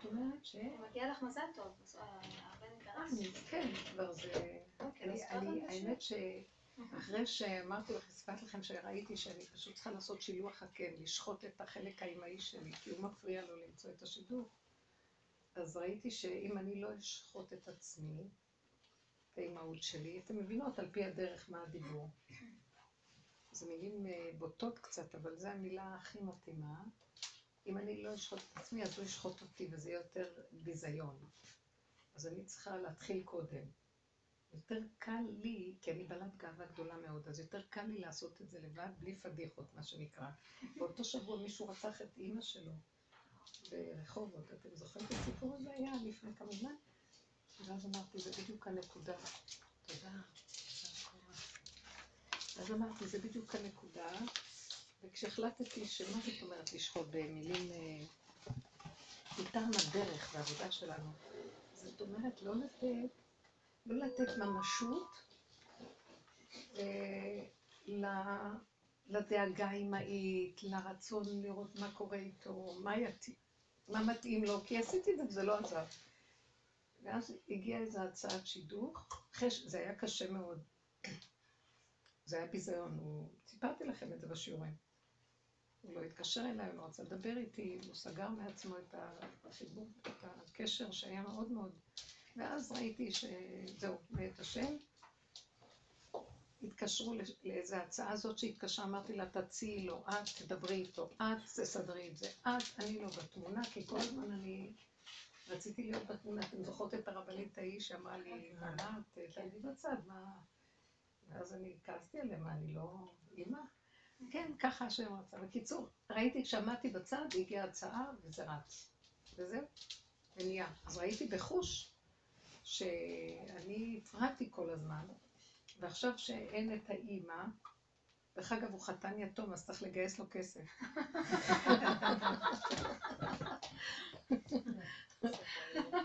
את אומרת ש... מגיע לך מזל טוב, הבן גרס. כן, כבר זה... האמת שאחרי שאמרתי לך, הספת לכם שראיתי שאני פשוט צריכה לעשות שילוח הקן, לשחוט את החלק האימהי שלי, כי הוא מפריע לו למצוא את השידור. אז ראיתי שאם אני לא אשחוט את עצמי, את האימהות שלי, אתם מבינות על פי הדרך מה הדיבור. זה מילים בוטות קצת, אבל זו המילה הכי מתאימה. אם אני לא אשחוט את עצמי, אז הוא ישחוט אותי, וזה יותר ביזיון. אז אני צריכה להתחיל קודם. יותר קל לי, כי אני בעלת גאווה גדולה מאוד, אז יותר קל לי לעשות את זה לבד, בלי פדיחות, מה שנקרא. באותו שבוע מישהו רצח את אימא שלו ברחובות. אתם זוכרים את הסיפור הזה? היה לפני כמה זמן. ואז אמרתי, זה בדיוק הנקודה. תודה. אז אמרתי, זה בדיוק הנקודה. וכשהחלטתי שמה זאת אומרת לשחוט במילים איתם הדרך והעבודה שלנו, זאת אומרת לא לתת ממשות לדאגה האימהית, לרצון לראות מה קורה איתו, מה מתאים לו, כי עשיתי את זה וזה לא עזב. ואז הגיעה איזו הצעת שידוך, זה היה קשה מאוד. זה היה ביזיון, סיפרתי לכם את זה בשיעורים. הוא לא התקשר אליי, הוא לא רצה לדבר איתי, הוא סגר מעצמו את החיבור, את הקשר שהיה מאוד מאוד. ואז ראיתי שזהו, ואת השם, התקשרו לאיזו הצעה הזאת שהתקשרה, אמרתי לה, תציעי לו, את תדברי איתו, את תסדרי את זה, את, אני לא בתמונה, כי כל הזמן אני רציתי להיות בתמונה. אתם זוכרות את הרבנית ההיא שאמרה לי, את תעדי בצד, מה... אז אני כעסתי עליהם, אני לא... אימא? כן, ככה השם רצה. בקיצור, ראיתי, כשעמדתי בצד, הגיעה הצעה וזה רץ. וזהו, ונהיה. אז ראיתי בחוש שאני הפרעתי כל הזמן, ועכשיו שאין את האימא, דרך אגב הוא חתן יתום, אז צריך לגייס לו כסף.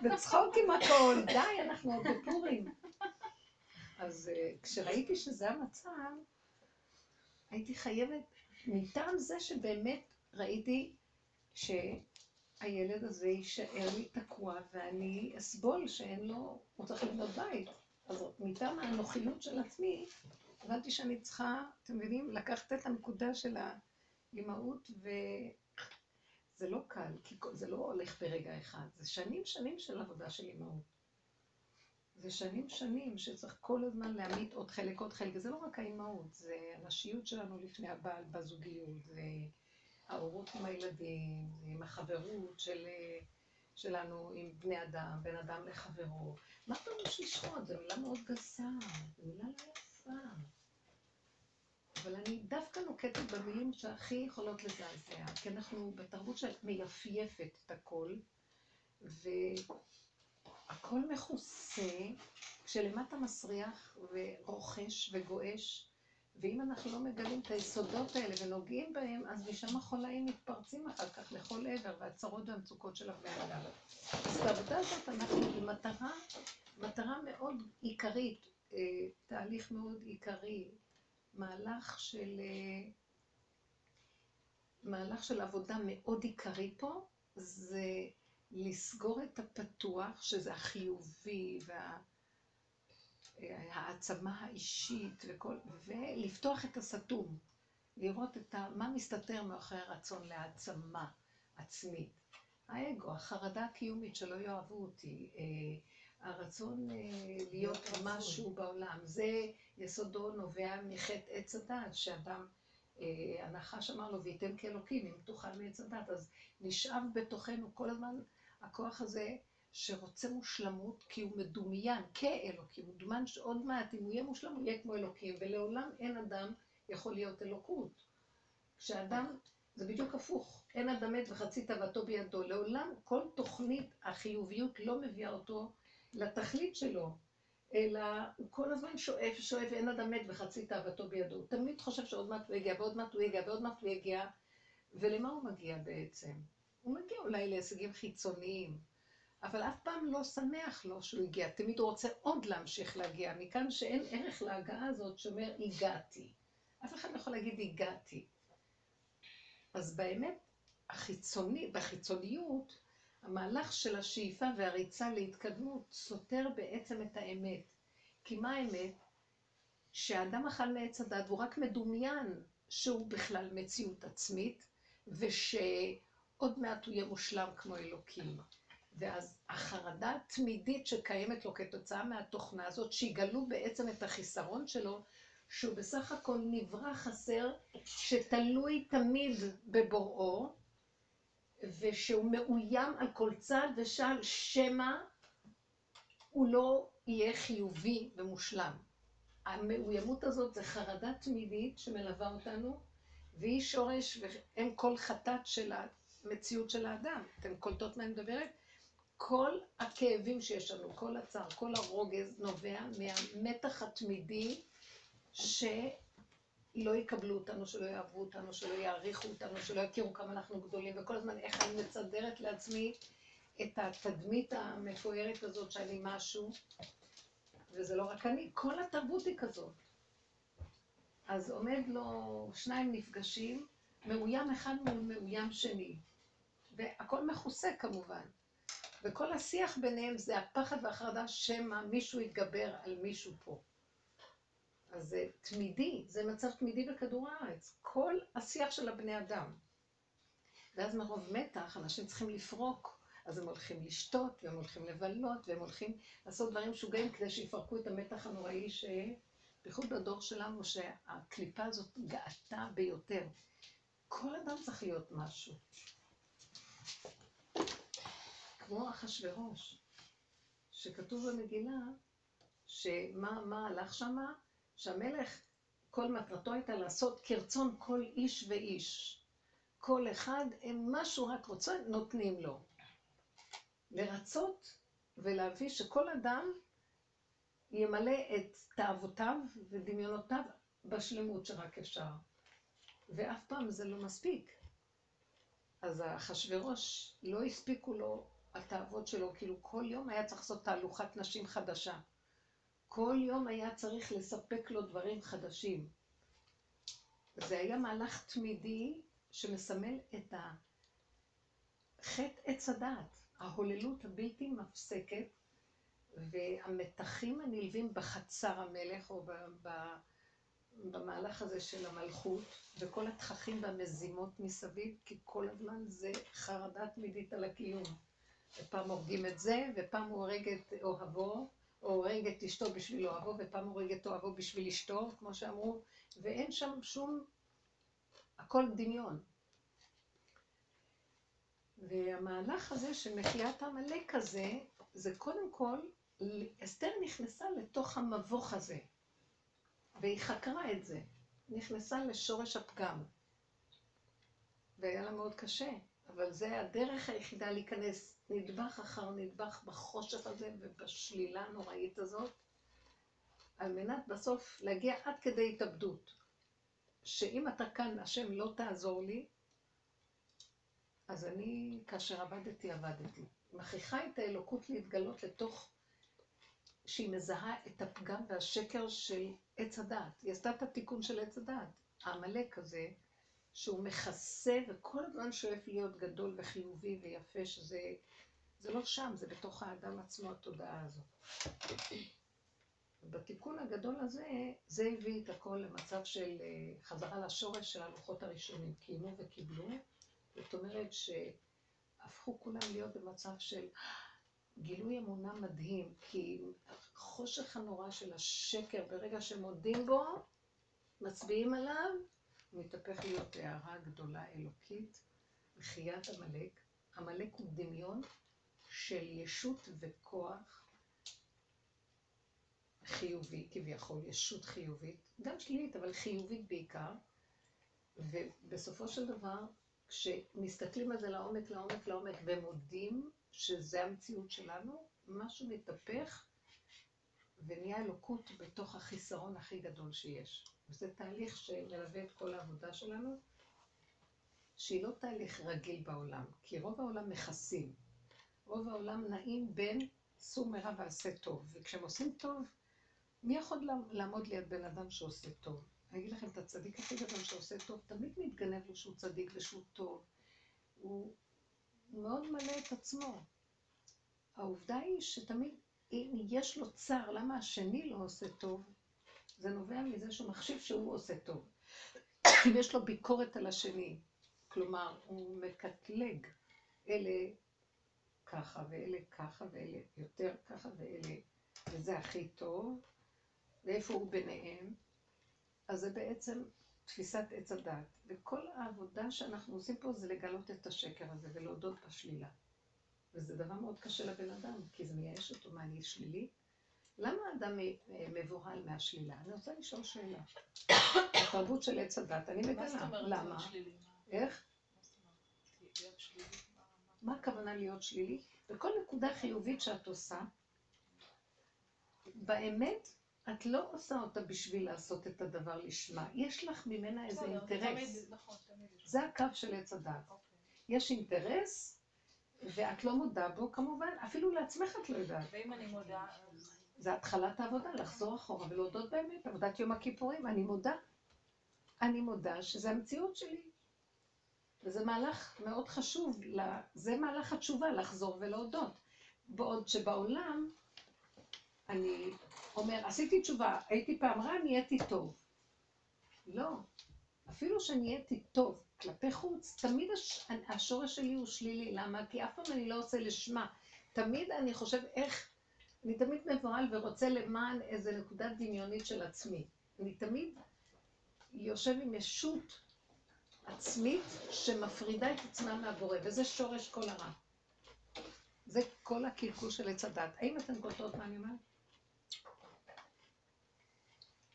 וצחוק עם הכל, די, אנחנו עוד בפורים. אז כשראיתי שזה המצב, הייתי חייבת, מטעם זה שבאמת ראיתי שהילד הזה יישאר לי תקוע ואני אסבול שאין לו, הוא צריך לבנות בית. אז מטעם הנוחיות של עצמי, הבנתי שאני צריכה, אתם מבינים, לקחת את הנקודה של האימהות, וזה לא קל, כי זה לא הולך ברגע אחד, זה שנים של עבודה של אימהות. זה שנים שצריך כל הזמן להעמיד עוד חלק, זה לא רק האימהות, זה הנשיות שלנו לפני הבעל בזוגיות, זה ההורות עם הילדים, זה עם החברות שלנו עם בני אדם, בין אדם לחברו. מה אתה אומר שישחוט? זו מילה מאוד גסה, זו מילה לא יפה. אבל אני דווקא נוקטת במילים שהכי יכולות לזעזע, כי אנחנו בתרבות שמייפייפת את הכל, הכל מכוסה, כשלמטה מסריח ורוחש וגועש, ואם אנחנו לא מגלים את היסודות האלה ונוגעים בהם, אז משם החולאים מתפרצים אחר כך לכל עבר, והצרות והמצוקות של הבני אדם. אז בעבודה הזאת אנחנו עם מטרה מאוד עיקרית, תהליך מאוד עיקרי, מהלך של עבודה מאוד עיקרי פה, זה... לסגור את הפתוח, שזה החיובי והעצמה האישית וכל, ולפתוח את הסתום, לראות מה מסתתר מאחורי הרצון להעצמה עצמית. האגו, החרדה הקיומית שלא יאהבו אותי, הרצון להיות משהו בעולם, זה יסודו נובע מחטא עץ הדת, שאדם הנחש אמר לו, וייתם כאלוקים, אם תאכל מעץ הדת, אז נשאב בתוכנו כל הזמן, הכוח הזה שרוצה מושלמות, כי הוא מדומיין כאלוקים, הוא דומן שעוד מעט, אם הוא יהיה מושלם, הוא יהיה כמו אלוקים, ולעולם אין אדם יכול להיות אלוקות. כשאדם, זה בדיוק הפוך, אין אדם מת וחצי תאוותו בידו, לעולם כל תוכנית החיוביות לא מביאה אותו לתכלית שלו, אלא הוא כל הזמן שואף, אין אדם מת וחצי תאוותו בידו, הוא תמיד חושב שעוד מעט הוא יגיע, ועוד מעט הוא יגיע, ולמה הוא מגיע בעצם? הוא מגיע אולי להישגים חיצוניים, אבל אף פעם לא שמח לו שהוא הגיע, תמיד הוא רוצה עוד להמשיך להגיע, מכאן שאין ערך להגעה הזאת שאומר הגעתי. אף אחד לא יכול להגיד הגעתי. אז באמת, בחיצוניות, המהלך של השאיפה והריצה להתקדמות סותר בעצם את האמת. כי מה האמת? שהאדם אכל מעץ הדעת הוא רק מדומיין שהוא בכלל מציאות עצמית, ושעוד מעט הוא יהיה מושלם כמו אלוקים. ואז החרדה התמידית שקיימת לו כתוצאה מהתוכנה הזאת, שיגלו בעצם את החיסרון שלו, שהוא בסך הכל נברא חסר, שתלוי תמיד בבוראו, ושהוא מאוים על כל צד ושעל שמה הוא לא יהיה חיובי ומושלם. המאוימות הזאת זה חרדה תמידית שמלווה אותנו, והיא שורש ואין כל חטאת של המציאות של האדם. אתם קולטות מה אני מדברת? כל הכאבים שיש לנו, כל הצער, כל הרוגז נובע מהמתח התמידי שלא יקבלו אותנו, שלא יאהבו אותנו, שלא יעריכו אותנו, שלא יכירו כמה אנחנו גדולים, וכל הזמן איך אני מצדרת לעצמי את התדמית המפוארת הזאת שאני משהו, וזה לא רק אני, כל התרבות היא כזאת. אז עומד לו שניים נפגשים, מאוים אחד מאוים שני, והכל מחוסה כמובן. וכל השיח ביניהם זה הפחד והחרדה שמה מישהו יתגבר על מישהו פה. אז זה תמידי, זה מצב תמידי בכדור הארץ. כל השיח של הבני אדם. ואז מרוב מתח, אנשים צריכים לפרוק, אז הם הולכים לשתות, והם הולכים לבלות, והם הולכים לעשות דברים שוגעים כדי שיפרקו את המתח הנוראי שבייחוד בדור שלנו, שהקליפה הזאת געתה ביותר. כל אדם צריך להיות משהו. כמו אחשוורוש, שכתוב במגילה, שמה הלך שמה? שהמלך, כל מטרתו הייתה לעשות כרצון כל איש ואיש. כל אחד, הם משהו רק רוצה, נותנים לו. לרצות ולהביא שכל אדם ימלא את תאוותיו ודמיונותיו בשלמות שרק אפשר. ואף פעם זה לא מספיק. אז אחשוורוש לא הספיקו לו התאוות שלו, כאילו כל יום היה צריך לעשות תהלוכת נשים חדשה. כל יום היה צריך לספק לו דברים חדשים. זה היה מהלך תמידי שמסמל את החטא עץ הדעת, ההוללות הבלתי מפסקת, והמתחים הנלווים בחצר המלך או במהלך הזה של המלכות, וכל התככים והמזימות מסביב, כי כל הזמן זה חרדה תמידית על הקיום. ופעם הורגים את זה, ופעם הוא הורג את אוהבו, או הורג את אשתו בשביל אוהבו, ופעם הורג את אוהבו בשביל אשתו, כמו שאמרו, ואין שם שום, הכל דמיון. והמהלך הזה של מחיית המלך הזה, זה קודם כל, אסתר נכנסה לתוך המבוך הזה, והיא חקרה את זה, נכנסה לשורש הפגם. והיה לה מאוד קשה, אבל זה הדרך היחידה להיכנס נדבך אחר נדבך בחושך הזה ובשלילה הנוראית הזאת, על מנת בסוף להגיע עד כדי התאבדות. שאם אתה כאן, השם לא תעזור לי, אז אני, כאשר עבדתי, עבדתי. מכריחה את האלוקות להתגלות לתוך שהיא מזהה את הפגם והשקר של עץ הדעת. היא עשתה את התיקון של עץ הדעת. המלך הזה, שהוא מכסה וכל הזמן שואף להיות גדול וחיובי ויפה, שזה לא שם, זה בתוך האדם עצמו התודעה הזו. בתיקון הגדול הזה, זה הביא את הכל למצב של חזרה לשורש של הלוחות הראשונים, קיימו וקיבלו. זאת אומרת שהפכו כולם להיות במצב של גילוי אמונה מדהים, כי החושך הנורא של השקר, ברגע שמודים בו, מצביעים עליו, הוא מתהפך להיות הערה גדולה אלוקית, מחיית המלך. המלך הוא דמיון של ישות וכוח חיובי, כביכול, ישות חיובית, גם שלילית, אבל חיובית בעיקר, ובסופו של דבר, כשמסתכלים על זה לעומק, לעומק, לעומק, ומודים שזה המציאות שלנו, משהו מתהפך ונהיה אלוקות בתוך החיסרון הכי גדול שיש. וזה תהליך שמלווה את כל העבודה שלנו, שהיא לא תהליך רגיל בעולם, כי רוב העולם מכסים. רוב העולם נעים בין סור מרע ועשה טוב, וכשהם עושים טוב, מי יכול לעמוד ליד בן אדם שעושה טוב? אני אגיד לכם, את הצדיק הכי גדול שעושה טוב, תמיד מתגנב לו שהוא צדיק ושהוא טוב. הוא הוא מאוד מלא את עצמו. העובדה היא שתמיד אם יש לו צער, למה השני לא עושה טוב, זה נובע מזה שהוא מחשיב שהוא עושה טוב. אם יש לו ביקורת על השני, כלומר, הוא מקטלג אלה ככה ואלה ככה ואלה יותר ככה ואלה, וזה הכי טוב, ואיפה הוא ביניהם, אז זה בעצם תפיסת עץ הדעת. וכל העבודה שאנחנו עושים פה זה לגלות את השקר הזה ולהודות בשלילה. וזה דבר מאוד קשה לבן אדם, כי זה מייאש אותו, מה אני שלילי? למה האדם מבוהל מהשלילה? אני רוצה לשאול שאלה. התרבות של עץ הדת, אני מגלה. למה? איך? מה הכוונה להיות שלילי? בכל נקודה חיובית שאת עושה, באמת את לא עושה אותה בשביל לעשות את הדבר לשמה. יש לך ממנה איזה אינטרס. זה הקו של עץ הדת. יש אינטרס, ואת לא מודה בו, כמובן, אפילו לעצמך את לא יודעת. ואם אני מודה... זה התחלת העבודה, לחזור אחורה ולהודות באמת, עבודת יום הכיפורים, אני מודה. אני מודה שזה המציאות שלי. וזה מהלך מאוד חשוב, זה מהלך התשובה, לחזור ולהודות. בעוד שבעולם, אני אומר, עשיתי תשובה, הייתי פעם רע, נהייתי טוב. לא. אפילו שנהייתי טוב כלפי חוץ, תמיד השורש שלי הוא שלילי. למה? כי אף פעם אני לא עושה לשמה. תמיד אני חושב איך... אני תמיד מבוהל ורוצה למען איזו נקודה דמיונית של עצמי. אני תמיד יושב עם ישות עצמית שמפרידה את עצמה מהבורא, וזה שורש כל הרע. זה כל הקלקול של עץ הדת. האם אתן קולטות מה אני אומרת?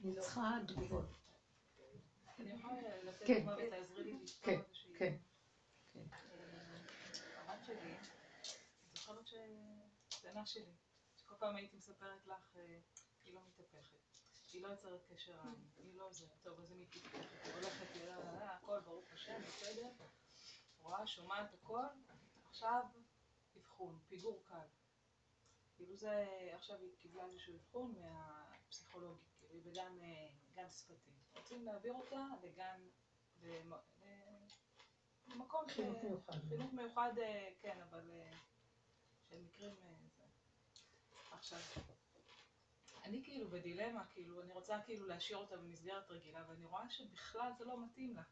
אני צריכה תגובות. אני יכולה לתת תגובה ותעזרי לי לשתות איזושהי... כן, כן. הבת שלי, אני זוכרת שהקטנה שלי. כל פעם הייתי מספרת לך, היא לא מתהפכת, היא לא יוצרת קשר עין, היא לא עוזרת, טוב, אז היא מתהפכת, היא הולכת לראה, הכל ברוך השם, בסדר, רואה, שומעת הכל, עכשיו אבחון, פיגור קל. כאילו זה, עכשיו היא קיבלה איזשהו אבחון מהפסיכולוגית, כאילו היא בגן שפתי. רוצים להעביר אותה לגן, למקום חינוך מיוחד, כן, אבל של מקרים... עכשיו, אני כאילו בדילמה, כאילו, אני רוצה כאילו להשאיר אותה במסגרת רגילה, ואני רואה שבכלל זה לא מתאים לה.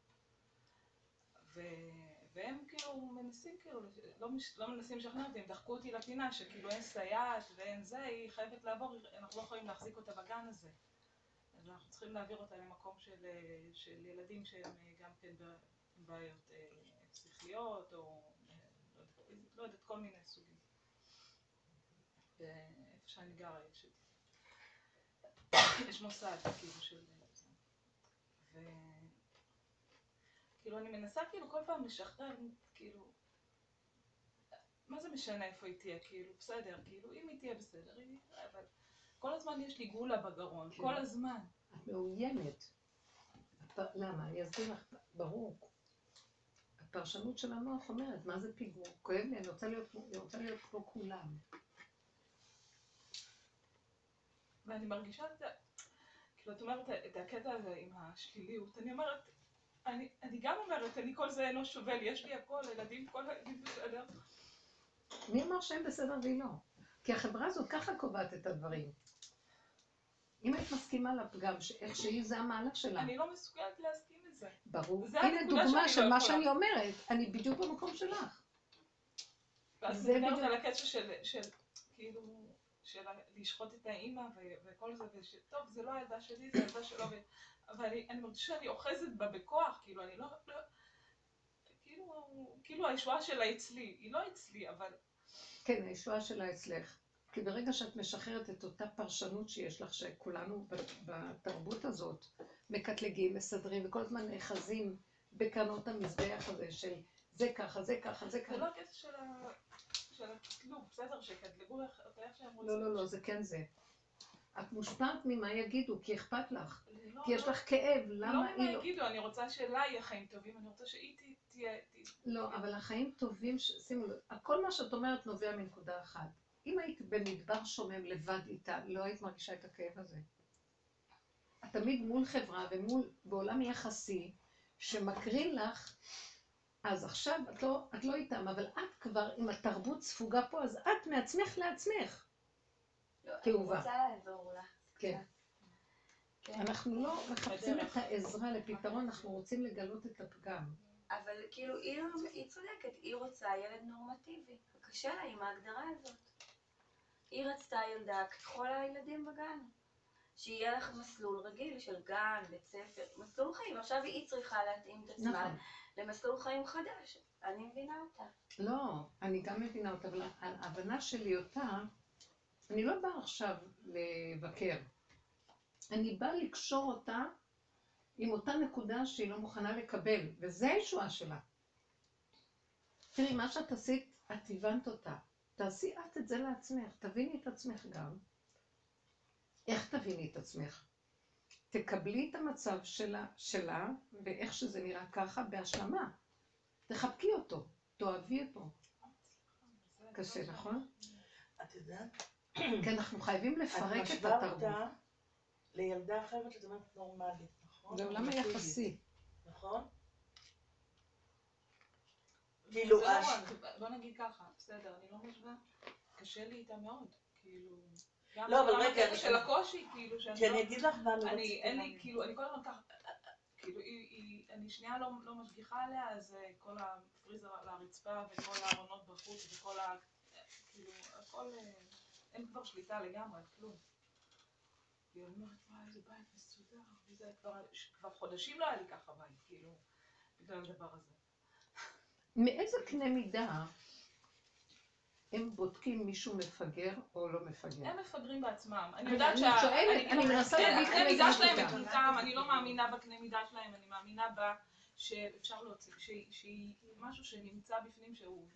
והם כאילו מנסים, כאילו, לא מנסים לשכנע אותי, הם דחקו אותי לפינה, שכאילו אין סייעת ואין זה, היא חייבת לעבור, אנחנו לא יכולים להחזיק אותה בגן הזה. אז אנחנו צריכים להעביר אותה למקום של ילדים שהם גם כן בעיות פסיכולוגיות, או לא יודעת, כל מיני סוגים. איפה שאני גרה יש את זה. יש מוסד, כאילו, של... וכאילו, אני מנסה כאילו כל פעם לשחרר, כאילו... מה זה משנה איפה היא תהיה, כאילו, בסדר, כאילו, אם היא תהיה בסדר, היא... אבל... כל הזמן יש לי גולה בגרון, כל הזמן. את מאוימת. למה? אני אסביר לך, ברור. הפרשנות של המוח אומרת, מה זה פיגור? כואב לי, אני רוצה להיות כמו כולם. ואני מרגישה את זה, כאילו את אומרת את הקטע הזה עם השליליות, אני אומרת, אני גם אומרת, אני כל זה אינו שובל, יש לי הכל, ילדים, כל הילדים בסדר. מי אמר שהם בסדר והיא לא? כי החברה הזאת ככה קובעת את הדברים. אם את מסכימה לפגם, איך שהיא זה המהלך שלה. אני לא מסוגלת להסכים את זה. ברור, הנה דוגמה של מה שאני אומרת, אני בדיוק במקום שלך. ואז אני אומרת על הקטע של, כאילו... של לשחוט את האמא וכל זה, טוב, זה לא הילדה שלי, זה הילדה שלו, אבל אני מרגישה שאני אוחזת בה בכוח, כאילו, אני לא... כאילו הישועה שלה אצלי, היא לא אצלי, אבל... כן, הישועה שלה אצלך, כי ברגע שאת משחררת את אותה פרשנות שיש לך, שכולנו בתרבות הזאת מקטלגים, מסדרים, וכל הזמן נאחזים בקרנות המזבח הזה של זה ככה, זה ככה, זה ככה. זה לא כסף של ה... לא, בסדר, שיקדלגו איך שהם רוצים. לא, לא, לא, זה כן זה. את מושפעת ממה יגידו, כי אכפת לך. כי יש לך כאב, למה היא לא... לא ממה יגידו, אני רוצה שלה יהיה חיים טובים, אני רוצה שהיא תהיה... לא, אבל החיים טובים, שימו לב, כל מה שאת אומרת נובע מנקודה אחת. אם היית במדבר שומם לבד איתה, לא היית מרגישה את הכאב הזה. את תמיד מול חברה ומול בעולם יחסי, שמקרין לך אז עכשיו את לא איתם, אבל את כבר עם התרבות ספוגה פה, אז את מעצמך לעצמך. כאובה. אני רוצה לעזור לה. כן. אנחנו לא מחפשים את העזרה לפתרון, אנחנו רוצים לגלות את הפגם. אבל כאילו היא צודקת, היא רוצה ילד נורמטיבי. קשה לה עם ההגדרה הזאת. היא רצתה ילדה ככל הילדים בגן. שיהיה לך מסלול רגיל של גן, בית ספר, מסלול חיים. עכשיו היא צריכה להתאים את עצמה למסלול חיים חדש. אני מבינה אותה. לא, אני גם מבינה אותה, אבל ההבנה שלי אותה, אני לא באה עכשיו לבקר. אני באה לקשור אותה עם אותה נקודה שהיא לא מוכנה לקבל, וזה הישועה שלה. תראי, מה שאת עשית, את הבנת אותה. תעשי את את זה לעצמך, תביני את עצמך גם. איך תביני את עצמך? תקבלי את המצב שלה ואיך שזה נראה ככה בהשלמה. תחבקי אותו, תאהבי אותו. קשה, נכון? את יודעת? כי אנחנו חייבים לפרק את התרבות. לילדה אחרת שאת אומרת נורמלית, נכון? זה עולם היחסי. נכון? כאילו... בוא נגיד ככה, בסדר, אני לא משווה. קשה לי איתה מאוד, כאילו... לא, אבל רגע, של הקושי, כאילו, שאני אגיד לך מה אני רוצה. אין לי, כאילו, אני כל הזמן ככה, כאילו, אני שנייה לא משגיחה עליה, אז כל הפריזר על הרצפה וכל הארונות בחוץ וכל ה... כאילו, הכל... אין כבר שליטה לגמרי, כלום. היא אומרת, וואי, איזה בית מסודר, וזה כבר חודשים לא היה לי ככה בית, כאילו, בגלל הדבר הזה. מאיזה קנה מידה? הם בודקים מישהו מפגר או לא מפגר? הם מפגרים בעצמם. אני יודעת שה... אני מנסה להגיד קנה מידה שלהם מטומטם, אני לא מאמינה בקנה מידה שלהם, אני מאמינה בה שאפשר להוציא, שהיא משהו שנמצא בפנים שהוא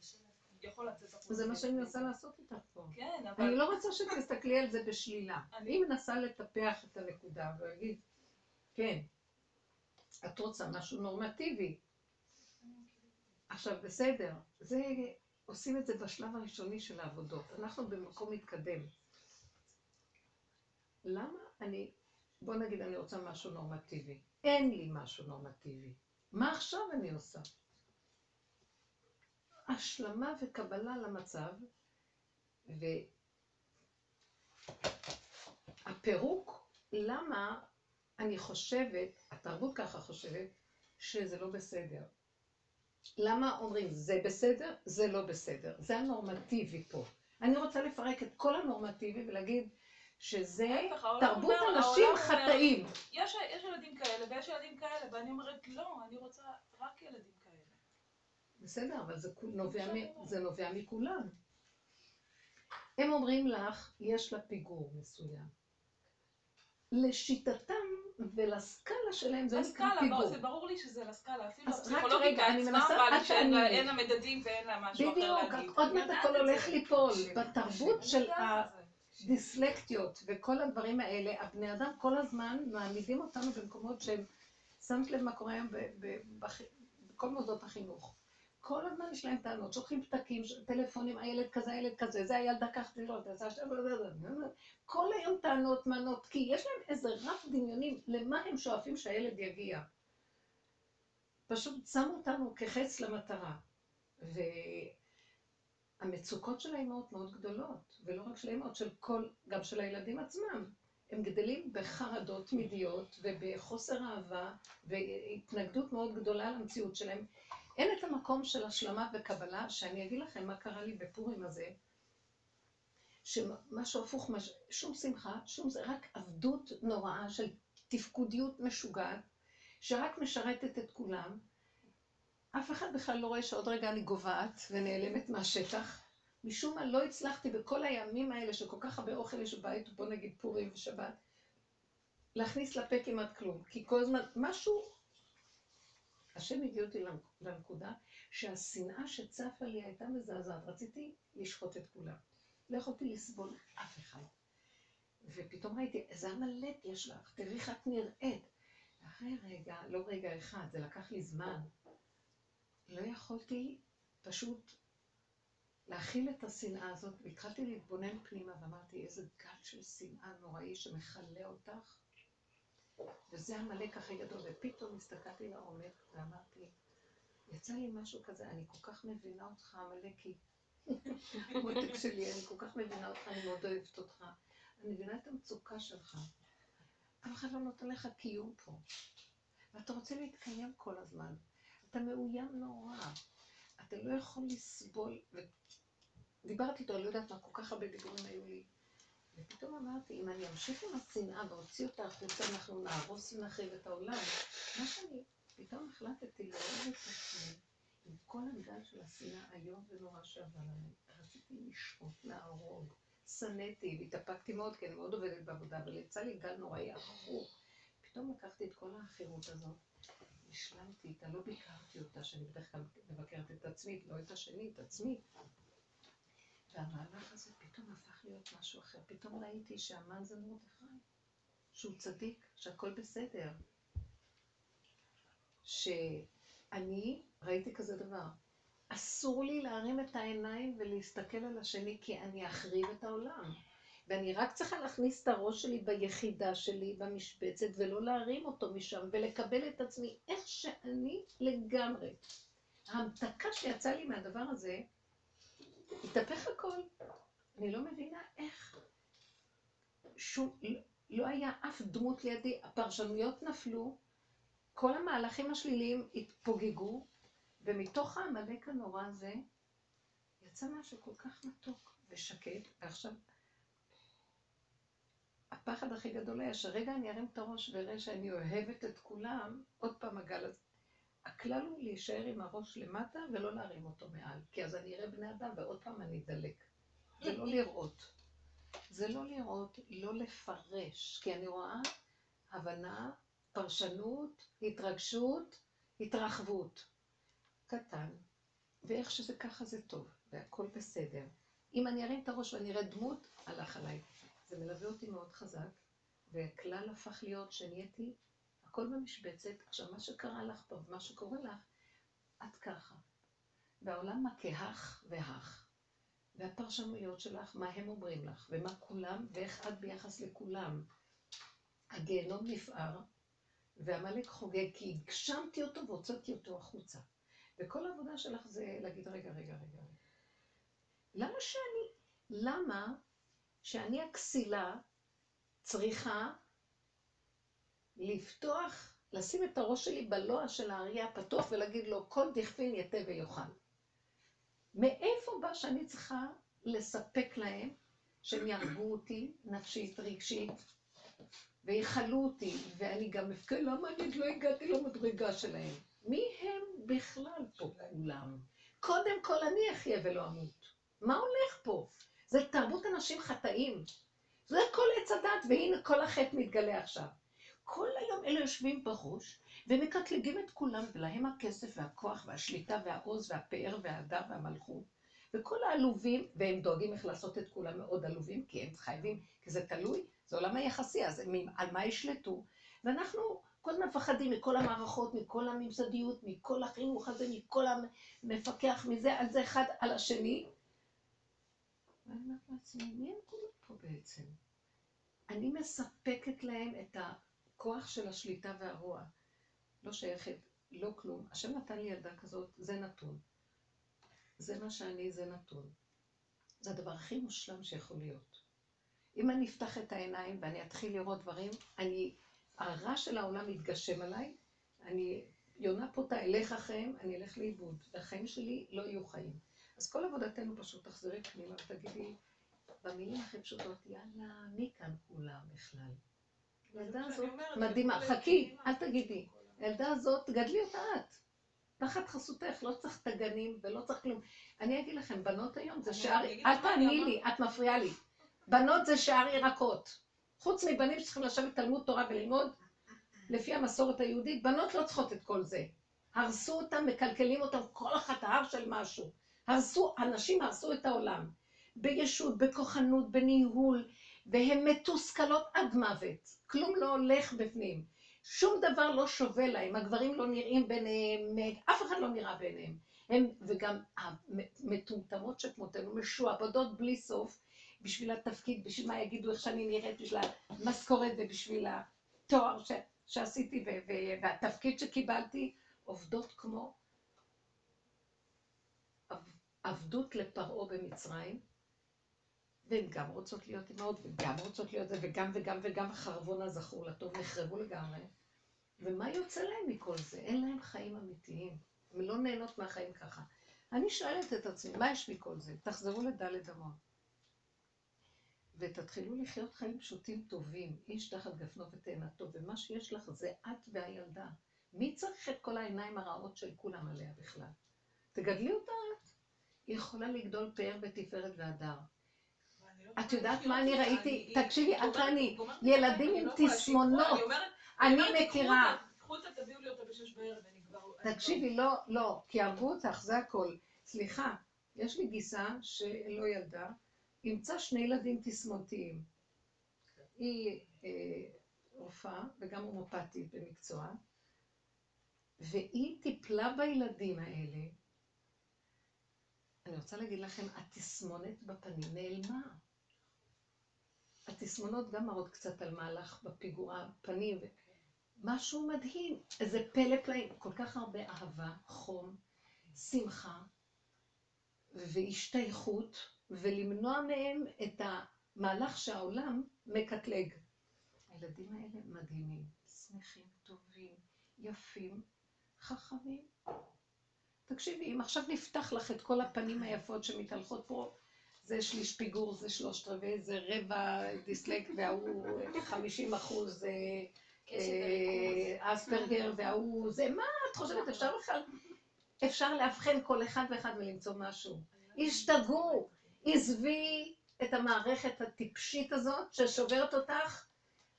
יכול לצאת החוצה. זה מה שאני מנסה לעשות איתך פה. כן, אבל... אני לא רוצה שתסתכלי על זה בשלילה. אני מנסה לטפח את הנקודה ולהגיד, כן, את רוצה משהו נורמטיבי. עכשיו, בסדר, זה... עושים את זה בשלב הראשוני של העבודות. אנחנו במקום מתקדם. למה אני... בוא נגיד, אני רוצה משהו נורמטיבי. אין לי משהו נורמטיבי. מה עכשיו אני עושה? השלמה וקבלה למצב, והפירוק, למה אני חושבת, התרבות ככה חושבת, שזה לא בסדר. למה אומרים זה בסדר, זה לא בסדר, זה הנורמטיבי פה. אני רוצה לפרק את כל הנורמטיבי ולהגיד שזה תרבות אנשים חטאים. יש ילדים כאלה ויש ילדים כאלה, ואני אומרת לא, אני רוצה רק ילדים כאלה. בסדר, אבל זה נובע מכולם. הם אומרים לך, יש לה פיגור מסוים. לשיטתם ולסקאלה שלהם זה נקרא פיגור. זה ברור לי שזה לסקאלה, אפילו הפסיכולוגית עצמה באה שאין לה מדדים ואין לה משהו אחר להגיד. בדיוק, עוד מעט הכל הולך ליפול. בתרבות של הדיסלקטיות וכל הדברים האלה, הבני אדם כל הזמן מעמידים אותנו במקומות שהם, שמת לב מה קורה היום בכל מוסדות החינוך. כל הזמן יש להם טענות, שולחים פתקים, טלפונים, הילד כזה, הילד כזה, זה הילדה כך, זה לא, זה השם, כל היום טענות, מנות, כי יש להם איזה רף דמיונים למה הם שואפים שהילד יגיע. פשוט שמו אותנו כחץ למטרה. והמצוקות של האימהות מאוד גדולות, ולא רק של האימהות, גם של הילדים עצמם. הם גדלים בחרדות תמידיות ובחוסר אהבה, והתנגדות מאוד גדולה למציאות שלהם. אין את המקום של השלמה וקבלה, שאני אגיד לכם מה קרה לי בפורים הזה, שמשהו הפוך, שום שמחה, שום זה, רק עבדות נוראה של תפקודיות משוגעת, שרק משרתת את כולם. אף אחד בכלל לא רואה שעוד רגע אני גובעת ונעלמת מהשטח. משום מה לא הצלחתי בכל הימים האלה שכל כך הרבה אוכל יש בבית, בוא נגיד פורים ושבת, להכניס לפה כמעט כלום, כי כל הזמן משהו, השם הביא אותי לנקודה שהשנאה שצפה לי הייתה מזעזעת. רציתי לשחוט את כולם. לא יכולתי לסבול אף אחד. ופתאום ראיתי, איזה המלט יש לך, תראי איך את נראית. אחרי רגע, לא רגע אחד, זה לקח לי זמן. לא יכולתי פשוט להכיל את השנאה הזאת. והתחלתי להתבונן פנימה ואמרתי, איזה גל של שנאה נוראי שמחלה אותך. וזה המלאק הכי גדול, ופתאום הסתכלתי לעומק ואמרתי, יצא לי משהו כזה, אני כל כך מבינה אותך, מלאקי. מותק שלי, אני כל כך מבינה אותך, אני מאוד אוהבת אותך. אני מבינה את המצוקה שלך. אף אחד לא נותן לך קיום פה. ואתה רוצה להתקיים כל הזמן. אתה מאוים נורא. אתה לא יכול לסבול. דיברתי איתו, אני לא יודעת מה, כל כך הרבה דיבורים היו לי. ופתאום אמרתי, אם אני אמשיך עם השנאה והוציא אותה החוצה, אנחנו נהרוס ונחריב את העולם. מה שאני פתאום החלטתי לאהוב את עצמי עם כל הגל של השנאה היום ונורא שעבר עליי. רציתי לשפוט, להרוג. סניתי והתאפקתי מאוד, כי אני מאוד עובדת בעבודה, אבל יצא לי גל נוראי אחרור. פתאום לקחתי את כל האחירות הזאת, השלמתי איתה, לא ביקרתי אותה, שאני בדרך כלל מבקרת את עצמי, לא את השני, את עצמי. והמהלך הזה פתאום הפך להיות משהו אחר. פתאום ראיתי שהמן זה מרדכי, שהוא צדיק, שהכל בסדר. שאני ראיתי כזה דבר. אסור לי להרים את העיניים ולהסתכל על השני, כי אני אחריב את העולם. ואני רק צריכה להכניס את הראש שלי ביחידה שלי, במשבצת, ולא להרים אותו משם, ולקבל את עצמי איך שאני לגמרי. ההמתקה שיצאה לי מהדבר הזה, התהפך הכל. אני לא מבינה איך. לא היה אף דמות לידי, הפרשנויות נפלו, כל המהלכים השליליים התפוגגו, ומתוך העמלק הנורא הזה, יצא משהו כל כך מתוק ושקט, ועכשיו, הפחד הכי גדול היה שרגע אני ארים את הראש וראה שאני אוהבת את כולם, עוד פעם הגל הזה. הכלל הוא להישאר עם הראש למטה ולא להרים אותו מעל, כי אז אני אראה בני אדם ועוד פעם אני אדלק. זה לא לראות. זה לא לראות, לא לפרש, כי אני רואה הבנה, פרשנות, התרגשות, התרחבות. קטן, ואיך שזה ככה זה טוב, והכל בסדר. אם אני ארים את הראש ואני אראה דמות, הלך עליי. זה מלווה אותי מאוד חזק, והכלל הפך להיות שנהייתי הכל במשבצת. עכשיו, מה שקרה לך פה, מה שקורה לך, את ככה. והעולם מה כהך והך, והפרשנויות שלך, מה הם אומרים לך, ומה כולם, ואיך את ביחס לכולם. הגיהנום נפער, והמלך חוגג, כי הגשמתי אותו והוצאתי אותו החוצה. וכל העבודה שלך זה להגיד, רגע. למה שאני הכסילה צריכה לפתוח, לשים את הראש שלי בלוע של האריה הפתוח ולהגיד לו, כל דכפין יתה ויוכל. מאיפה בא שאני צריכה לספק להם שהם ירגו אותי נפשית, רגשית, ויחלו אותי, ואני גם מפקד, למה אני לא הגעתי למדרגה שלהם? מי הם בכלל פה כולם? קודם כל אני אחיה ולא אמות. מה הולך פה? זה תרבות אנשים חטאים. זה כל עץ הדת, והנה כל החטא מתגלה עכשיו. כל היום אלה יושבים בראש, ומקטלגים את כולם, ולהם הכסף והכוח והשליטה והעוז והפאר וההדר והמלכות. וכל העלובים, והם דואגים איך לעשות את כולם מאוד עלובים, כי הם חייבים, כי זה תלוי, זה עולם היחסי, אז על מה ישלטו? ואנחנו כל הזמן מפחדים מכל המערכות, מכל הממסדיות, מכל החינוך הזה, מכל המפקח מזה, על זה אחד על השני. ואני אומרת לעצמי, מי הם כולם פה בעצם? אני מספקת להם את הכוח של השליטה והרוע. לא שייכת, לא כלום. השם נתן לי ילדה כזאת, זה נתון. זה מה שאני, זה נתון. זה הדבר הכי מושלם שיכול להיות. אם אני אפתח את העיניים ואני אתחיל לראות דברים, הרע של העולם יתגשם עליי, אני יונה פה תהלך אחריהם, אני אלך לאיבוד, והחיים שלי לא יהיו חיים. אז כל עבודתנו פשוט תחזרי פנימה ותגידי, במילים הכי פשוטות, יאללה, מי כאן כולה בכלל? הילדה הזאת מדהימה, חכי, אל תגידי, הילדה הזאת, גדלי אותה את, תחת חסותך, לא צריך תגנים ולא צריך כלום. אני אגיד לכם, בנות היום זה שער, אל תעני לי, את מפריעה לי, בנות זה שער ירקות. חוץ מבנים שצריכים לשבת תלמוד תורה וללמוד, לפי המסורת היהודית, בנות לא צריכות את כל זה. הרסו אותם, מקלקלים אותם, כל אחת ההר של משהו. אנשים הרסו את העולם. בישות, בכוחנות, בניהול, והם מתוסכלות עד מוות. כלום לא הולך בפנים. שום דבר לא שווה להם, הגברים לא נראים ביניהם, אף אחד לא נראה ביניהם. וגם המטומטמות שכמותנו, משועבדות בלי סוף, בשביל התפקיד, בשביל מה יגידו איך שאני נראית, בשביל המשכורת ובשביל התואר שעשיתי והתפקיד שקיבלתי, עובדות כמו עבדות לפרעה במצרים, והן גם רוצות להיות אמהות, וגם רוצות להיות זה, וגם וגם וגם החרבון הזכור לטוב, נחרבו לגמרי. ומה יוצא להם מכל זה? אין להם חיים אמיתיים. הן לא נהנות מהחיים ככה. אני שואלת את עצמי, מה יש מכל זה? תחזרו לדלת אמות. ותתחילו לחיות חיים פשוטים טובים, איש תחת גפנו ותאנתו, ומה שיש לך זה את והילדה. מי צריך את כל העיניים הרעות של כולם עליה בכלל? תגדלי אותה את. היא יכולה לגדול פאר בתפארת והדר. את יודעת מה אני ראיתי? תקשיבי, ילדים עם תסמונות. אני מכירה. קחו אותה, תביאו לי אותה בשש בערב, אני כבר... תקשיבי, לא, לא, כי אהבו אותך, זה הכל. סליחה, יש לי גיסה שלא ילדה, ימצא שני ילדים תסמונתיים. היא רופאה וגם הומופתית במקצוע, והיא טיפלה בילדים האלה. אני רוצה להגיד לכם, התסמונת בפנים נעלמה. התסמונות גם מראות קצת על מהלך בפיגוע הפנים. משהו מדהים, איזה פלא פלאים. כל כך הרבה אהבה, חום, שמחה והשתייכות, ולמנוע מהם את המהלך שהעולם מקטלג. הילדים האלה מדהימים, שמחים, טובים, יפים, חכמים. תקשיבי, אם עכשיו נפתח לך את כל הפנים היפות שמתהלכות פה, זה שליש פיגור, זה 3/4, זה רבע דיסלק, והוא 50%, זה אספרגר, והוא זה, מה את חושבת? אפשר להבחן כל אחד ואחד ולמצוא משהו. השתגעו, עזבי את המערכת הטיפשית הזאת ששוברת אותך,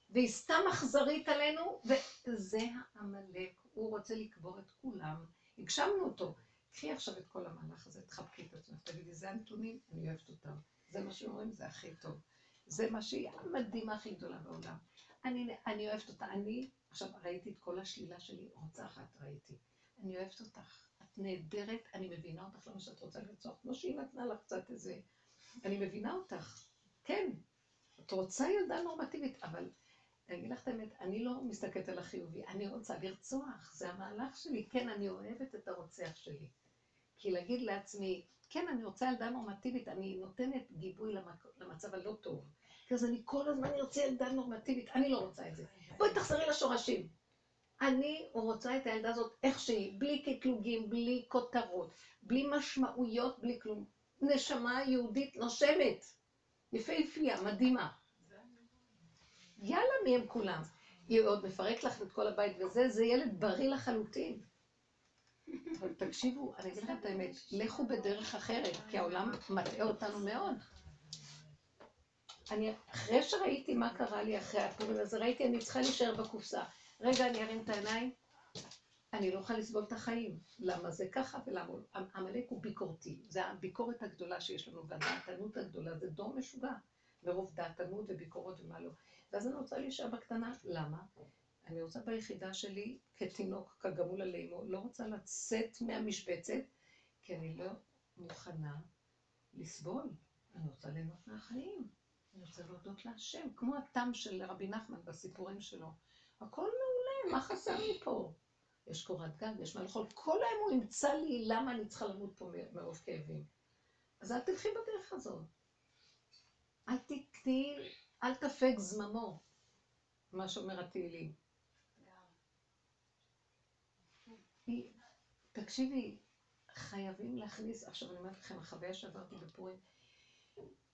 והיא סתם אכזרית עלינו, וזה העמלק, הוא רוצה לקבור את כולם. הגשמנו אותו. קחי עכשיו את כל המהלך הזה, תחבקי את עצמך, תגידי, זה הנתונים, אני אוהבת אותם. זה מה שאומרים, זה הכי טוב. זה מה שהיא המדהימה הכי גדולה בעולם. אני אוהבת אותה, אני, עכשיו ראיתי את כל השלילה שלי, רוצה אחת ראיתי. אני אוהבת אותך, את נהדרת, אני מבינה אותך למה שאת רוצה לרצוח, כמו שהיא נתנה לך קצת איזה, אני מבינה אותך, כן. את רוצה ילדה נורמטיבית, אבל אני אגיד לך את האמת, אני לא מסתכלת על החיובי, אני רוצה לרצוח, זה המהלך שלי, כן, אני אוהבת את הרוצח שלי. כי להגיד לעצמי, כן, אני רוצה ילדה נורמטיבית, אני נותנת גיבוי למצב הלא טוב. כי אז אני כל הזמן ארצה ילדה נורמטיבית, אני לא רוצה את זה. בואי תחזרי לשורשים. אני רוצה את הילדה הזאת איך שהיא, בלי קטלוגים, בלי כותרות, בלי משמעויות, בלי כלום. נשמה יהודית נושמת, יפהפייה, מדהימה. יאללה, מי הם כולם? היא עוד מפרק לך את כל הבית וזה, זה ילד בריא לחלוטין. אבל תקשיבו, אני אגיד לכם את האמת, לכו בדרך אחרת, כי העולם מטעה אותנו מאוד. אחרי שראיתי מה קרה לי אחרי הפורים, אז ראיתי, אני צריכה להישאר בקופסה. רגע, אני ארים את העיניים, אני לא יכולה לסבול את החיים. למה זה ככה ולמה? המלאק הוא ביקורתי, זה הביקורת הגדולה שיש לנו, והדעתנות הגדולה, זה דור משוגע, מרוב דעתנות וביקורות ומה לא. ואז אני רוצה להישאר בקטנה, למה? אני רוצה ביחידה שלי, כתינוק, כגמול עלינו, לא רוצה לצאת מהמשבצת, כי אני לא מוכנה לסבול. אני רוצה ליהנות מהחיים, אני רוצה להודות להשם, כמו התם של רבי נחמן בסיפורים שלו. הכל מעולה, מה חסר לי פה? יש קורת גג, יש מה לאכול, כל היום הוא ימצא לי למה אני צריכה למות פה מרוב כאבים. אז אל תלכי בדרך הזאת. אל תקני, אל תפק זממו, מה שאומר התהילים. תקשיבי, חייבים להכניס, עכשיו אני אומרת לכם, החוויה שעברתי בפורים,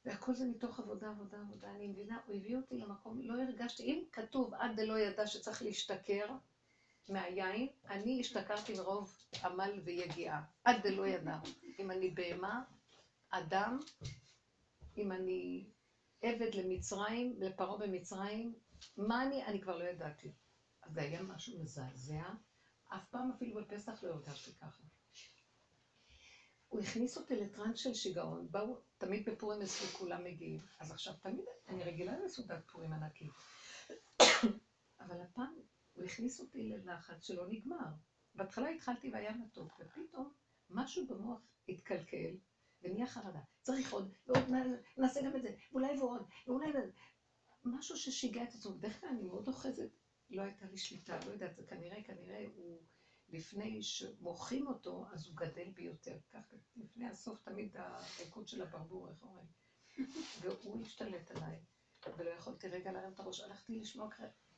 והכל זה מתוך עבודה, עבודה, עבודה, אני מבינה, הוא הביא אותי למקום, לא הרגשתי, אם כתוב, עד דלא ידע שצריך להשתכר מהיין, אני השתכרתי מרוב עמל ויגיעה, עד דלא ידע. אם אני בהמה, אדם, אם אני עבד למצרים, לפרעה במצרים, מה אני כבר לא ידעתי. אז זה היה משהו מזעזע, אף פעם אפילו בפסח לא הרגשתי ככה. הוא הכניס אותי לטרנס של שיגעון, באו תמיד בפורים אצלי כולם מגיעים, אז עכשיו תמיד אני רגילה לסעודת פורים ענקית. אבל הפעם הוא הכניס אותי ללחץ שלא נגמר. בהתחלה התחלתי והיה מתוק, ופתאום משהו במוח התקלקל, ונהיה חרדה. צריך עוד, ועוד נעשה גם את זה, ואולי ועוד, ואולי ועוד. משהו ששיגע את עצמו, בדרך כלל אני מאוד אוחזת, לא הייתה לי שליטה, לא יודעת, כנראה הוא לפני שמוחים אותו, אז הוא גדל ביותר. ככה, לפני הסוף תמיד הריקוד של הברבור, איך אומרים? והוא השתלט עליי, ולא יכולתי רגע להרים את הראש,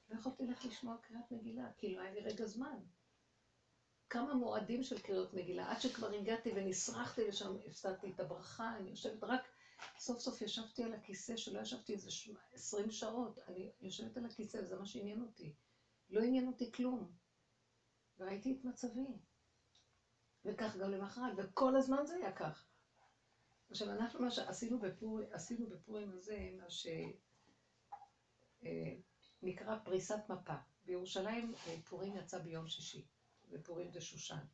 לא יכולתי ללכת לשמוע קריאת מגילה, כי לא היה לי רגע זמן. כמה מועדים של קריאות מגילה, עד שכבר הגעתי ונשרחתי לשם, הפסדתי את הברכה, אני יושבת רק, סוף סוף ישבתי על הכיסא, שלא ישבתי איזה 20 שעות, אני יושבת על הכיסא, וזה מה שעניין אותי. לא עניין אותי כלום. וראיתי את מצבי. וכך גם למחרת, וכל הזמן זה היה כך. עכשיו, אנחנו מה שעשינו בפורים הזה, מה שנקרא פריסת מפה. בירושלים פורים יצא ביום שישי, ופורים זה שושן.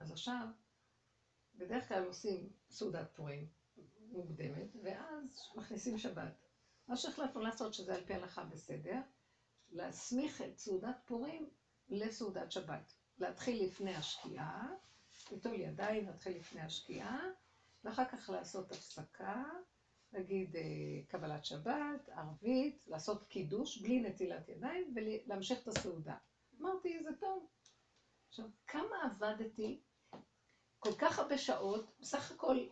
אז עכשיו, בדרך כלל עושים סעודת פורים מוקדמת, ואז מכניסים שבת. מה שהחלטנו לעשות שזה על פי הלכה בסדר, להסמיך את סעודת פורים לסעודת שבת. להתחיל לפני השקיעה, לטול ידיים, להתחיל לפני השקיעה, ואחר כך לעשות הפסקה, נגיד קבלת שבת, ערבית, לעשות קידוש בלי נטילת ידיים ולהמשיך את הסעודה. אמרתי, זה טוב. עכשיו, כמה עבדתי? כל כך הרבה שעות, בסך הכל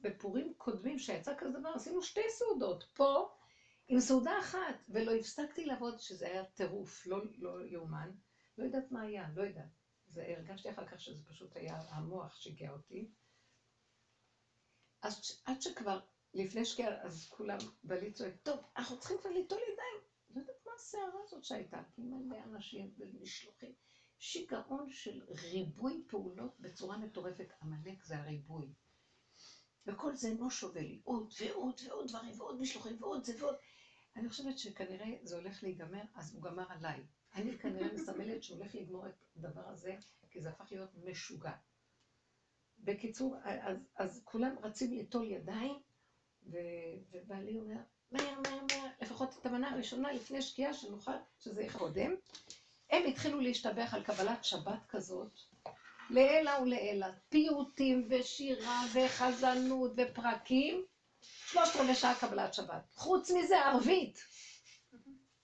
בפורים קודמים שיצא כזה דבר, עשינו שתי סעודות, פה עם סעודה אחת, ולא הפסקתי לעבוד, שזה היה טירוף, לא יאומן, לא יודעת מה היה, לא יודעת. הרגשתי אחר כך שזה פשוט היה המוח שהגיע אותי. אז עד שכבר, לפני שקיעה, אז כולם בלי צועק, טוב, אנחנו צריכים כבר ליטול ידיים. לא יודעת מה הסערה הזאת שהייתה, כי מלא אנשים ומשלוחים. שיגעון של ריבוי פעולות בצורה מטורפת, המלאק זה הריבוי. וכל זה לא שווה לי, עוד ועוד ועוד דברים, ועוד משלוחים, ועוד זה ועוד. אני חושבת שכנראה זה הולך להיגמר, אז הוא גמר עליי. אני כנראה מסמלת שהולך לגמור את הדבר הזה, כי זה הפך להיות משוגע. בקיצור, אז כולם רצים לטול ידיים, ובעלי אומר, מהר, לפחות את המנה הראשונה לפני שקיעה שנוכל, שזה יהיה קודם. הם התחילו להשתבח על קבלת שבת כזאת, לאלה ולאלה, פיוטים ושירה וחזנות ופרקים, 3/4 שעה קבלת שבת. חוץ מזה ערבית.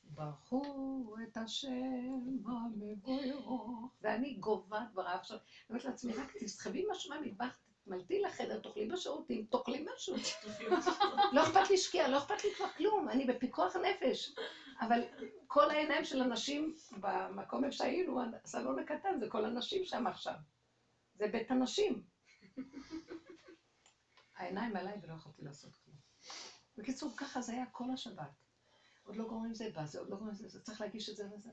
ברכו את השם המבורך. ואני גובה דבריו עכשיו. אני אומרת לעצמי, רק תסחבי משמע מטבח, תמלתי לחדר, תאכלי בשירותים, תאכלי משהו. לא אכפת לי שקיעה, לא אכפת לי כבר כלום, אני בפיקוח נפש. אבל כל העיניים של הנשים במקום איפה שהיינו, הסלון הקטן, זה כל הנשים שם עכשיו. זה בית הנשים. העיניים עליי ולא יכולתי לעשות כלום. בקיצור, ככה זה היה כל השבת. עוד לא גורמים זה בא, זה עוד לא גורמים זה, צריך להגיש את זה וזה.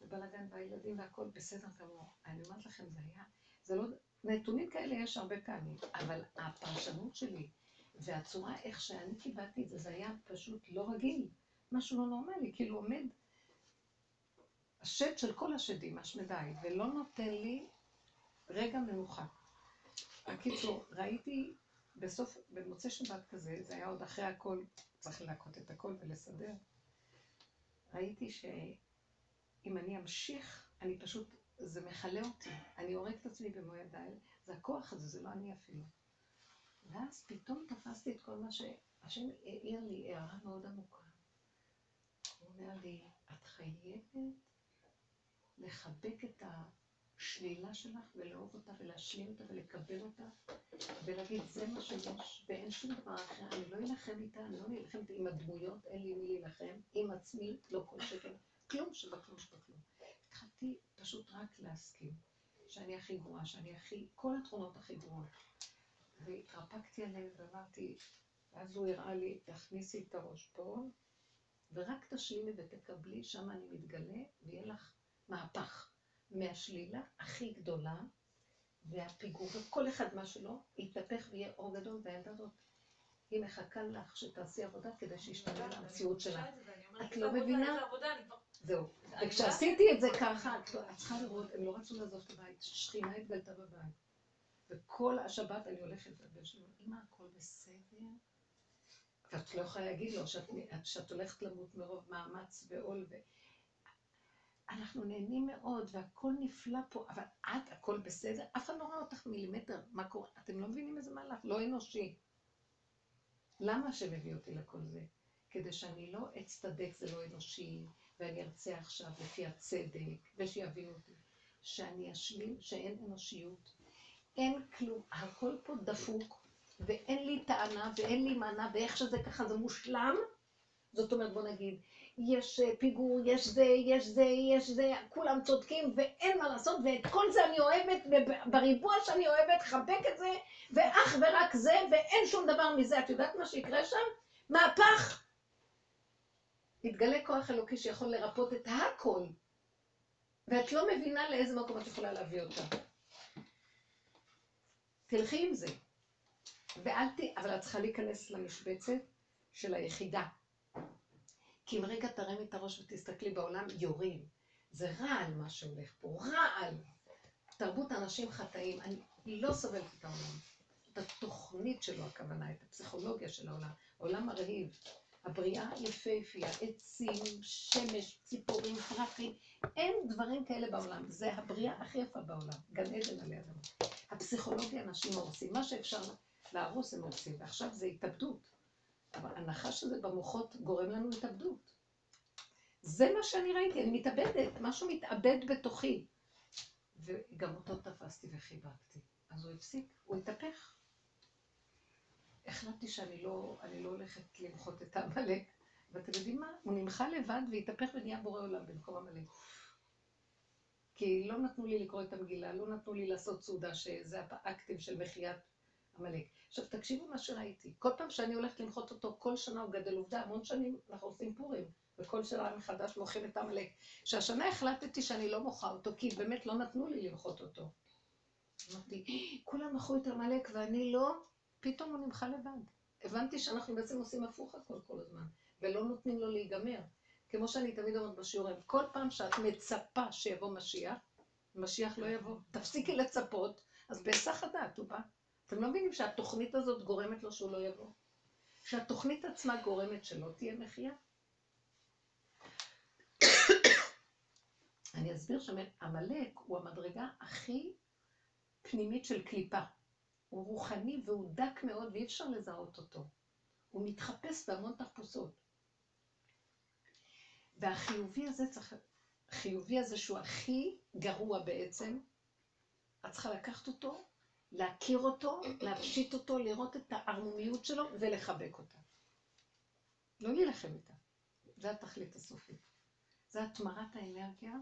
ובלגן והילדים והכל בסדר גמור. אני אומרת לכם, זה היה, זה לא, נתונים כאלה יש הרבה פעמים, אבל הפרשנות שלי והצורה איך שאני קיבלתי את זה, זה היה פשוט לא רגיל. משהו לא נורמלי, כאילו עומד השד של כל השדים, השמדיי, ולא נותן לי רגע מנוחה. הקיצור, ראיתי בסוף, במוצא שבת כזה, זה היה עוד אחרי הכל, צריך לנקות את הכל ולסדר. ראיתי שאם אני אמשיך, אני פשוט, זה מחלה אותי. אני הורג את עצמי במו ידיי, זה הכוח הזה, זה לא אני אפילו. ואז פתאום תפסתי את כל מה שהשם העיר לי, הערה מאוד עמוקה. הוא אומר לי, את חייבת לחבק את השלילה שלך ולאהוב אותה ולהשלים אותה ולקבל אותה ולהגיד זה מה שיש ואין שום דבר אחר, אני לא אלחם איתה, אני לא אלחם איתה עם הדמויות, אין לי מי להילחם, עם עצמי, לא כל שקל, כלום שבכלום שבכלום. התחלתי פשוט רק להסכים שאני הכי גרועה, שאני הכי, כל התכונות הכי גרועות. והתרפקתי עליהם ואמרתי, אז הוא הראה לי, תכניסי את הראש פה, ורק תשלימי ותקבלי, שם אני מתגלה, ויהיה לך מהפך מהשלילה הכי גדולה, והפיגור, כל אחד מה שלו, יתהפך ויהיה אור גדול, והילדה הזאת, היא מחכה לך שתעשי עבודה כדי שישתנה למציאות שלה. את לא מבינה? זהו. וכשעשיתי את זה ככה, את צריכה לראות, הם לא רצו לעזוב את הבית, שכינה התגלתה בבית. וכל השבת אני הולכת לדבר שלו, אמא, הכל בסדר? ואת לא יכולה להגיד לו שאת הולכת למות מרוב מאמץ ועול ו... אנחנו נהנים מאוד והכל נפלא פה, אבל את הכל בסדר, אף אחד לא רואה אותך מילימטר, מה קורה? אתם לא מבינים איזה מהלך, לא אנושי. למה שמביא אותי לכל זה? כדי שאני לא אצטדק זה לא אנושי, ואני ארצה עכשיו לפי הצדק, ושיביאו אותי. שאני אשלים שאין אנושיות, אין כלום, הכל פה דפוק, ואין לי טענה ואין לי מענה, ואיך שזה ככה זה מושלם, זאת אומרת בוא נגיד, יש פיגור, יש זה, יש זה, יש זה, כולם צודקים ואין מה לעשות, ואת כל זה אני אוהבת, ובריבוע שאני אוהבת, חבק את זה, ואך ורק זה, ואין שום דבר מזה, את יודעת מה שיקרה שם? מהפך! מתגלה כוח אלוקי שיכול לרפות את הכל, ואת לא מבינה לאיזה מקום את יכולה להביא אותה. תלכי עם זה, אבל את צריכה להיכנס למשבצת של היחידה. כי אם רגע תרמי את הראש ותסתכלי בעולם, יורים. זה רעל מה שהולך פה, רעל. תרבות אנשים חטאים, אני לא סובלת את העולם. את התוכנית שלו הכוונה, את הפסיכולוגיה של העולם. העולם הרהיב, הבריאה יפהפייה, עצים, שמש, ציפורים, פרחים. אין דברים כאלה בעולם, זה הבריאה הכי יפה בעולם. גן עדן עלי אדמה. הפסיכולוגיה אנשים הורסים, מה שאפשר להרוס הם הורסים, ועכשיו זה התאבדות. אבל ההנחה שזה במוחות גורם לנו התאבדות. זה מה שאני ראיתי, אני מתאבדת, משהו מתאבד בתוכי. וגם אותו תפסתי וחיבקתי. אז הוא הפסיק, הוא התהפך. החלטתי שאני לא הולכת למחות את המלך, ואתם יודעים מה? הוא נמחה לבד והתהפך ונהיה בורא עולם במקום המלך. כי לא נתנו לי לקרוא את המגילה, לא נתנו לי לעשות סעודה שזה האקטים של מחיית המלך. עכשיו תקשיבו מה שראיתי, כל פעם שאני הולכת למחות אותו, כל שנה הוא גדל עובדה, המון שנים אנחנו עושים פורים, וכל שנה מחדש מוחים את המלך. שהשנה החלטתי שאני לא מוחה אותו, כי באמת לא נתנו לי למחות אותו. אמרתי, כולם מחו את המלך ואני לא, פתאום הוא נמחה לבד. הבנתי שאנחנו בעצם עושים הפוך כל הזמן, ולא נותנים לו להיגמר. כמו שאני תמיד אומרת בשיעורים, כל פעם שאת מצפה שיבוא משיח, משיח לא יבוא, תפסיקי לצפות, אז בהיסח הדעת הוא בא. אתם לא מבינים שהתוכנית הזאת גורמת לו שהוא לא יבוא? שהתוכנית עצמה גורמת שלא תהיה מחייה? אני אסביר שהמלך הוא המדרגה הכי פנימית של קליפה. הוא רוחני והוא דק מאוד ואי אפשר לזהות אותו. הוא מתחפש בהמון תחפושות. והחיובי הזה, שהוא הכי גרוע בעצם, את צריכה לקחת אותו, להכיר אותו, להפשיט אותו, לראות את הערמומיות שלו ולחבק אותה. לא להילחם איתה. זה התכלית הסופית. זה התמרת האנרגיה,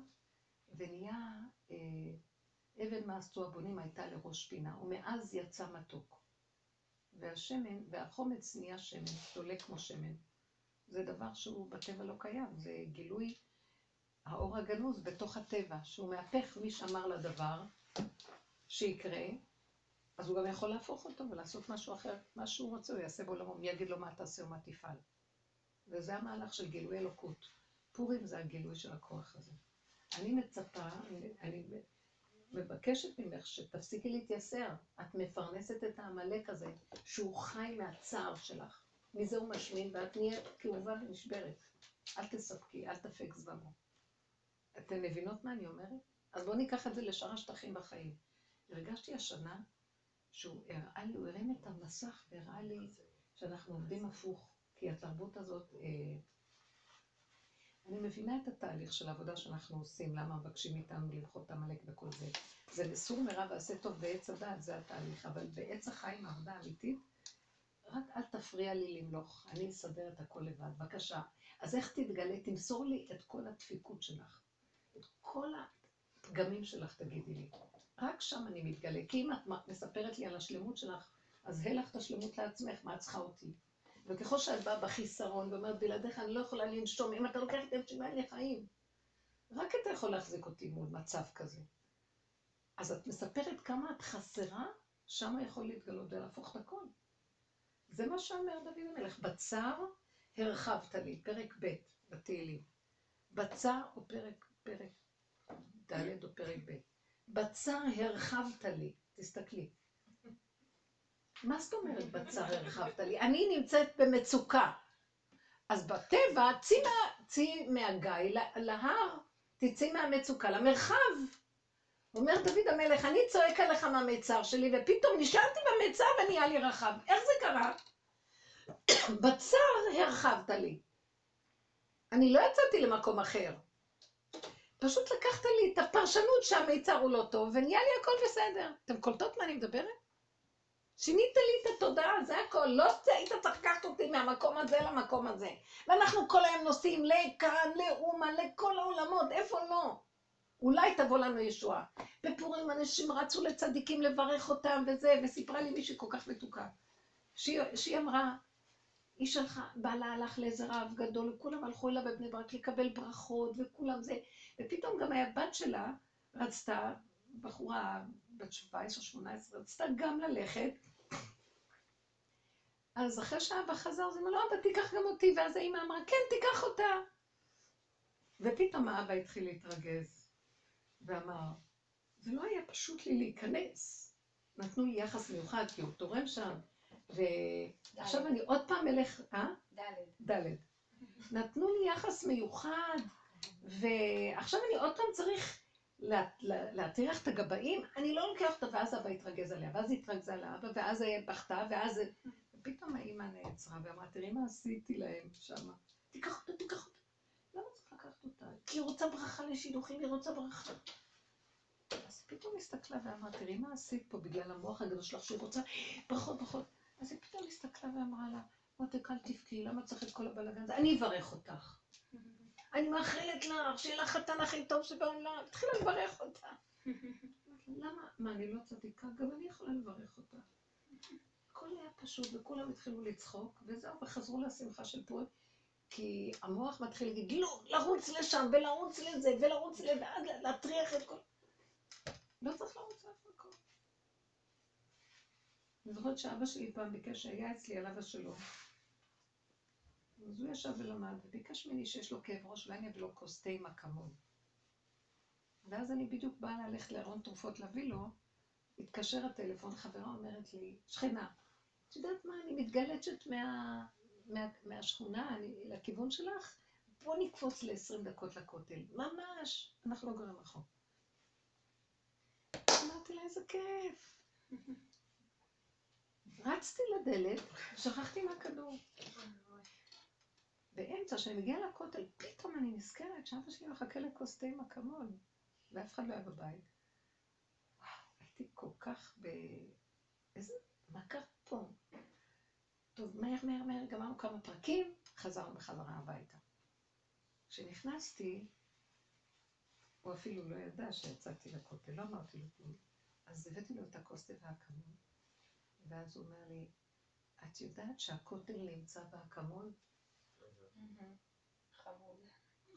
ונהיה אבן מעשו הבונים הייתה לראש פינה, ומאז יצא מתוק. והשמן, והחומץ נהיה שמן, דולה כמו שמן. זה דבר שהוא בטבע לא קיים, זה גילוי האור הגנוז בתוך הטבע, שהוא מהפך מי שאמר לדבר שיקרה, אז הוא גם יכול להפוך אותו ולעשות משהו אחר, מה שהוא רוצה, הוא יעשה בעולמו, מי יגיד לו מה תעשה ומה תפעל. וזה המהלך של גילוי אלוקות. פורים זה הגילוי של הכוח הזה. אני מצפה, אני מבקשת ממך שתפסיקי להתייסר. את מפרנסת את העמלק הזה, שהוא חי מהצער שלך. מזה הוא משמין ואת נהיית כאובה ונשברת. אל תספקי, אל תפק זבנו. אתן מבינות מה אני אומרת? אז בואו ניקח את זה לשאר השטחים בחיים. הרגשתי השנה, שהוא הראה לי, הוא הראים את המסך והראה לי שאנחנו עובדים הפוך, כי התרבות הזאת, אני מבינה את התהליך של העבודה שאנחנו עושים, למה מבקשים איתנו ללכות את המלך וכל זה. זה לסור מרע ועשה טוב בעץ הדעת, זה התהליך, אבל בעץ החיים, העבודה האמיתית, רק אל תפריע לי למלוך, אני אסדר את הכל לבד, בבקשה. אז איך תתגלה? תמסור לי את כל הדפיקות שלך, את כל הפגמים שלך תגידי לי. רק שם אני מתגלה, כי אם את מספרת לי על השלמות שלך, אז הלך את השלמות לעצמך, מה את צריכה אותי? וככל שאת באה בחיסרון ואומרת, בלעדיך אני לא יכולה לנשום, אם אתה לוקח את הנשימה אין לי חיים, רק אתה יכול להחזיק אותי מול מצב כזה. אז את מספרת כמה את חסרה, שם יכול להתגלות ולהפוך את הכל. זה מה שאומר דוד המלך, בצער הרחבת לי, פרק ב' בתהילים. בצער או פרק ד' או פרק ב'. בצער הרחבת לי, תסתכלי. מה זאת אומרת בצער הרחבת לי? אני נמצאת במצוקה. אז בטבע, צי מהגיא להר, תצאי מהמצוקה למרחב. אומר דוד המלך, אני צועק עליך מהמצער שלי, ופתאום נשארתי במצער ונהיה לי רחב. איך זה קרה? בצער הרחבת לי. אני לא יצאתי למקום אחר. פשוט לקחת לי את הפרשנות שהמיצר הוא לא טוב, ונהיה לי הכל בסדר. אתם קולטות מה אני מדברת? שינית לי את התודעה, זה הכל. לא היית צריך לקחת אותי מהמקום הזה למקום הזה. ואנחנו כל היום נוסעים לכאן, לאומה, לכל העולמות, איפה לא? אולי תבוא לנו ישועה. בפורים אנשים רצו לצדיקים לברך אותם וזה, וסיפרה לי מישהי כל כך מתוקה. שהיא אמרה, איש בעלה הלך לאיזה רב גדול, וכולם הלכו אליו בבני ברק לקבל ברכות וכולם זה. ופתאום גם הבת שלה רצתה, בחורה בת 17 או 18, רצתה גם ללכת. אז אחרי שהאבא חזר, זה אמר, לא, אבא תיקח גם אותי, ואז האמא אמרה, כן, תיקח אותה. ופתאום האבא התחיל להתרגז, ואמר, זה לא היה פשוט לי להיכנס. נתנו לי יחס מיוחד, כי הוא תורם שם. ועכשיו אני עוד פעם אלך, דלת. נתנו לי יחס מיוחד, ועכשיו אני עוד פעם צריך להטריח את הגבאים, אני לא לוקח אותה, ואז אבא התרגז עליה, ואז התרגזה לאבא, ואז היא בכתה, ואז... ופתאום האמא נעצרה ואמרה, תראי מה עשיתי להם שם. תיקח אותה, תיקח אותה. למה צריך לקחת אותה? כי היא רוצה ברכה לשידוכים, היא רוצה ברכה. אז פתאום הסתכלה ואמרה, תראי מה עשית פה בגלל המוח הגדול שלך שהיא רוצה, ברכות, ברכות. אז היא פתאום הסתכלה ואמרה לה, מותק, אל תבכי, למה צריך את כל הבלגן הזה? אני אברך אותך. אני מאחלת לך, שיהיה לך חתן הכי טוב שבעולם, תתחילה לברך אותה. למה? מה, אני לא צדיקה? גם אני יכולה לברך אותה. הכל היה פשוט, וכולם התחילו לצחוק, וזהו, וחזרו לשמחה של פורים, כי המוח מתחיל להגיד, לרוץ לשם, ולרוץ לזה, ולרוץ לזה, להטריח את כל... לא צריך לרוץ אף מקום. אני זוכרת שאבא שלי פעם ביקש שהיה אצלי על אבא שלו, אז הוא ישב ולמד, וביקש ממני שיש לו כאב ראש, ואני אביא לו כוס תה עם אקמול. ואז אני בדיוק באה ללכת לארון תרופות להביא לו, התקשר הטלפון, חברה אומרת לי, שכנה, את יודעת מה, אני מתגלצת מהשכונה, לכיוון שלך, בוא נקפוץ ל-20 דקות לכותל. ממש, אנחנו לא גרים רחוק. אמרתי לה, איזה כיף. רצתי לדלת, שכחתי מהכדור. באמצע, כשאני מגיעה לכותל, פתאום אני נזכרת שאבא שלי מחכה לכוס תה עם אקמול, ואף אחד לא היה בבית. וואו, הייתי כל כך איזה... מה קרה פה? טוב, מהר, גמרנו כמה פרקים, חזרנו בחזרה הביתה. כשנכנסתי, הוא אפילו לא ידע שיצאתי לכותל, לא אמרתי לו כלום. אז הבאתי לו את הכוס תה והאקמול, ואז הוא אומר לי, את יודעת שהכותל נמצא באקמול? חמוד.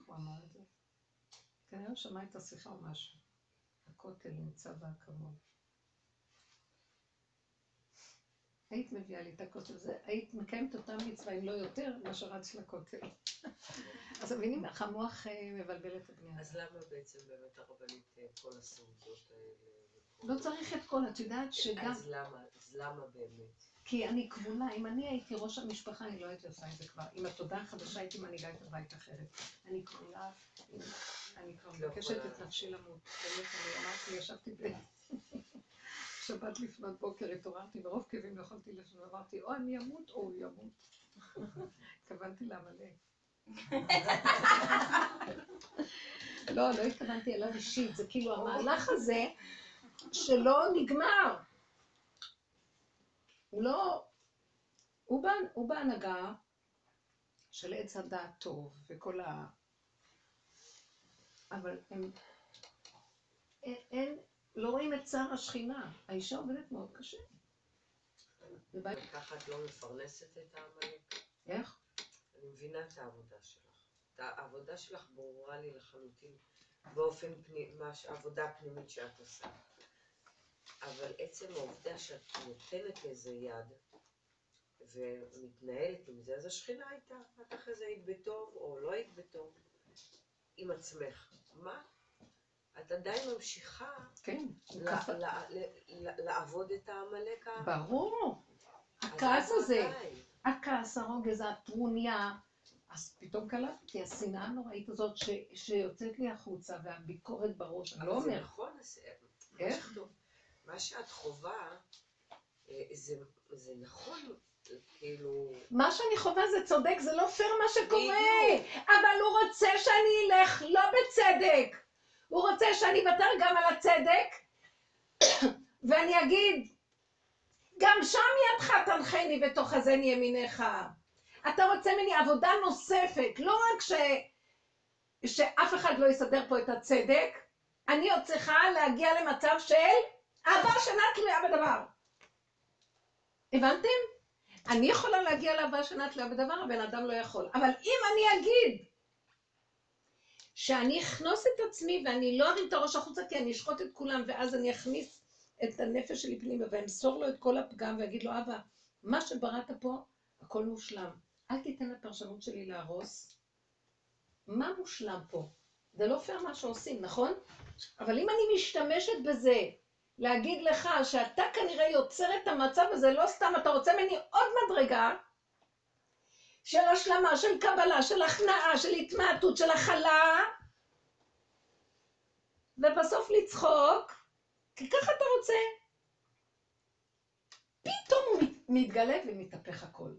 הוא אמר את זה. כנראה שמע את השיחה או משהו. הכותל נמצא באקמול. היית מביאה לי את הכותל הזה, היית מקיימת אותה מצווה, אם לא יותר, מה שרץ לכותל. אז מבינים איך המוח מבלבל את הבנייה. אז למה בעצם באמת הרבנית כל הסעודות האלה? לא צריך את כל, את יודעת שגם... אז למה באמת? כי אני כבונה, אם אני הייתי ראש המשפחה, אני לא הייתי עושה את זה כבר. עם התודעה החדשה הייתי מנהיגה את הבית אחרת. אני כבונה, אני כבר מבקשת את נפשי למות. אני אמרתי, ישבתי בשבת לפנות בוקר, התעוררתי, ברוב כאבים לא יכולתי לשנות, אמרתי, או אני אמות או הוא ימות. התכוונתי להמלא. לא התכוונתי אליו אישית, זה כאילו המהלך הזה שלא נגמר. הוא בהנהגה של עץ הדעת טוב וכל ה... אבל הם לא רואים את צער השכינה, האישה עובדת מאוד קשה. ככה את לא מפרנסת את העמלק? איך? אני מבינה את העבודה שלך. העבודה שלך ברורה לי לחלוטין באופן העבודה הפנימית שאת עושה. אבל עצם העובדה שאת נותנת לזה יד ומתנהלת עם זה, אז השכינה הייתה, את אחרי זה היית בטוב או לא היית בטוב עם עצמך. מה? את עדיין ממשיכה לעבוד את העמלק. ברור. הכעס הזה, הכעס, הרוגז, הטרוניה, אז פתאום קלטתי, השנאה הנוראית הזאת שיוצאת לי החוצה והביקורת בראש, אני לא אומר. זה נכון, איך? מה שאת חובה, זה נכון, כאילו... מה שאני חובה זה צודק, זה לא פייר מה שקורה, אבל הוא רוצה שאני אלך לא בצדק. הוא רוצה שאני אוותר גם על הצדק, ואני אגיד, גם שם ידך תנחני ותאחזני ימינך. אתה רוצה ממני עבודה נוספת, לא רק שאף אחד לא יסדר פה את הצדק, אני עוד צריכה להגיע למצב של אהבה שאינה תלויה בדבר. הבנתם? אני יכולה להגיע לאהבה שאינה תלויה בדבר, הבן אדם לא יכול. אבל אם אני אגיד שאני אכנוס את עצמי ואני לא ארים את הראש החוצה כי אני אשחוט את כולם, ואז אני אכניס את הנפש שלי פנימה ואמסור לו את כל הפגם ואגיד לו, אבא, מה שבראת פה, הכל מושלם. אל תיתן לפרשנות שלי להרוס. מה מושלם פה? זה לא פייר מה שעושים, נכון? אבל אם אני משתמשת בזה, להגיד לך שאתה כנראה יוצר את המצב הזה, לא סתם, אתה רוצה ממני עוד מדרגה, של השלמה, של קבלה, של הכנעה, של התמעטות, של הכלה, ובסוף לצחוק, כי ככה אתה רוצה. פתאום הוא מתגלה ומתהפך הכל.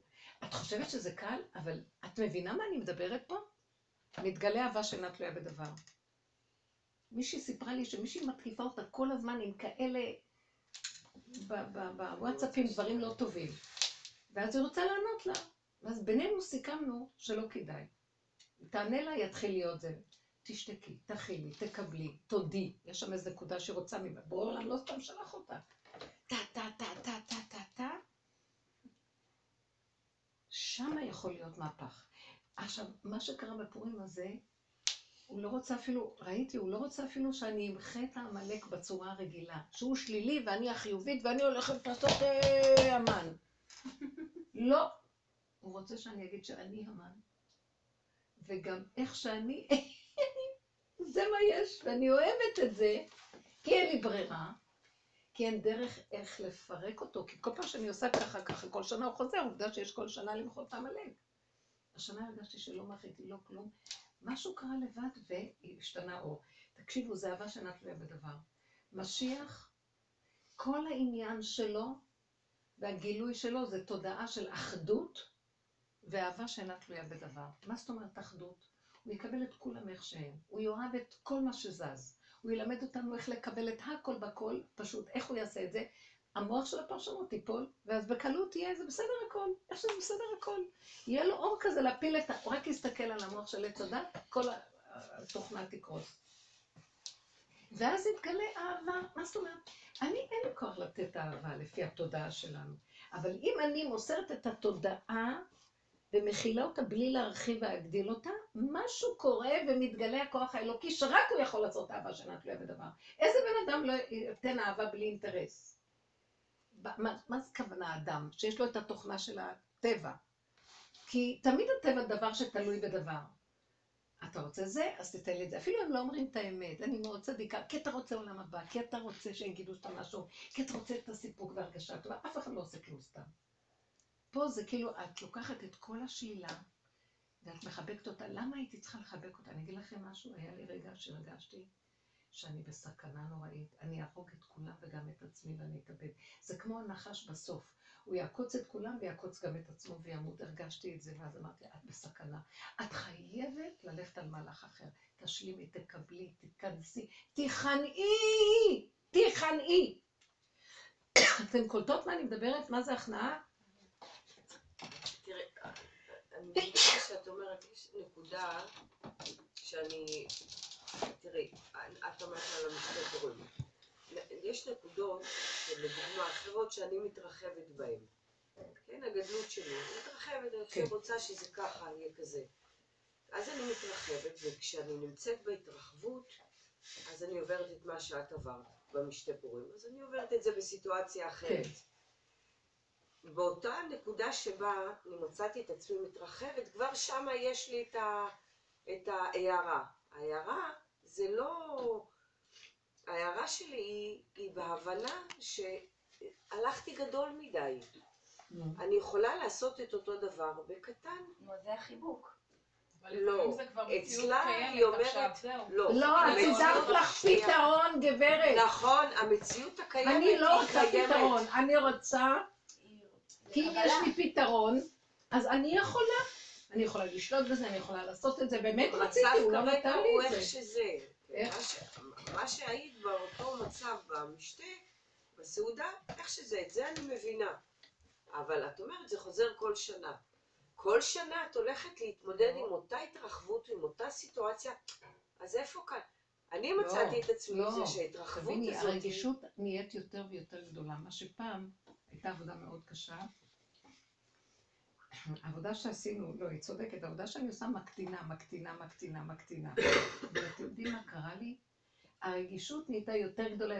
את חושבת שזה קל, אבל את מבינה מה אני מדברת פה? מתגלה אהבה שאינה תלויה בדבר. מישהי סיפרה לי שמישהי מתקיפה אותה כל הזמן עם כאלה בוואטסאפים דברים לא טובים. ואז היא רוצה לענות לה. ואז בינינו סיכמנו שלא כדאי. תענה לה, יתחיל להיות זה. תשתקי, תחילי, תקבלי, תודי. יש שם איזו נקודה שרוצה ממך. בעולם לא סתם שלח אותה. טה. שם יכול להיות מהפך. עכשיו, מה שקרה בפורים הזה, הוא לא רוצה אפילו, ראיתי, הוא לא רוצה אפילו שאני אמחה את העמלק בצורה הרגילה, שהוא שלילי ואני החיובית ואני הולכת לעשות אמן. לא. הוא רוצה שאני אגיד שאני המן, וגם איך שאני, זה מה יש, ואני אוהבת את זה, כי אין לי ברירה, כי אין דרך איך לפרק אותו, כי כל פעם שאני עושה ככה, כל שנה הוא חוזר, עובדה שיש כל שנה למחות המלאג. השנה הרגשתי שלא מחיתי, לא כלום, משהו קרה לבד והשתנה אור. תקשיבו, זה אהבה שאינה תלויה בדבר. משיח, כל העניין שלו והגילוי שלו זה תודעה של אחדות, ואהבה שאינה תלויה בדבר. מה זאת אומרת אחדות? הוא יקבל את כולם איך שהם. הוא יאהב את כל מה שזז. הוא ילמד אותנו איך לקבל את הכל בכל, פשוט איך הוא יעשה את זה. המוח של הפרשנות ייפול, ואז בקלות תהיה, זה בסדר הכל. איך שזה בסדר הכל. יהיה לו אור כזה להפיל את ה... הוא רק יסתכל על המוח של הצדה, כל התוכנה תקרוס. ואז יתגלה אהבה. מה זאת אומרת? אני אין לי כוח לתת אהבה לפי התודעה שלנו. אבל אם אני מוסרת את התודעה, ומכילה אותה בלי להרחיב והגדיל אותה, משהו קורה ומתגלה הכוח האלוקי, שרק הוא יכול לעשות אהבה שאינה תלויה בדבר. איזה בן אדם לא יתן אהבה בלי אינטרס? מה זה כוונה האדם? שיש לו את התוכנה של הטבע. כי תמיד הטבע דבר שתלוי בדבר. אתה רוצה זה? אז תתן לי את זה. אפילו הם לא אומרים את האמת. אני מאוד צדיקה, כי אתה רוצה עולם הבא, כי אתה רוצה שיגידו שאתה משהו, כי אתה רוצה את הסיפוק והרגשה טובה. אף אחד לא עושה כלום סתם. פה זה כאילו, את לוקחת את כל השאלה, ואת מחבקת אותה. למה הייתי צריכה לחבק אותה? אני אגיד לכם משהו, היה לי רגע שרגשתי שאני בסכנה נוראית, אני אהרוג את כולם וגם את עצמי ואני אתאבד. זה כמו הנחש בסוף, הוא יעקוץ את כולם ויעקוץ גם את עצמו וימות. הרגשתי את זה ואז אמרתי, את בסכנה. את חייבת ללכת על מהלך אחר. תשלימי, תקבלי, תתכנסי, תיכנעי. אתם קולטות מה אני מדברת? מה זה הכנעה? אני חושבת שאת אומרת, יש נקודה שאני, תראי, את אומרת על המשפט רואים. יש נקודות, לדוגמה, אחרות שאני מתרחבת בהן. כן, הגדלות שלי, מתרחבת, אני רוצה שזה ככה, יהיה כזה. אז אני מתרחבת, וכשאני נמצאת בהתרחבות, אז אני עוברת את מה שאת עברת במשפט רואים. אז אני עוברת את זה בסיטואציה אחרת. באותה נקודה שבה אני מצאתי את עצמי מתרחבת, כבר שמה יש לי את ההערה. ההערה זה לא... ההערה שלי היא בהבנה שהלכתי גדול מדי. אני יכולה לעשות את אותו דבר בקטן. זה החיבוק. לא, אצלה היא אומרת... לא, את יודעת לך פתרון, גברת. נכון, המציאות הקיימת היא קיימת. אני לא רוצה פתרון, אני רוצה... כי אם יש לי פתרון, אז אני יכולה לשלוט בזה, אני יכולה לעשות את זה, באמת רציתי, הוא לא נתן לי את זה. מה שהיית באותו מצב במשתה, בסעודה, איך שזה, את זה אני מבינה. אבל את אומרת, זה חוזר כל שנה. כל שנה את הולכת להתמודד עם אותה התרחבות, עם אותה סיטואציה, אז איפה כאן? אני מצאתי את עצמי זה שההתרחבות הזאת... הרגישות נהיית יותר ויותר גדולה. מה שפעם הייתה עבודה מאוד קשה. העבודה שעשינו, לא, היא צודקת, העבודה שאני עושה מקטינה. ואתם יודעים מה קרה לי? הרגישות נהייתה יותר גדולה.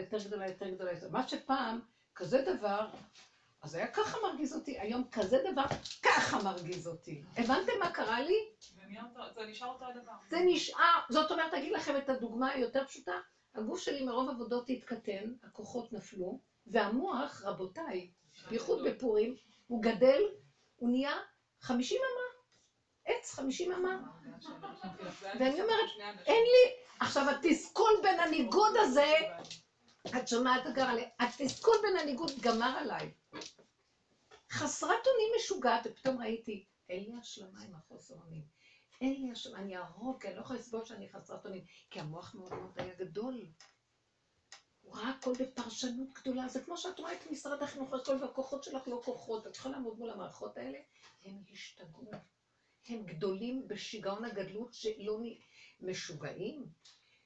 מה שפעם, כזה דבר, אז היה ככה מרגיז אותי, היום כזה דבר, ככה מרגיז אותי. הבנתם מה קרה לי? זה נשאר אותו הדבר. זה נשאר, זאת אומרת, אגיד לכם את הדוגמה היותר פשוטה, הגוף שלי מרוב עבודות התקטן, הכוחות נפלו, והמוח, רבותיי, בייחוד בפורים, הוא גדל, הוא נהיה 50 אמה, עץ 50 אמה. ואני אומרת, אין לי, עכשיו התסכול בין הניגוד הזה, את שומעת גר עליי, התסכול בין הניגוד גמר עליי. חסרת אונים משוגעת, ופתאום ראיתי, אין לי השלמה עם החוסר אונים. אין לי השלמה, אני ארוק, אני לא יכולה לסבול שאני חסרת אונים, כי המוח מאוד מאוד היה גדול. הוא ראה הכל בפרשנות גדולה, זה כמו שאת רואה את משרד החינוך, הכל והכוחות שלך לא כוחות, את צריכה לעמוד מול המערכות האלה, הם השתגעו. הם גדולים בשיגעון הגדלות שלא משוגעים.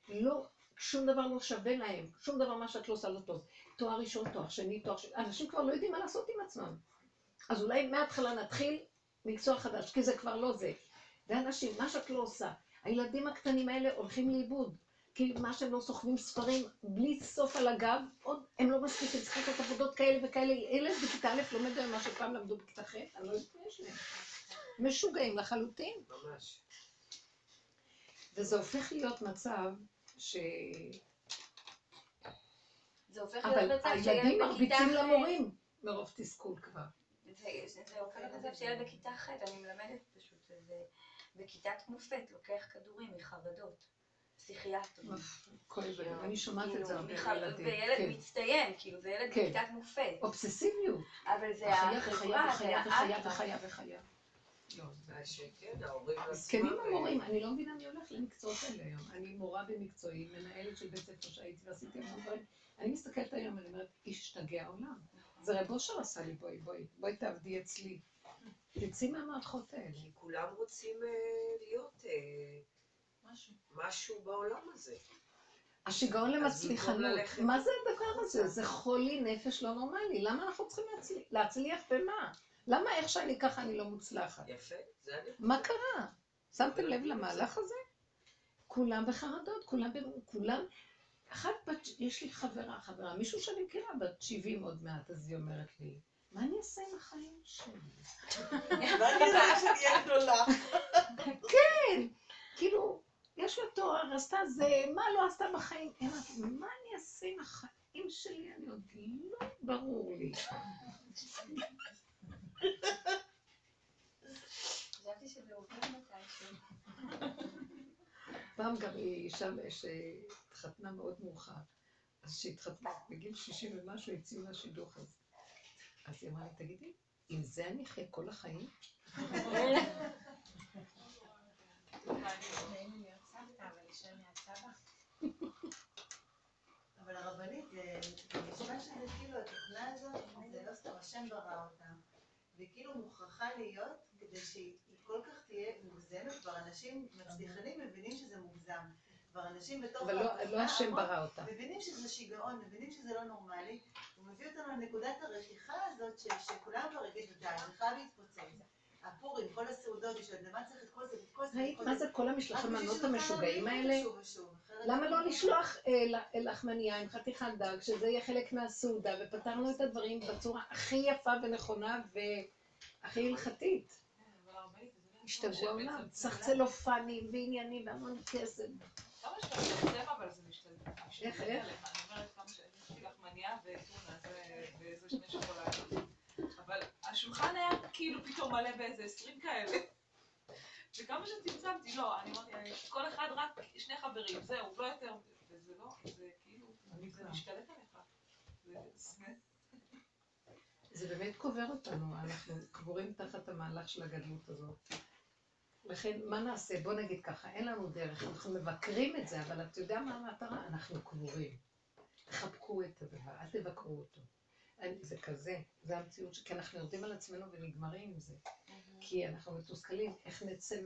לא, שום דבר לא שווה להם, שום דבר מה שאת לא עושה לא טוב. תואר ראשון, תואר שני, תואר שני, אנשים כבר לא יודעים מה לעשות עם עצמם. אז אולי מההתחלה נתחיל מקצוע חדש, כי זה כבר לא זה. ואנשים, מה שאת לא עושה, הילדים הקטנים האלה הולכים לאיבוד. כי מה שהם לא סוחבים ספרים בלי סוף על הגב, עוד הם לא מספיקים, צריכים לעשות עבודות כאלה וכאלה. ילד בכיתה א' לומד על מה שפעם למדו בכיתה ח', אני לא יודעת מה יש להם. משוגעים לחלוטין. ממש. וזה הופך להיות מצב ש... זה הופך להיות מצב שילד בכיתה ח'... אבל הילדים מרביצים למורים מרוב תסכול כבר. זה הופך להיות מצב שילד בכיתה ח', אני מלמדת פשוט, בכיתת מופת לוקח כדורים מחרדות. פסיכיאטר. אני שומעת את זה הרבה ילדים. וילד מצטיין, כאילו, זה ילד בכיתת מופת. אובססיביות. אבל זה החברה, זה האבא. וחיה. לא, זה השקד, ההורים... הסכמים המורים, אני לא מבינה מי הולך למקצועות האלה היום. אני מורה במקצועי, מנהלת של בית ספר שהייתי ועשיתי המון דברים. אני מסתכלת היום, אני אומרת, השתגע העולם. זה רב אושר עשה לי, בואי תעבדי אצלי. תצאי מהמערכות האלה. כולם רוצים להיות... משהו בעולם הזה. השיגעון למצליחנות. מה זה הדבר הזה? זה חולי נפש לא נורמלי. למה אנחנו צריכים להצליח במה? למה איך שאני ככה אני לא מוצלחת? יפה, זה אני... מה קרה? שמתם לב למהלך הזה? כולם בחרדות, כולם... אחת בת... יש לי חברה, מישהו שאני מכירה בת 70 עוד מעט, אז היא אומרת לי, מה אני אעשה עם החיים שלי? ואני יודעת שאני אהיה גדולה. כן, כאילו... יש לה תואר, עשתה זה, מה לא עשתה בחיים? אין לה, מה אני אעשה עם החיים שלי? אני עוד לא ברור לי. חשבתי שזה עובר מתישהו. פעם גם היא אישה שהתחתנה מאוד מאוחר. אז שהתחתנה בגיל 60 ומשהו, הציעו לה שידוך הזה. אז היא אמרה לי, תגידי, עם זה אני אחיה כל החיים? אבל הרבנית, במשפט שזה כאילו, התוכנה הזאת, זה לא סתם השם ברא אותה, וכאילו מוכרחה להיות כדי שהיא כל כך תהיה מוגזמת, כבר אנשים מצליחנים מבינים שזה מוגזם, כבר אנשים בתוך... אבל לא השם ברא אותה. מבינים שזה שיגעון, מבינים שזה לא נורמלי, הוא מביא אותנו לנקודת הרתיחה הזאת שכולם כבר רגילים, אתה צריכה להתפוצץ. הפורים, כל הסעודות, יש לדמה צריך את כל זה, את כל זה. ראית מה זה כל המשלחת המנות המשוגעים האלה? למה לא לשלוח לחמניה עם חתיכת דג, שזה יהיה חלק מהסעודה, ופתרנו את הדברים בצורה הכי יפה ונכונה והכי הלכתית. השתגעו העולם, צריך צלופנים ועניינים והמון כסף. כמה שאתה מצטער, אבל זה משתגע. איך? אני אומרת כמה שאתה לחמניה וטונה, וזה שני שוקולד. אבל השולחן היה כאילו פתאום מלא באיזה 20 כאלה. וכמה שצמצמתי, לא, אני אמרתי, כל אחד רק שני חברים, זהו, לא יותר, וזה לא, זה כאילו, זה משתלט עליך. זה באמת קובר אותנו, אנחנו קבורים תחת המהלך של הגדלות הזאת. לכן, מה נעשה? בוא נגיד ככה, אין לנו דרך, אנחנו מבקרים את זה, אבל אתה יודע מה המטרה? אנחנו קבורים. תחבקו את הדבר, אל תבקרו אותו. זה כזה, זה המציאות, כי אנחנו יורדים על עצמנו ונגמרים עם זה. כי אנחנו מתוסכלים, איך נצא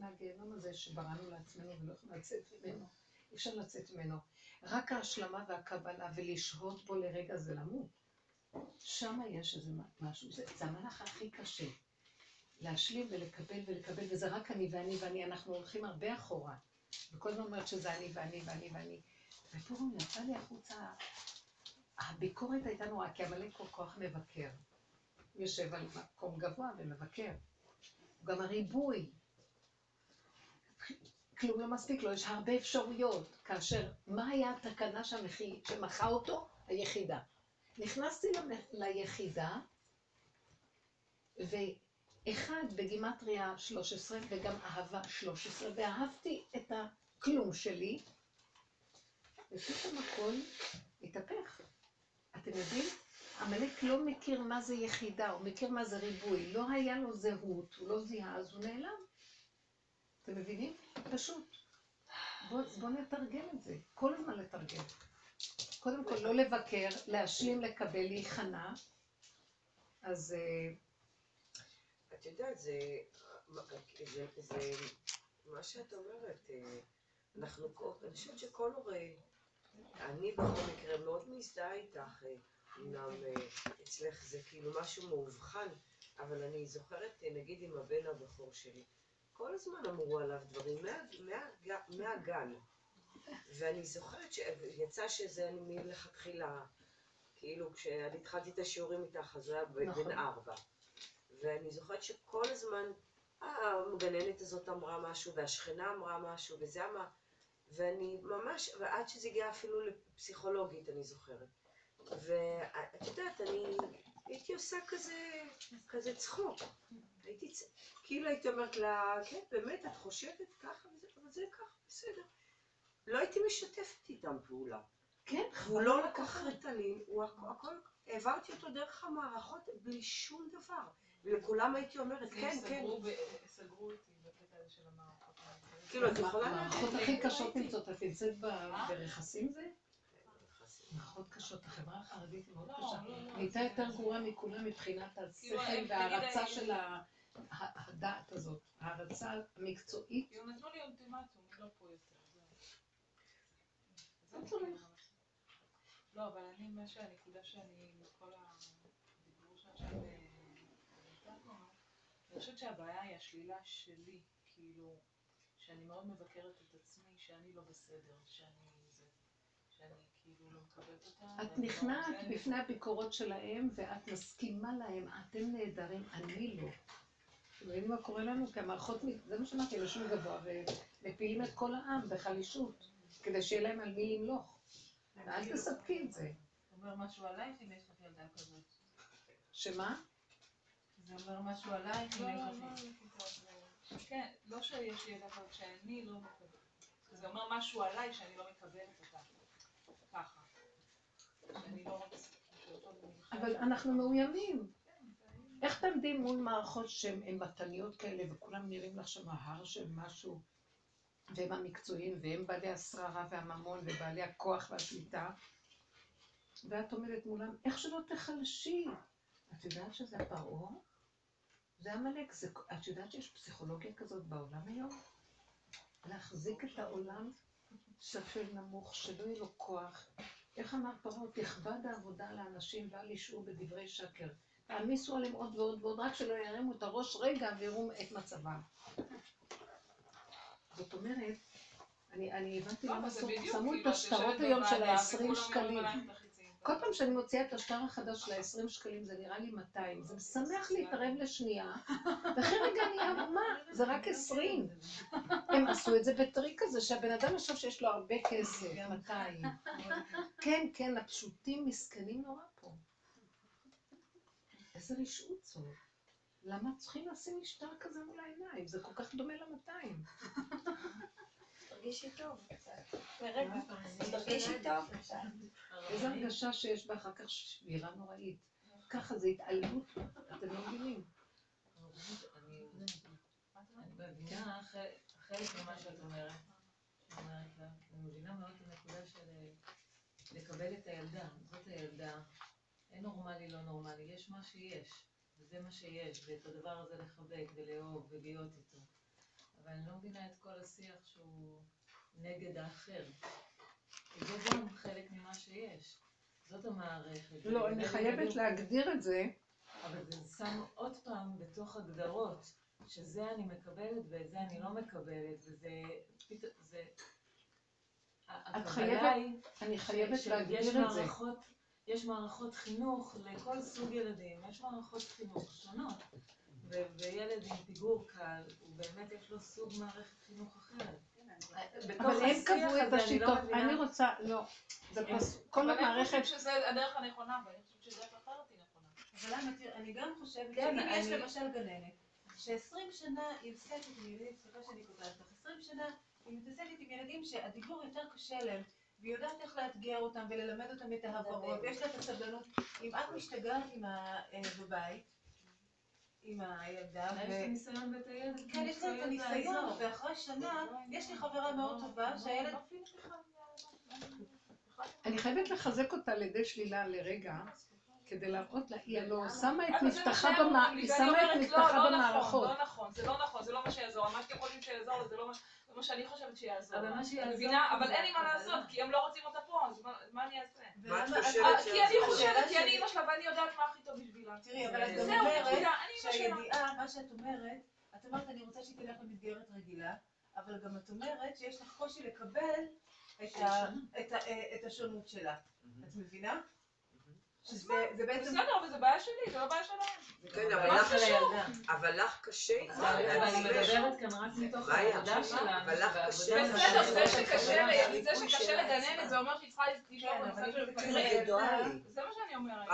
מהגיהנום הזה שבראנו לעצמנו ולא יכולים לצאת ממנו. אי אפשר לצאת ממנו. רק ההשלמה והקבלה ולשהות בו לרגע זה למות. שם יש איזה משהו, זה המהלך הכי קשה. להשלים ולקבל ולקבל, וזה רק אני ואני ואני, אנחנו הולכים הרבה אחורה. וכל הזמן אומרת שזה אני ואני ואני ואני. ופה הוא נצא לי החוצה, הביקורת הייתה נוראה, כי המלך כל כך מבקר. הוא יושב על מקום גבוה ומבקר. הוא גם הריבוי. כלום לא מספיק לו, יש הרבה אפשרויות, כאשר מה היה התקנה שמחה אותו? היחידה. נכנסתי ליחידה, ואחד בגימטריה 13 וגם אהבה 13, ואהבתי את הכלום שלי, ופתאום הכל התהפך. אתם יודעים? המלך לא מכיר מה זה יחידה, הוא מכיר מה זה ריבוי, לא היה לו זהות, הוא לא זיהה, אז הוא נעלם. אתם מבינים? פשוט. בוא נתרגל את זה. כל הזמן לתרגל. קודם כל לא לבקר, להשלים, לקבל, להיכנע. אז... את יודעת, זה מה שאת אומרת. אני חושבת שכל הורה, אני בכל מקרה מאוד מזדהה איתך, אמנם אצלך זה כאילו משהו מאובחן, אבל אני זוכרת, נגיד, עם הבן הבכור שלי. כל הזמן אמרו עליו דברים, מהגן. ואני זוכרת שיצא שזה אני מלכתחילה, כאילו כשאני התחלתי את השיעורים איתך, אז הוא היה בן 4. ואני זוכרת שכל הזמן המגננת הזאת אמרה משהו, והשכנה אמרה משהו, וזה מה, ואני ממש, ועד שזה הגיע אפילו לפסיכולוגית, אני זוכרת. ואת יודעת, אני הייתי עושה כזה צחוק. כאילו הייתי אומרת לה, כן, באמת, את חושבת ככה וזה, אבל זה ככה, בסדר. לא הייתי משתפת איתם פעולה. כן, הוא לא לקח רטלין, הוא הכל, העברתי אותו דרך המערכות בלי שום דבר. ולכולם הייתי אומרת, כן, כן. סגרו אותי בקטע הזה של המערכות. כאילו, את יכולה... המערכות הכי קשות נמצאות, את נמצאת ברכסים זה? מערכות קשות, החברה החרדית מאוד קשה. הייתה יותר גרועה מכולם מבחינת השכל וההרצה של ה... הדעת הזאת, ההרצה המקצועית. היא נתנו לי אולטימטום, היא לא פה יותר. זה מצורך. לא, אבל אני מה שהנקודה שאני, מכל הדיבור שעכשיו הייתה, אני חושבת שהבעיה היא השלילה שלי, כאילו, שאני מאוד מבקרת את עצמי, שאני לא בסדר, שאני כאילו לא מקבלת אותה. את נכנעת בפני הביקורות שלהם, ואת מסכימה להם, אתם נהדרים, אני לא. ראינו מה קורה לנו, כי המערכות, זה מה שמעתי, לשום גבוה, ומפילים את כל העם בחלישות, כדי שיהיה להם על מי למלוך. ואל תספקי את זה. אומר משהו עלייך אם יש לך ילדה כזאת. שמה? זה אומר משהו עלייך אם יש לך ילדה. כן, לא שיש ילדה כזאת, שאני לא מקבלת. זה אומר משהו עליי שאני לא מקבלת אותה. ככה. שאני לא מקבלת. אבל אנחנו מאוימים. איך תעמדים מול מערכות שהן מתניות כאלה, וכולם נראים לך שם ההר של משהו, והם המקצועיים, והם בעלי השררה והממון, ובעלי הכוח והשליטה, ואת עומדת מולם, איך שלא תחלשי? את יודעת שזה הפרעה? זה המלך, את יודעת שיש פסיכולוגיה כזאת בעולם היום? להחזיק את העולם שפל נמוך, שלא יהיה לו כוח. איך אמר פרעה? תכבד העבודה לאנשים, ואל ישעו בדברי שקר. תעמיסו עליהם עוד ועוד ועוד, רק שלא ירימו את הראש רגע ויראו את מצבם. זאת אומרת, אני הבנתי למה שמו את השטרות היום של ה20 שקלים. כל פעם שאני מוציאה את השטר החדש של ה20 שקלים, זה נראה לי 200. זה משמח להתערב לשנייה, ואחרי רגע אני אמומה, זה רק 20. הם עשו את זה בטריק כזה, שהבן אדם יושב שיש לו הרבה כסף, 200. כן, כן, הפשוטים מסכנים נורא פה. איזה רשעות זאת. למה צריכים לשים משטר כזה מול העיניים? זה כל כך דומה ל200. תרגישי טוב קצת. לרגע, תרגישי טוב קצת. איזו הרגשה שיש בה אחר כך שבירה נוראית. ככה זה התעלמות, אתם לא מבינים. מבינה חלק ממה שאת אומרת. אני מבינה מאוד את הנקודה של לקבל את הילדה. זאת הילדה. אין נורמלי, לא נורמלי. יש מה שיש. וזה מה שיש. ואת הדבר הזה לחבק ולאהוב ולהיות איתו. אבל אני לא מבינה את כל השיח שהוא נגד האחר. זה גם חלק ממה שיש. זאת המערכת. לא, אני חייבת להגדיר את זה. אבל זה שם עוד פעם בתוך הגדרות, שזה אני מקבלת ואת זה אני לא מקבלת, וזה... הקבלה היא... אני חייבת להגדיר את זה. יש מערכות חינוך לכל סוג ילדים, יש מערכות חינוך שונות, וילד עם פיגור קל, הוא באמת יש לו סוג מערכת חינוך אחרת. אבל הם קבעו את השיטות, אני רוצה, לא, זה כל המערכת... אני חושבת שזה הדרך הנכונה, ואני חושבת שזה אחרת היא נכונה. אבל אני גם חושבת, אם יש למשל גננת, ש20 שנה היא מתעסקת עם ילדים, סליחה שאני קוטעת לך, 20 שנה היא מתעסקת עם ילדים שהדיבור יותר קשה להם, והיא יודעת איך לאתגר אותם וללמד אותם את ההברות, ויש לה את הסבלנות, אם את משתגעת בבית, עם הילדה. יש לי ניסיון ואת הילד. כן, יש לי את הניסיון, ואחרי שנה יש לי חברה מאוד טובה שהילד... אני חייבת לחזק אותה על ידי שלילה לרגע, כדי להראות לה, היא לא שמה את נפתחה במערכות. לא נכון, זה לא נכון, זה לא מה שיעזור. מה שאתם יכולים שיעזור זה לא מה שאני חושבת שיעזור. אבל אין לי מה לעשות, כי הם לא רוצים אותה פה, אז מה אני אעשה? כי אני חושבת, כי אני אימא שלה ואני יודעת מה הכי טוב בשבילה. תראי, אבל את אומרת שהידיעה, מה שאת אומרת, את אומרת אני רוצה שהיא תלך למסגרת רגילה, אבל גם את אומרת שיש לך קושי לקבל את השונות שלה. את מבינה? זה בעצם... בסדר, אבל זה בעיה שלי, זה לא בעיה שלהם. כן, אבל לך קשה. אבל אני מדברת כאן רק מתוך העבודה שלנו. אבל לך קשה. בסדר, זה שקשה לגננת, זה אומר שהיא צריכה להשתמש במצב של פקרית. זה מה שאני אומרת.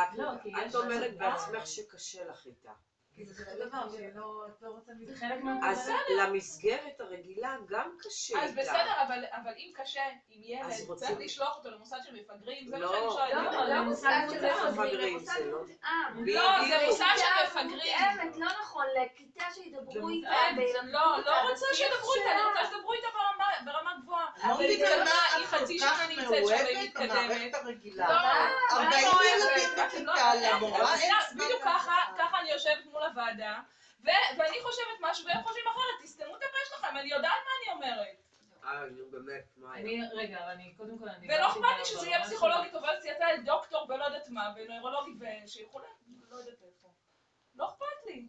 את אומרת בעצמך שקשה לך איתה. כי זה דבר שלא רוצה מתחלק מה... אז למסגרת הרגילה גם קשה איתה. אז בסדר, אבל אם קשה עם ילד, צריך לשלוח אותו למוסד של מפגרים, זה מה שאני שואלת. לא, לא מוסד של מפגרים, זה מוסד מותאם. לא, זה מוסד של מפגרים. באמת, לא נכון, לכיתה שידברו איתה. לא, לא רוצה שידברו איתה, אני רוצה שידברו איתה ברמה גבוהה. אבל התקדמה, היא חצי שנה נמצאת שם והיא מתקדמת. המערכת הרגילה. לא, אני יושבת מול הוועדה, ואני חושבת משהו, והם חושבים אחרת, תסתמו את הפה שלכם, אני יודעת מה אני אומרת. אני באמת, מה היה? רגע, אני קודם כל... ולא אכפת לי שזה יהיה פסיכולוגית, אבל צייתה לדוקטור ולא יודעת מה, ונוירולוגית שיכולה, לא יודעת איפה. לא אכפת לי.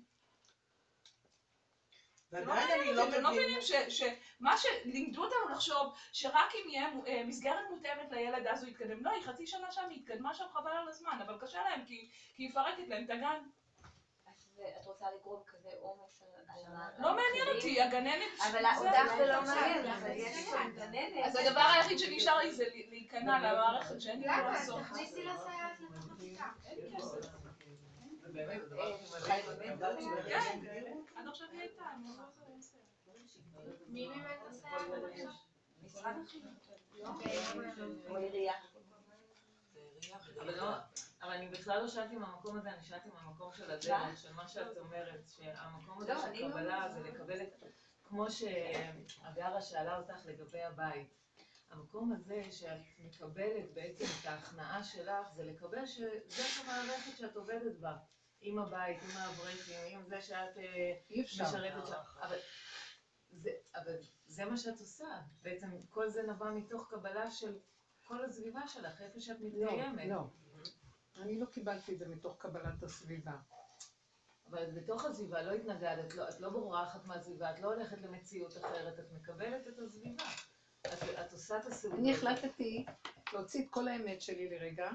ולא מבינים שמה שלימדו אותנו לחשוב, שרק אם יהיה מסגרת מותאמת לילד אז הוא יתקדם. לא, היא חצי שנה שם, היא התקדמה שם חבל על הזמן, אבל קשה להם, כי היא מפרקת להם את הגן. את רוצה לגרום כזה אומץ על המערכת? לא מעניין אותי, הגננת... אבל אותך זה לא מעניין, אבל יש שם גננת. אז הדבר היחיד שנשאר לי זה להיכנע למערכת שאין לי לא לעשות. למה? תכניסי לסייעת לתוך הפיקה. אין כסף. באמת, זה דבר שמראה. כן, עד עכשיו היא הייתה, אני לא רוצה לסייעת. מי באמת הסייעת עד עכשיו? משרד החינוך. או עירייה. אבל אני בכלל לא שאלתי מהמקום הזה, אני שאלתי מהמקום של הדרך, של מה שאת אומרת, שהמקום הזה של קבלה ולקבל את... כמו שהגרה שאלה אותך לגבי הבית, המקום הזה שאת מקבלת בעצם את ההכנעה שלך, זה לקבל שזאת המערכת שאת עובדת בה, עם הבית, עם האברכים, עם זה שאת משרתת לך. אבל זה מה שאת עושה, בעצם כל זה נבע מתוך קבלה של... כל הסביבה שלך, איפה שאת מתקיימת. לא, לא. אני לא קיבלתי את זה מתוך קבלת הסביבה. אבל בתוך הסביבה לא התנגדת, את לא בורחת מהסביבה, את לא הולכת למציאות אחרת, את מקבלת את הסביבה. את עושה את הסביבה. אני החלטתי להוציא את כל האמת שלי לרגע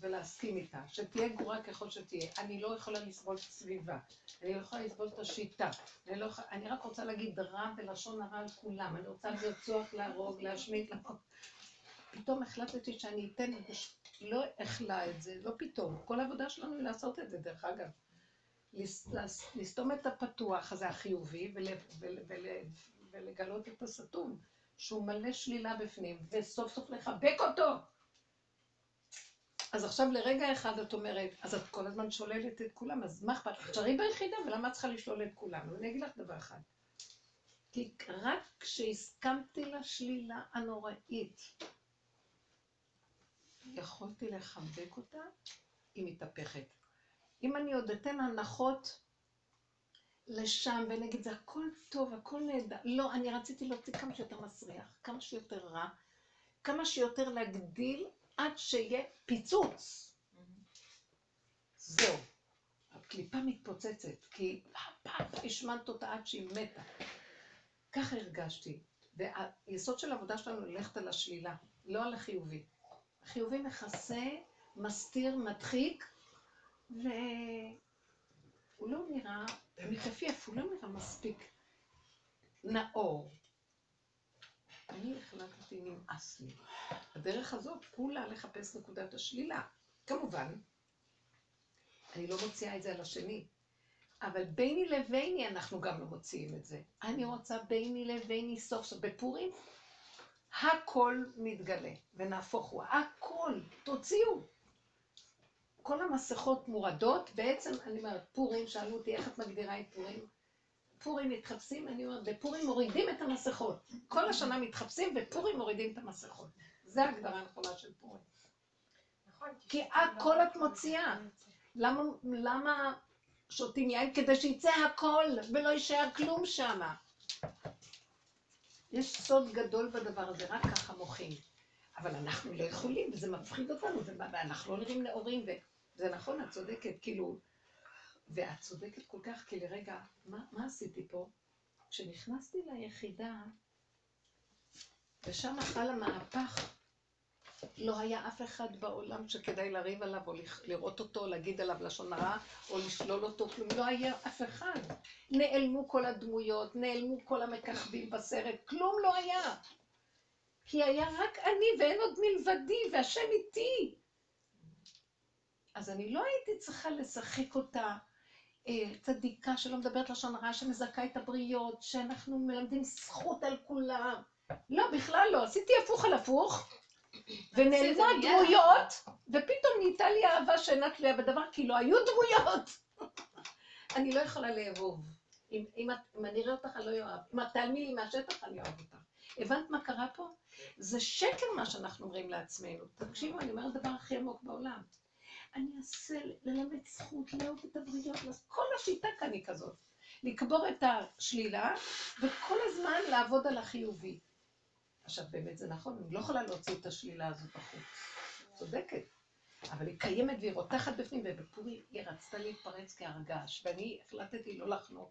ולהסכים איתה, שתהיה גרורה ככל שתהיה. אני לא יכולה לסבול את הסביבה, אני לא יכולה לסבול את השיטה. אני רק רוצה להגיד רע ולשון הרע על כולם, אני רוצה לרצוח, להרוג, להשמיד, פתאום החלטתי שאני אתן, לא אכלה את זה, לא פתאום. כל העבודה שלנו היא לעשות את זה, דרך אגב. לסתום את הפתוח הזה החיובי ולגלות את הסתום, שהוא מלא שלילה בפנים, וסוף סוף לחבק אותו. אז עכשיו לרגע אחד את אומרת, אז את כל הזמן שוללת את כולם, אז מה אכפת? שרי ביחידה, ולמה צריכה לשלול את כולם? ואני אגיד לך דבר אחד. כי רק כשהסכמתי לשלילה הנוראית, יכולתי לחבק אותה, היא מתהפכת. אם אני עוד אתן הנחות לשם ונגיד זה הכל טוב, הכל נהדר, לא, אני רציתי להוציא כמה שיותר מסריח, כמה שיותר רע, כמה שיותר להגדיל עד שיהיה פיצוץ. זהו, הקליפה מתפוצצת, כי השמנת אותה עד שהיא מתה. ככה הרגשתי, והיסוד של העבודה שלנו ללכת על השלילה, לא על החיובי. החיובי מכסה, מסתיר, מדחיק, והוא לא נראה מתעפייף, הוא לא נראה מספיק נאור. אני החלטתי, נמאס לי. הדרך הזאת כולה לחפש נקודת השלילה. כמובן, אני לא מוציאה את זה על השני. אבל ביני לביני אנחנו גם לא מוציאים את זה. אני רוצה ביני לביני סוף סוף. בפורים, הכל מתגלה, ונהפוך הוא. הכל, תוציאו. כל המסכות מורדות, בעצם אני אומרת, פורים, שאלו אותי איך את מגדירה את פורים? פורים מתחפשים, אני אומרת, בפורים מורידים את המסכות. כל השנה מתחפשים ופורים מורידים את המסכות. זה ההגדרה הנכונה של פורים. נכון. כי הכל את מוציאה. למה שותים יין? כדי שיצא הכל ולא יישאר כלום שם. יש סוד גדול בדבר הזה, רק ככה מוחים. אבל אנחנו לא יכולים, וזה מפחיד אותנו, ואנחנו לא נראים נאורים, וזה נכון, את צודקת, כאילו, ואת צודקת כל כך, כי לרגע, מה עשיתי פה? כשנכנסתי ליחידה, ושם החל המהפך, לא היה אף אחד בעולם שכדאי לריב עליו, או לראות אותו, להגיד עליו לשון הרע, או לשלול אותו, כלום, לא היה אף אחד. נעלמו כל הדמויות, נעלמו כל המככבים בסרט, כלום לא היה. כי היה רק אני ואין עוד מלבדי, והשם איתי. אז אני לא הייתי צריכה לשחק אותה צדיקה שלא מדברת לשון הרע, שמזכה את הבריות, שאנחנו מלמדים זכות על כולם. לא, בכלל לא, עשיתי הפוך על הפוך, ונעלמו הדמויות, ופתאום נהייתה לי אהבה שאינה תלויה בדבר, כי לא היו דמויות. אני לא יכולה לאהוב. אם אני אראה אותך, אני לא אוהב. אם את תעלמי לי מהשטח, אני אוהב אותך. הבנת מה קרה פה? זה שקר מה שאנחנו אומרים לעצמנו. תקשיבו, אני אומרת דבר הכי עמוק בעולם. אני אעשה ללמד זכות, לאהוב את הבריות, כל השיטה כאן היא כזאת. לקבור את השלילה, וכל הזמן לעבוד על החיובי. עכשיו, באמת זה נכון, אני לא יכולה להוציא את השלילה הזאת בחוץ. צודקת. אבל היא קיימת והיא רותחת בפנים, ובפורים היא רצתה להתפרץ כהרגש, ואני החלטתי לא לחנוק,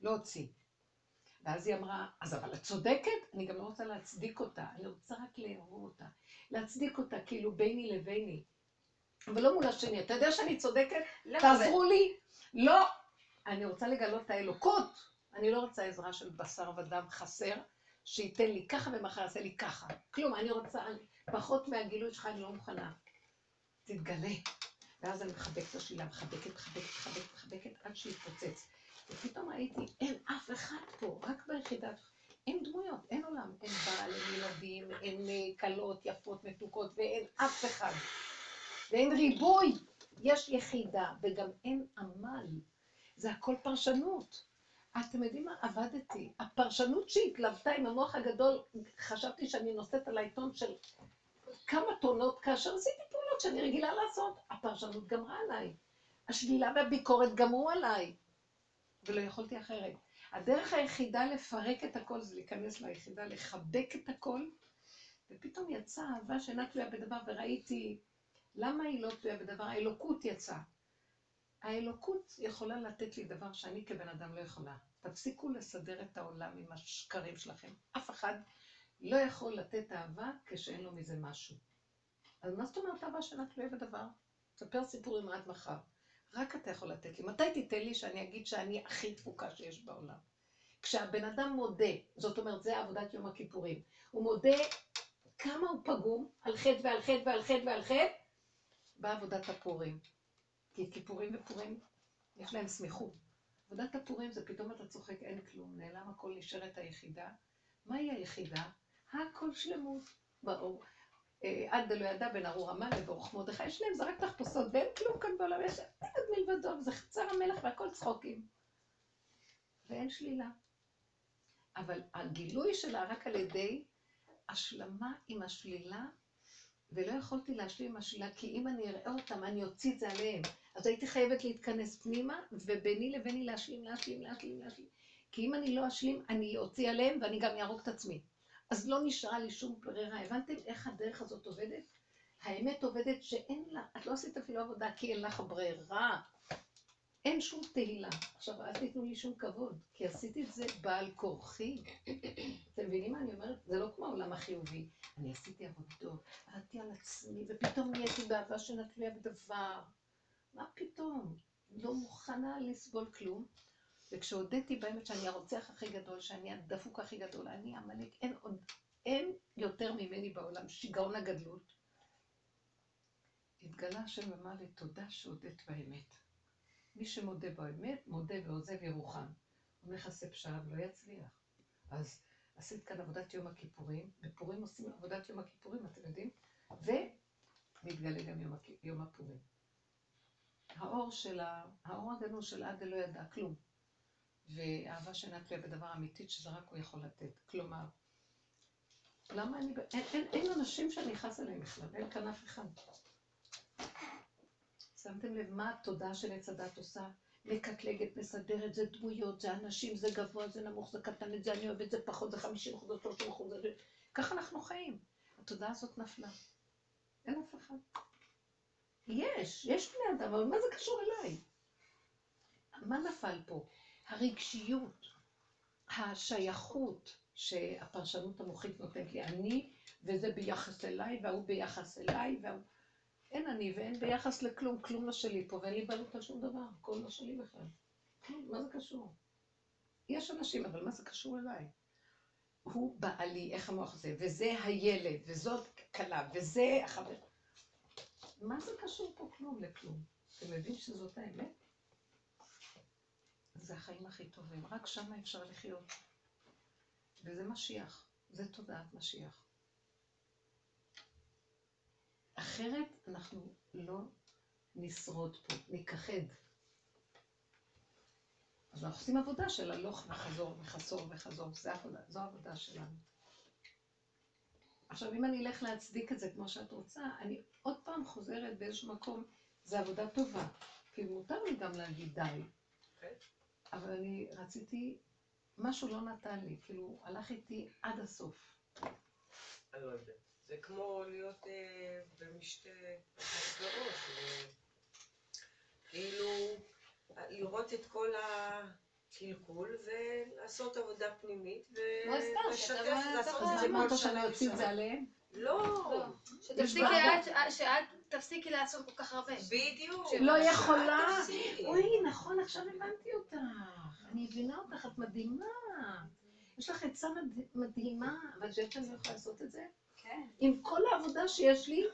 לא הוציא. ואז היא אמרה, אז אבל את צודקת? אני גם לא רוצה להצדיק אותה, אני רוצה רק להראות אותה. להצדיק אותה כאילו ביני לביני. אבל לא מול השני, אתה יודע שאני צודקת? תעזרו לי. לא, אני רוצה לגלות את האלוקות. אני לא רוצה עזרה של בשר ודם חסר, שייתן לי ככה ומחר יעשה לי ככה. כלום, אני רוצה, פחות מהגילוי שלך אני לא מוכנה. תתגלה. ואז אני מחבקת השלילה, מחבקת, מחבקת, מחבקת, מחבקת, עד שהתפוצץ. ופתאום ראיתי, אין אף אחד פה, רק ביחידה, אין דמויות, אין עולם, אין בעל, אין ילדים, אין קלות, יפות, מתוקות, ואין אף אחד. ואין ריבוי, יש יחידה, וגם אין עמל. זה הכל פרשנות. אתם יודעים מה? עבדתי. הפרשנות שהתלבטה עם המוח הגדול, חשבתי שאני נוסעת על העיתון של כמה טונות, כאשר עשיתי פעולות שאני רגילה לעשות, הפרשנות גמרה עליי. השלילה והביקורת גמרו עליי. ולא יכולתי אחרת. הדרך היחידה לפרק את הכל, זה להיכנס ליחידה, לחבק את הכל, ופתאום יצאה אהבה שאינה תלויה בדבר, וראיתי, למה היא לא תלויה בדבר? האלוקות יצאה. האלוקות יכולה לתת לי דבר שאני כבן אדם לא יכולה. תפסיקו לסדר את העולם עם השקרים שלכם. אף אחד לא יכול לתת אהבה כשאין לו מזה משהו. אז מה זאת אומרת אהבה שאינה תלויה בדבר? תספר סיפור עם עד מחר. רק אתה יכול לתת לי. מתי תיתן לי שאני אגיד שאני הכי דפוקה שיש בעולם? כשהבן אדם מודה, זאת אומרת, זה עבודת יום הכיפורים, הוא מודה כמה הוא פגום, על חטא ועל חטא ועל חטא ועל חטא, בעבודת הפורים. כי כיפורים ופורים, יש להם סמיכות. עבודת הפורים זה פתאום אתה צוחק, אין כלום, נעלם הכל, נשארת היחידה. מהי היחידה? הכל שלמות באור. עד דלו ידע בן ארור המלך ואורך מרדכי, יש להם זרק תחפושות ואין כלום כאן בעולם, יש עד מלבדו, וזה חצר המלך והכל צחוקים. ואין שלילה. אבל הגילוי שלה רק על ידי השלמה עם השלילה, ולא יכולתי להשלים עם השלילה, כי אם אני אראה אותם, אני אוציא את זה עליהם. אז הייתי חייבת להתכנס פנימה, וביני לביני להשלים. כי אם אני לא אשלים, אני אוציא עליהם, ואני גם ארוג את עצמי. אז לא נשארה לי שום ברירה. הבנתם איך הדרך הזאת עובדת? האמת עובדת שאין לה, את לא עשית אפילו עבודה, כי אין לך ברירה. אין שום תהילה. עכשיו, אל תיתנו לי שום כבוד, כי עשיתי את זה בעל כורחי. אתם מבינים מה אני אומרת? זה לא כמו העולם החיובי. אני עשיתי עבודות, עשיתי על עצמי, ופתאום נהייתי באהבה שנתלויה בדבר. מה פתאום? לא מוכנה לסבול כלום. וכשהודיתי באמת שאני הרוצח הכי גדול, שאני הדפוק הכי גדול, אני המלך, אין יותר ממני בעולם, שיגעון הגדלות. התגלה השם ואמר לי, תודה שהודית באמת. מי שמודה באמת, מודה ועוזב ירוחם. הוא מכסה פשעיו, לא יצליח. אז עשית כאן עבודת יום הכיפורים, בפורים עושים עבודת יום הכיפורים, אתם יודעים? ומתגלה גם יום הפורים. האור הגנוז של עד לא ידע כלום. ואהבה שאינה תלויה בדבר אמיתית שזה רק הוא יכול לתת. כלומר, למה אני... אין אנשים שאני חס עליהם בכלל, אין כאן אף אחד. שמתם לב מה התודעה של עץ הדת עושה? מקטלגת, מסדרת, זה דמויות, זה אנשים, זה גבוה, זה נמוך, זה קטן, זה אני אוהבת, זה פחות, זה 50%, 30%, זה... ככה אנחנו חיים. התודעה הזאת נפלה. אין אף אחד. יש בני אדם, אבל מה זה קשור אליי? מה נפל פה? הרגשיות, השייכות שהפרשנות המוחית נותנת לי, אני, וזה ביחס אליי, והוא ביחס אליי, והוא... אין אני ואין ביחס לכלום, כלום לא שלי פה, ואין לי בעלות על שום דבר, הכל לא שלי בכלל. מה זה קשור? יש אנשים, אבל מה זה קשור אליי? הוא בעלי, איך המוח זה, וזה הילד, וזאת כלה, וזה החבר. מה זה קשור פה כלום לכלום? אתם יודעים שזאת האמת? זה החיים הכי טובים, רק שם אפשר לחיות. וזה משיח, זה תודעת משיח. אחרת אנחנו לא נשרוד פה, נכחד. אז אנחנו עושים עבודה של הלוך וחזור וחזור וחזור, זו העבודה שלנו. עכשיו אם אני אלך להצדיק את זה כמו שאת רוצה, אני עוד פעם חוזרת באיזשהו מקום, זה עבודה טובה, כי מותר לי גם להגיד די. אבל אני רציתי, משהו לא נתן לי, כאילו הלך איתי עד הסוף. אני לא יודע. זה כמו להיות במשתי הסלעות, כאילו לראות את כל הקלקול ולעשות עבודה פנימית ולשתף, לעשות את זה כל שנה. לא, שתפסיקי לעשות כל כך הרבה. בדיוק. לא יכולה. אוי, נכון, עכשיו הבנתי אותך. אני מבינה אותך, את מדהימה. יש לך עצה מדהימה, אבל שאת שאני יכולה לעשות את זה? עם כל העבודה שיש לי,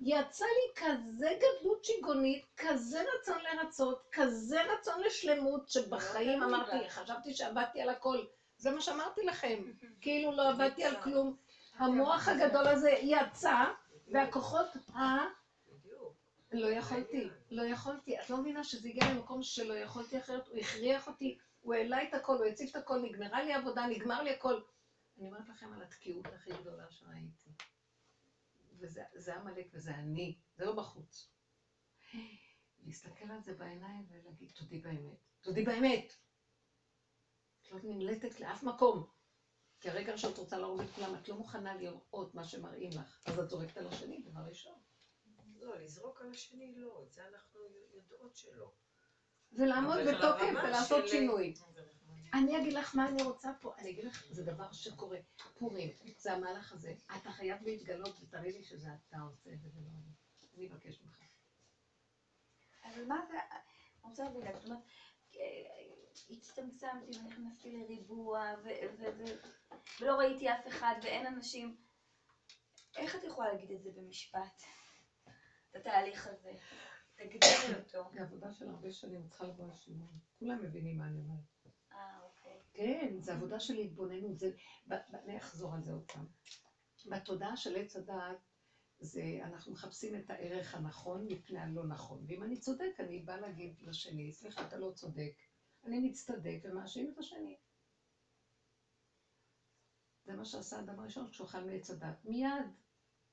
יצא לי כזה גדלות שיגונית, כזה רצון לרצות, כזה רצון לשלמות, שבחיים אמרתי, חשבתי שעבדתי על הכל. זה מה שאמרתי לכם, כאילו לא עבדתי על כלום. המוח הגדול הזה יצא, והכוחות לא יכולתי, לא יכולתי. את לא מבינה שזה הגיע למקום שלא יכולתי אחרת, הוא הכריח אותי, הוא העלה את הכל, הוא הציף את הכל, נגמרה לי העבודה, נגמר לי הכל. אני אומרת לכם על התקיעות הכי גדולה שראיתי. וזה המלך וזה אני, זה לא בחוץ. להסתכל על זה בעיניים ולהגיד תודי באמת. תודי באמת! את לא נמלטת לאף מקום. כי הרגע שאת רוצה להרוג את כולם, את לא מוכנה לראות מה שמראים לך. אז את זורקת על השני, דבר ראשון. לא, לזרוק על השני לא, את זה אנחנו יודעות שלא. זה לעמוד בתוקף ולעשות שינוי. אני אגיד לך מה אני רוצה פה, אני אגיד לך, זה דבר שקורה, פורים, זה המהלך הזה, אתה חייב להתגלות ותראי לי שזה אתה עושה וזה לא אני, אני מבקש ממך. אבל מה זה, אני רוצה להגיד לך, זאת אומרת, הצטמצמתי ונכנסתי לריבוע ולא ראיתי אף אחד ואין אנשים, איך את יכולה להגיד את זה במשפט, את התהליך הזה, תגדרי אותו? זה עבודה של הרבה שנים, צריכה לבוא לשינוי, כולם מבינים מה אני אומרת. כן, זו עבודה של התבוננות, אני אחזור על זה עוד פעם. בתודעה של עץ הדעת, אנחנו מחפשים את הערך הנכון מפני הלא נכון. ואם אני צודק, אני באה להגיד לשני, סליחה, אתה לא צודק, אני מצטדק ומאשים את השני. מה שעשה האדם הראשון כשהוא אכל מעץ הדת. מיד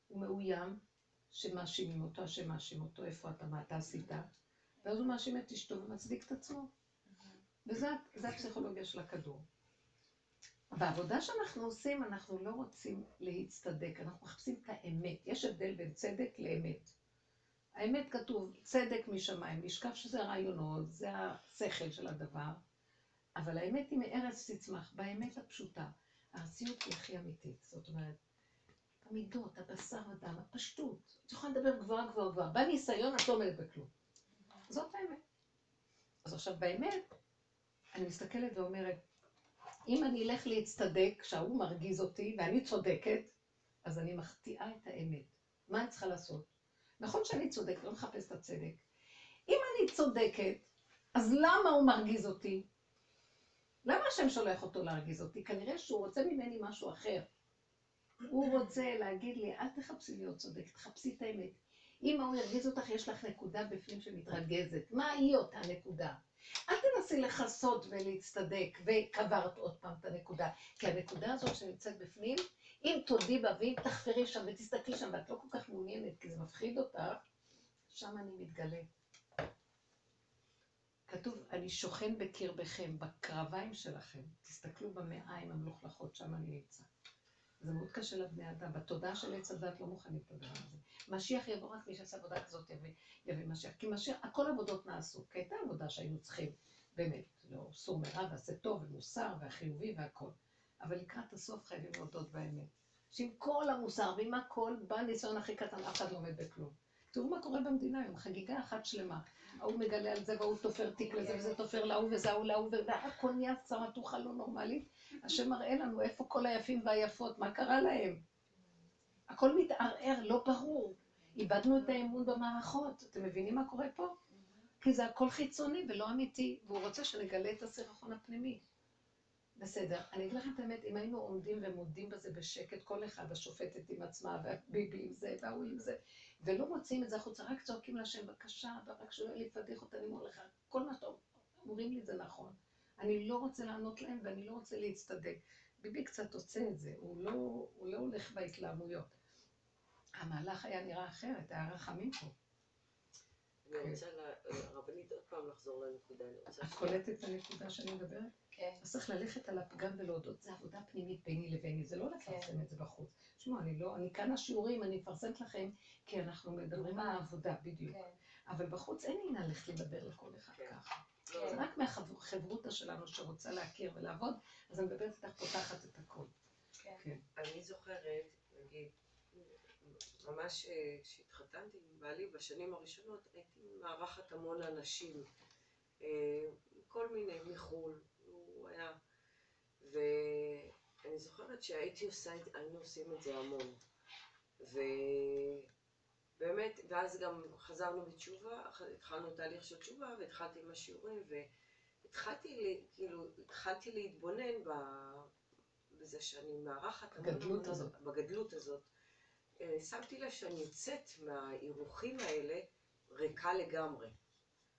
הוא מאוים שמאשימים אותו, שמאשים אותו, איפה אתה, מה אתה עשית? ואז הוא מאשים את אשתו ומצדיק את עצמו. וזו הפסיכולוגיה של הכדור. בעבודה שאנחנו עושים, אנחנו לא רוצים להצטדק, אנחנו מחפשים את האמת. יש הבדל בין צדק לאמת. האמת כתוב, צדק משמיים, נשכח שזה הרעיונות, זה השכל של הדבר, אבל האמת היא מארץ תצמח, באמת הפשוטה. הארציות היא הכי אמיתית, זאת אומרת, המידות, הבשר ודם, הפשטות. את יכולה לדבר גבוהה. בניסיון את לא עומדת בכלום. זאת האמת. אז עכשיו באמת, אני מסתכלת ואומרת, אם אני אלך להצטדק, שהוא מרגיז אותי ואני צודקת, אז אני מחטיאה את האמת. מה אני צריכה לעשות? נכון שאני צודקת, לא מחפש את הצדק. אם אני צודקת, אז למה הוא מרגיז אותי? למה השם שולח אותו להרגיז אותי? כנראה שהוא רוצה ממני משהו אחר. הוא רוצה להגיד לי, אל תחפשי להיות צודקת, תחפשי את האמת. אם הוא ירגיז אותך, יש לך נקודה בפנים שמתרגזת. מה היא אותה נקודה? אל תנסי לחסות ולהצטדק, וקברת עוד פעם את הנקודה. כי הנקודה הזאת שנמצאת בפנים, אם תודי בה ואם תחפרי שם ותסתכלי שם, ואת לא כל כך מעוניינת, כי זה מפחיד אותך, שם אני מתגלה. כתוב, אני שוכן בקרבכם, בקרביים שלכם, תסתכלו במעיים המלוכלכות, שם אני נמצא. זה מאוד קשה לבני אדם, בתודעה של עץ הדת לא מוכנים לדבר על זה. משיח יבוא רק מי שעשה עבודה כזאת יביא משיח, כי משיח, הכל עבודות נעשו, כי הייתה עבודה שהיינו צריכים, באמת, לא סור מרע ועשה טוב ומוסר והחיובי והכל. אבל לקראת הסוף חייבים להודות באמת. שעם כל המוסר ועם הכל, בניסיון הכי קטן, אף אחד לא עומד בכלום. תראו מה קורה במדינה היום, חגיגה אחת שלמה. ההוא מגלה על זה והוא תופר תיק לזה וזה תופר להוא וזה הוא להוא והכל נהיה צרתוחה לא נורמלית. השם מראה לנו איפה כל היפים והיפות, מה קרה להם? הכל מתערער, לא ברור. איבדנו את האמון במערכות, אתם מבינים מה קורה פה? כי זה הכל חיצוני ולא אמיתי, והוא רוצה שנגלה את הסירחון הפנימי. בסדר, אני אגיד לכם את האמת, אם היינו עומדים ומודים בזה בשקט, כל אחד השופטת עם עצמה, והביבי עם זה, והוא עם זה, ולא מוצאים את זה החוצה, רק צועקים לשם, בבקשה, רק שלא להתפתח אותה, אני אומר לך, כל מה שאתה אומרים לי זה נכון. אני לא רוצה לענות להם ואני לא רוצה להצטדק. ביבי קצת עוצה את זה, הוא לא הולך בהתלעמויות. המהלך היה נראה אחרת, היה רחמים פה. אני רוצה לרבנית עוד פעם לחזור לנקודה. את קולטת את הנקודה שאני מדברת? כן. אז צריך ללכת על הפגם ולהודות, זו עבודה פנימית ביני לביני, זה לא לפרסם את זה בחוץ. תשמעו, אני כאן השיעורים, אני מפרסמת לכם, כי אנחנו מדברים על העבודה בדיוק. אבל בחוץ אין לי נלך לדבר לכל אחד ככה. זה רק מהחברותה שלנו שרוצה להכיר ולעבוד, אז אני מדברת איתך פותחת את הכל. כן. אני זוכרת, נגיד, ממש כשהתחתנתי עם בעלי בשנים הראשונות, הייתי מארחת המון אנשים, כל מיני מחול, הוא היה, ואני זוכרת שהייתי עושה, היינו עושים את זה המון, ובאמת, ואז גם חזרנו בתשובה, התחלנו תהליך של תשובה, והתחלתי עם השיעורים, והתחלתי כאילו, התחלתי להתבונן בזה שאני מארחת המון בגדלות הזאת, שמתי לה שאני יוצאת מהאירוחים האלה ריקה לגמרי.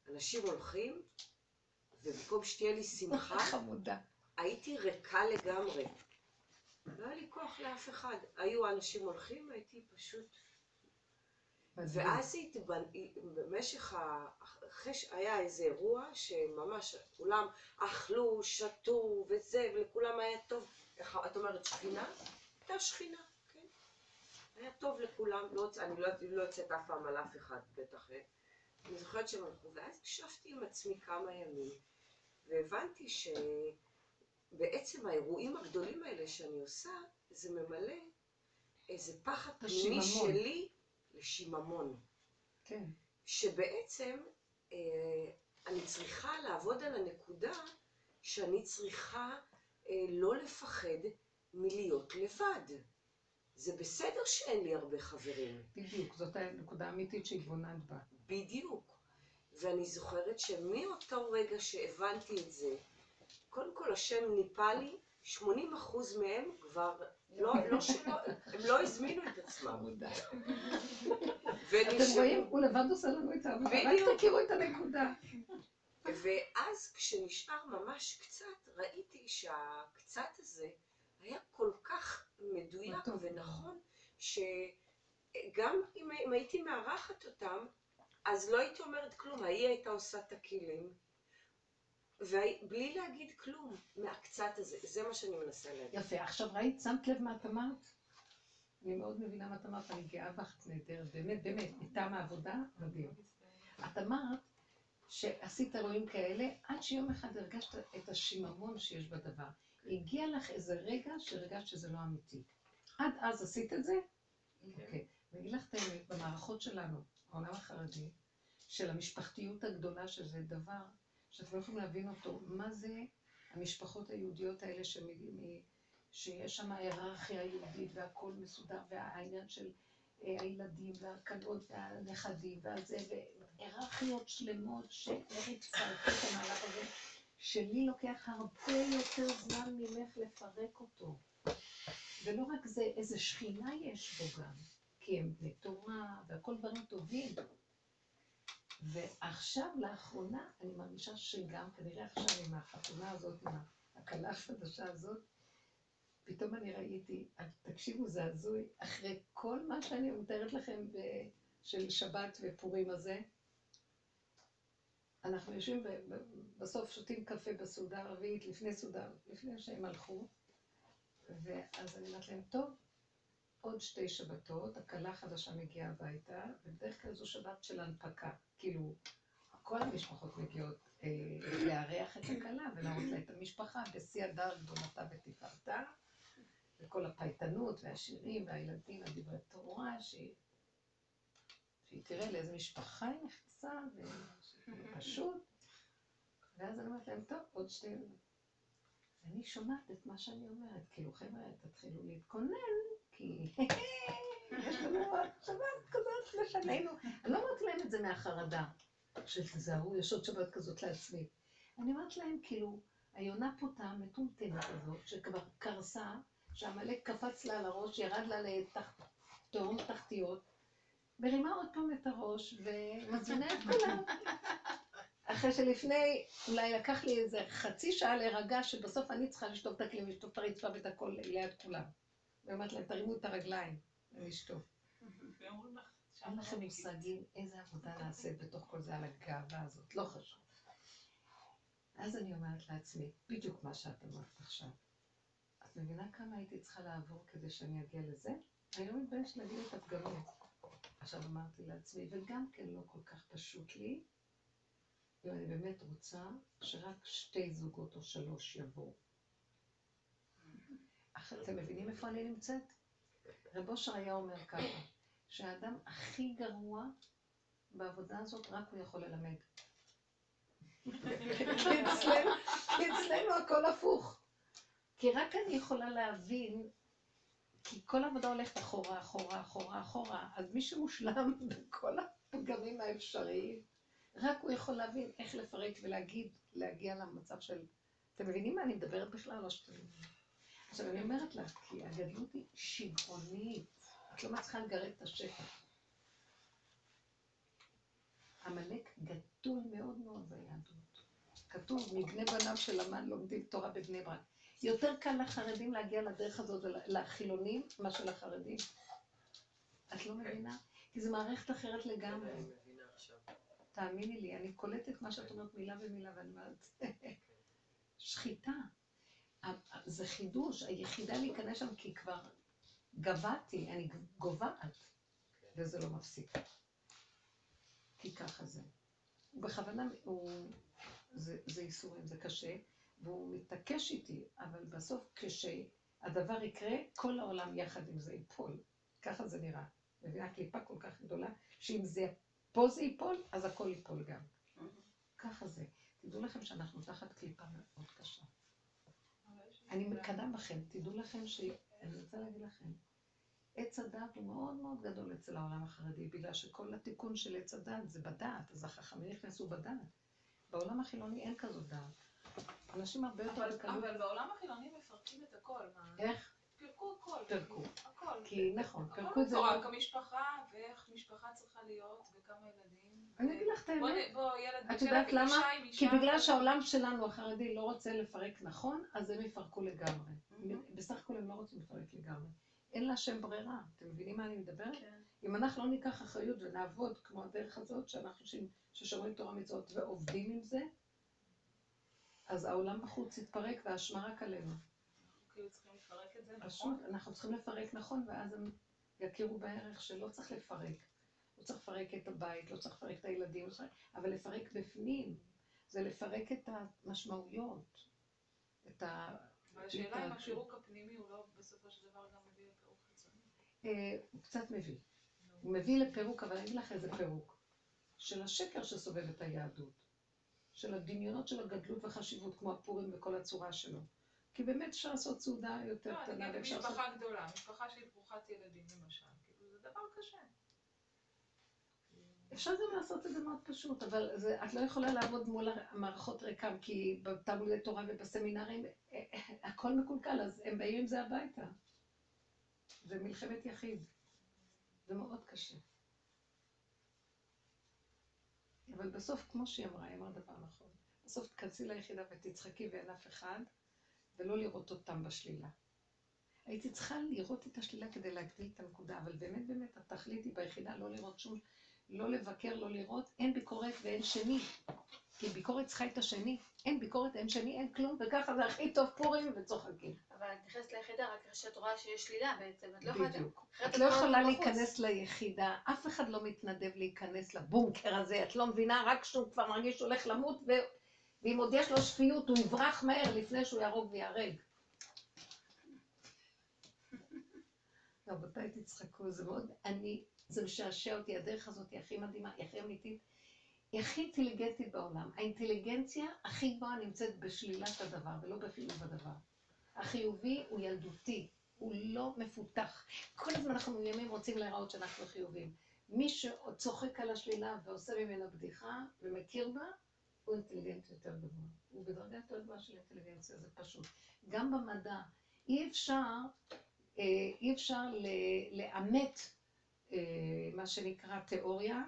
אנשים הולכים, ובמקום שתהיה לי שמחה, הייתי ריקה לגמרי. לא היה לי כוח לאף אחד. היו אנשים הולכים, הייתי פשוט... ואז במשך היה איזה אירוע שממש כולם אכלו, שתו וזה, ולכולם היה טוב. את אומרת שכינה? הייתה שכינה. היה טוב לכולם, אני לא יוצאת אף פעם על אף אחד, בטח. אני זוכרת שהם הלכו, ואז ישבתי עם עצמי כמה ימים, והבנתי שבעצם האירועים הגדולים האלה שאני עושה, זה ממלא איזה פחד פנימי שלי לשיממון. כן. שבעצם אני צריכה לעבוד על הנקודה שאני צריכה לא לפחד מלהיות לבד. זה בסדר שאין לי הרבה חברים. בדיוק, זאת הנקודה האמיתית שהתבוננת בה. בדיוק. ואני זוכרת שמאותו רגע שהבנתי את זה, קודם כל השם ניפה לי, 80% מהם כבר הם לא הזמינו את עצמם. אתם רואים, הוא לבד עושה לנו את העבודה, רק תכירו את הנקודה. ואז כשנשאר ממש קצת, ראיתי שהקצת הזה, היה כל כך מדויק ונכון, שגם אם הייתי מארחת אותם, אז לא הייתי אומרת כלום, היא הייתה עושה את הכלים, ובלי להגיד כלום מהקצת הזה, זה מה שאני מנסה להגיד. יפה, עכשיו ראית, שמת לב מה את אמרת? אני מאוד מבינה מה את אמרת, אני גאה בך נהדרת, באמת, באמת, איתה מהעבודה, מדהים. את אמרת שעשית אירועים כאלה, עד שיום אחד הרגשת את השיממון שיש בדבר. הגיע לך איזה רגע שהרגשת שזה לא אמיתי. עד אז עשית את זה? אוקיי. ואגיד לך את האמת, במערכות שלנו, העולם החרדי, של המשפחתיות הגדולה, שזה דבר שאתם לא יכולים להבין אותו, מה זה המשפחות היהודיות האלה שיש שם ההיררכיה היהודית והכל מסודר, והעניין של הילדים והכלות והנכדים והזה, והיררכיות שלמות שהרצפרתי את המהלך הזה, שלי לוקח הרבה יותר זמן ממך לפרק אותו. ולא רק זה, איזה שכינה יש בו גם, כי הם בני תורה והכל דברים טובים. ועכשיו, לאחרונה, אני מרגישה שגם, כנראה עכשיו עם החתונה הזאת, עם ההקלה החדשה הזאת, פתאום אני ראיתי, תקשיבו, זה הזוי, אחרי כל מה שאני מתארת לכם של שבת ופורים הזה, אנחנו יושבים בסוף שותים קפה בסעודה הערבית, לפני שהם הלכו, ואז אני אומרת להם, טוב, עוד שתי שבתות, הקלה החדשה מגיעה הביתה, ובדרך כלל זו שבת של הנפקה, כאילו, כל המשפחות מגיעות לארח את הקלה ולהראות לה את המשפחה, בשיא הדר גדולתה ותפארתה, וכל הפייטנות והשירים והילדים, הדברי תורה, שהיא תראה לאיזו משפחה היא נחצה, ופשוט, ואז אני אומרת להם, טוב, עוד שתי... ואני שומעת את מה שאני אומרת, כאילו, חבר'ה, תתחילו להתכונן, כי יש לנו עוד שבת כזאת לשנינו. אני לא אומרת להם את זה מהחרדה, שתזהו, יש עוד שבת כזאת לעצמי. אני אומרת להם, כאילו, היונה פותה המטומטמת הזאת, שכבר קרסה, שהמלאק קפץ לה על הראש, ירד לה לתהום תחתיות, מרימה עוד פעם את הראש ומזמינה את כולם. אחרי שלפני, אולי לקח לי איזה חצי שעה להירגע, שבסוף אני צריכה לשטוף את הכלים, לשטוף את הרצפה ואת הכל ליד כולם. ואומרת להם, תרימו את הרגליים, ולשטוף. ואומרים לך, אין לכם מושגים איזה עבודה נעשית בתוך כל זה על הגאווה הזאת, לא חשוב. אז אני אומרת לעצמי, בדיוק מה שאת אמרת עכשיו. את מבינה כמה הייתי צריכה לעבור כדי שאני אגיע לזה? אני לא מתבייש להגיד את הפגנות. עכשיו אמרתי לעצמי, וגם כן לא כל כך פשוט לי, ואני באמת רוצה שרק שתי זוגות או שלוש יבואו. אתם מבינים איפה אני נמצאת? רב אושר היה אומר ככה, שהאדם הכי גרוע בעבודה הזאת, רק הוא יכול ללמד. כי אצלנו הכל הפוך. כי רק אני יכולה להבין, כי כל העבודה הולכת אחורה, אחורה, אחורה, אחורה, אז מי שמושלם בכל הפגמים האפשריים, רק הוא יכול להבין איך לפרק ולהגיד, להגיע למצב של... אתם מבינים מה אני מדברת בכלל? לא שאתם מבינים. עכשיו אני אומרת לך, כי הגדלות היא שבעונית. את לא מצליחה לגרד את השטח. המלאק גדול מאוד מאוד ביהדות. כתוב, מבני בניו של המן לומדים תורה בבני ברק. יותר קל לחרדים להגיע לדרך הזאת, לחילונים, מה של החרדים. את לא מבינה? כי זו מערכת אחרת לגמרי. אני מבינה עכשיו. תאמיני לי, אני קולטת מה שאת אומרת מילה ומילה ואני אומרת, שחיטה. זה חידוש, היחידה להיכנס שם כי כבר גבעתי, אני גובעת, וזה לא מפסיק. כי ככה זה. בכוונה, זה איסורים, זה קשה, והוא מתעקש איתי, אבל בסוף כשהדבר יקרה, כל העולם יחד עם זה ייפול. ככה זה נראה. מבינה, קליפה כל כך גדולה, שאם זה... פה זה ייפול, אז הכל ייפול גם. ככה זה. תדעו לכם שאנחנו תחת קליפה מאוד קשה. אני מקדם בכם, תדעו לכם אני רוצה להגיד לכם, עץ הדעת הוא מאוד מאוד גדול אצל העולם החרדי, בגלל שכל התיקון של עץ הדעת זה בדעת, אז החכמים נכנסו בדעת. בעולם החילוני אין כזו דעת. אנשים הרבה יותר קלו... אבל בעולם החילוני מפרקים את הכל. איך? פרקו הכל. פרקו. הכל. כי נכון, פרקו את זה... רק המשפחה, ואיך משפחה צריכה להיות, וכמה ילדים. אני אגיד לך את האמת. את יודעת למה? כי בגלל שהעולם שלנו החרדי לא רוצה לפרק נכון, אז הם יפרקו לגמרי. בסך הכל רוצים לחלק לגמרי. אין לה שם ברירה, אתם מבינים מה אני מדברת? אם אנחנו לא ניקח אחריות ונעבוד כמו הדרך הזאת, שאנחנו ששומרים תורה מצוות ועובדים עם זה, אז העולם בחוץ יתפרק והאשמה רק עלינו. אנחנו צריכים לפרק את זה, נכון? אנחנו צריכים לפרק, נכון, ואז הם יכירו בערך שלא צריך לפרק. לא צריך לפרק את הבית, לא צריך לפרק את הילדים, אבל לפרק בפנים, זה לפרק את המשמעויות, את ה... והשאלה אם השירוק הפנימי הוא לא בסופו של דבר גם מביא לפירוק חיצוני? הוא קצת מביא. הוא מביא לפירוק, אבל אני אגיד לך איזה פירוק. של השקר שסובב את היהדות. של הדמיונות של הגדלות וחשיבות, כמו הפורים וכל הצורה שלו. כי באמת אפשר לעשות סעודה יותר קטנה. לא, אני אגיד משפחה גדולה, משפחה שהיא ברוכת ילדים למשל. כאילו, זה דבר קשה. אפשר גם לעשות את זה מאוד פשוט, אבל זה, את לא יכולה לעבוד מול המערכות ריקם, כי בתלמודי תורה ובסמינרים, הכל מקולקל, אז הם באים עם זה הביתה. זה מלחמת יחיד. זה מאוד קשה. אבל בסוף, כמו שהיא אמרה, היא אמרה דבר נכון. בסוף תכנסי ליחידה ותצחקי ואין אף אחד, ולא לראות אותם בשלילה. הייתי צריכה לראות את השלילה כדי להגדיל את הנקודה, אבל באמת באמת התכלית היא ביחידה לא לראות שום... לא לבקר, לא לראות, אין ביקורת ואין שני. כי ביקורת צריכה את השני. אין ביקורת, אין שני, אין כלום, וככה זה הכי טוב פורים וצוחקים. אבל את נכנסת ליחידה רק כשאת רואה שיש שלילה בעצם. בדיוק. את לא יכולה להיכנס ליחידה, אף אחד לא מתנדב להיכנס לבונקר הזה, את לא מבינה, רק כשהוא כבר מרגיש שהוא הולך למות, ואם עוד יש לו שפיות, הוא יברח מהר לפני שהוא יהרוג ויהרג. רבותיי, תצחקו, זה מאוד עני. זה משעשע אותי, הדרך הזאת היא הכי מדהימה, היא הכי אמיתית, היא הכי אינטליגנטית בעולם. האינטליגנציה הכי גבוהה נמצאת בשלילת הדבר, ולא בחיוב הדבר. החיובי הוא ילדותי, הוא לא מפותח. כל הזמן אנחנו מימים רוצים להיראות שאנחנו חיובים. מי שצוחק על השלילה ועושה ממנה בדיחה ומכיר בה, הוא אינטליגנט יותר גבוה. הוא בדרגה יותר גבוהה של אינטליגנציה, זה פשוט. גם במדע, אי אפשר לאמת, מה שנקרא תיאוריה,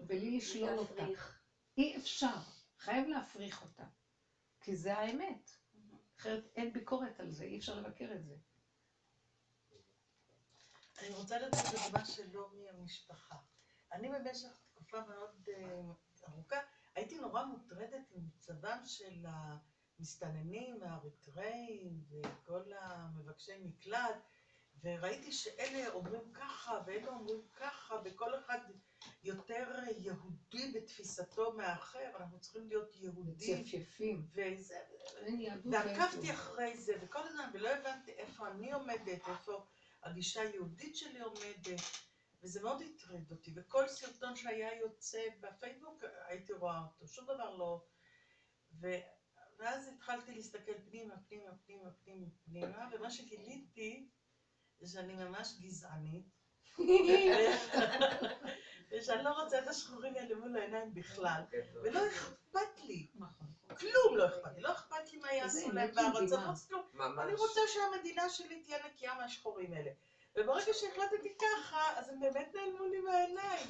בלי לשלול אותה. אי אפשר, חייב להפריך אותה, כי זה האמת. אחרת אין ביקורת על זה, אי אפשר לבקר את זה. אני רוצה לתת דוגמה שלא מהמשפחה. אני במשך תקופה מאוד ארוכה, הייתי נורא מוטרדת ממצבם של המסתננים, האריתראים וכל המבקשי מקלט, וראיתי שאלה אומרים ככה ואלה אומרים ככה, וכל אחד יותר יהודי בתפיסתו מאחר, אנחנו צריכים להיות יהודים. צפצפים. ועקבתי אחרי זה, וכל הזמן, ולא הבנתי איפה אני עומדת, איפה הגישה היהודית שלי עומדת, וזה מאוד הטריד אותי, וכל סרטון שהיה יוצא בפייסבוק, הייתי רואה אותו, שום דבר לא. ואז התחלתי להסתכל פנימה, ומה שגיליתי, שאני ממש גזענית, ושאני לא רוצה את השחורים האלה מול העיניים בכלל, ולא אכפת לי, כלום לא אכפת לי, לא אכפת לי מה יעשו להם בארצות, אני רוצה שהמדינה שלי תהיה נקייה מהשחורים האלה. וברגע שהחלטתי ככה, אז הם באמת נעלמו לי מהעיניים.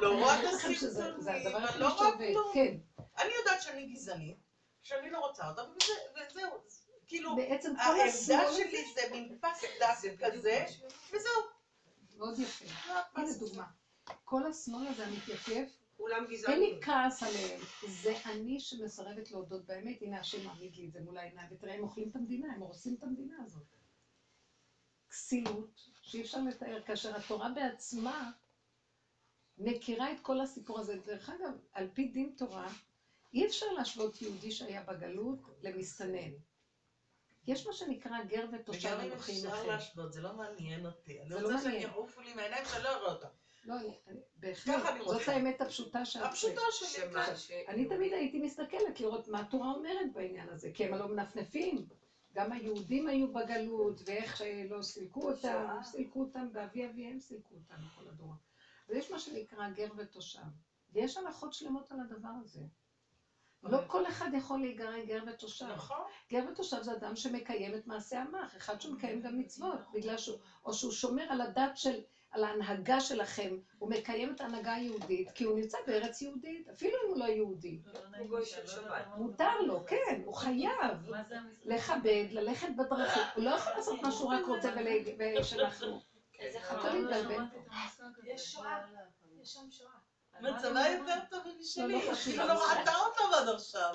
לא רואה את הסרטונים, לא רואה כלום. אני יודעת שאני גזענית, שאני לא רוצה אותה, וזהו. כאילו, העמדה שלי זה מין פס דק כזה, וזהו. מאוד יפה. הנה דוגמה. כל השמאל הזה המתייפף, אין לי כעס עליהם. זה אני שמסרבת להודות באמת, הנה השם מעמיד לי את זה מול העיניים, ותראה, הם אוכלים את המדינה, הם הורסים את המדינה הזאת. כסילות שאי אפשר לתאר, כאשר התורה בעצמה מכירה את כל הסיפור הזה. דרך אגב, על פי דין תורה, אי אפשר להשוות יהודי שהיה בגלות למסתנן. יש מה שנקרא גר ותושב הולכים אחרים. וגם אם אפשר להשוות, זה לא מעניין אותי. אני רוצה שאני אעופו לי מהעיניים שלא אראה אותה. לא, בהחלט, זאת האמת הפשוטה שאת... הפשוטה שלי. אני תמיד הייתי מסתכלת לראות מה התורה אומרת בעניין הזה, כי הם לא מנפנפים. גם היהודים היו בגלות, ואיך שלא סילקו אותם, סילקו אותם, באבי אביהם סילקו אותם, כל הדור. אז יש מה שנקרא גר ותושב, ויש הלכות שלמות על הדבר הזה. לא כל אחד יכול להיגרע גר ותושב. נכון. גר ותושב זה אדם שמקיים את מעשה המח, אחד שמקיים גם מצוות, בגלל שהוא, או שהוא שומר על הדת של על ההנהגה שלכם, הוא מקיים את ההנהגה היהודית, כי הוא נמצא בארץ יהודית, אפילו אם הוא לא יהודי. הוא גוי של שבת. מותר לו, כן, הוא חייב לכבד, ללכת בדרכים. הוא לא יכול לעשות מה שהוא רק רוצה ושאנחנו. הכל יתבלבל פה. יש שואה, יש שם שואה. מצבה יותר טוב משלי, היא לא ראתה אותו עד עכשיו.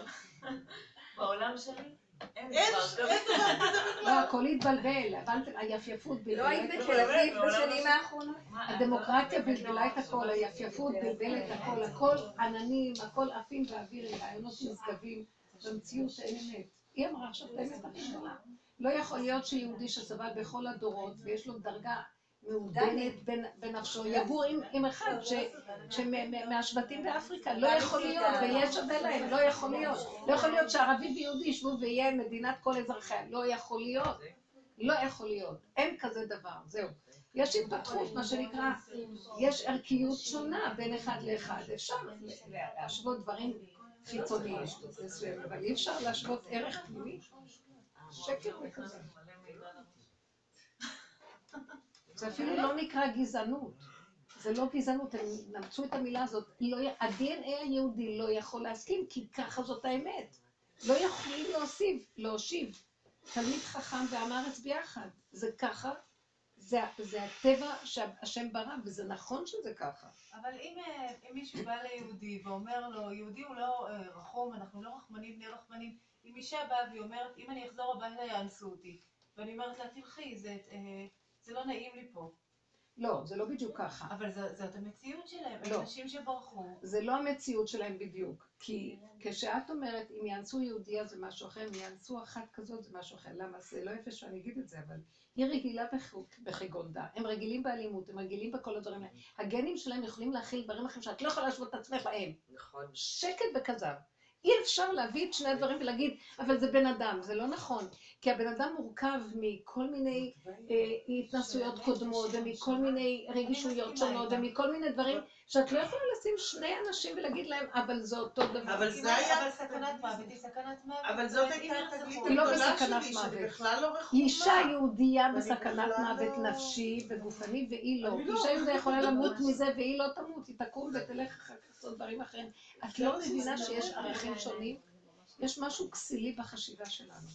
בעולם שלי? אין דבר כזה בכלל. לא, הכל התבלבל, היפייפות בלבלה. לא היית בתל אביב בשנים האחרונות? הדמוקרטיה בלבלה את הכל, היפייפות בלבלה את הכל, הכל עננים, הכל עפים ואווירים, רעיונות נשגבים, במציאות אין אמת. היא אמרה עכשיו באמת הראשונה. לא יכול להיות שיהודי שסבל בכל הדורות ויש לו דרגה מעודנת בנפשו, יגור עם אחד שמהשבטים באפריקה, לא יכול להיות, ויש שווה להם, לא יכול להיות. לא יכול להיות שערבים ויהודי ישבו ויהיה מדינת כל אזרחיה, לא יכול להיות. לא יכול להיות, אין כזה דבר, זהו. יש התפתחות, מה שנקרא, יש ערכיות שונה בין אחד לאחד. אפשר להשוות דברים חיצוניים, אבל אי אפשר להשוות ערך פנימי. שקר וכזה. זה אפילו לא נקרא גזענות, זה לא גזענות, הם נמצאו את המילה הזאת, ה-DNA היהודי לא יכול להסכים, כי ככה זאת האמת. לא יכולים להושיב, תלמיד חכם ועם הארץ ביחד, זה ככה, זה הטבע שהשם ברא, וזה נכון שזה ככה. אבל אם מישהו בא ליהודי ואומר לו, יהודי הוא לא רחום, אנחנו לא רחמנים, נהיה רחמנים, אם אישה באה והיא אומרת, אם אני אחזור הבאה יאנסו אותי, ואני אומרת לה, תלכי, זה לא נעים לי פה. לא, זה לא בדיוק ככה. אבל זאת המציאות שלהם, אנשים שברחו. זה לא המציאות שלהם בדיוק, כי כשאת אומרת, אם יאנסו יהודיה זה משהו אחר, אם יאנסו אחת כזאת זה משהו אחר, למה? זה לא יפה שאני אגיד את זה, אבל היא רגילה בחגונדה, הם רגילים באלימות, הם רגילים בכל הדברים האלה. הגנים שלהם יכולים להכיל דברים אחרים שאת לא יכולה להשוות את עצמך להם. נכון. שקט וכזב. אי אפשר להביא את שני הדברים ולהגיד, אבל זה בן אדם, זה לא נכון. כי הבן אדם מורכב מכל מיני התנסויות קודמות, ומכל מיני רגישויות שונות, ומכל מיני דברים, שאת לא יכולה לשים שני אנשים ולהגיד להם, אבל זה אותו דבר. אבל זה היה סכנת מוות, היא סכנת מוות. אבל זאת הייתה תגלית הגדולה שלי, שאני בכלל לא רחומה. אישה יהודייה בסכנת מוות נפשי וגופני, והיא לא. אישה יהודייה יכולה למות מזה, והיא לא תמות, היא תקום ותלך אחר כך לעשות דברים אחרים. את לא מבינה שיש ערכים שונים? יש משהו כסילי בחשיבה שלנו.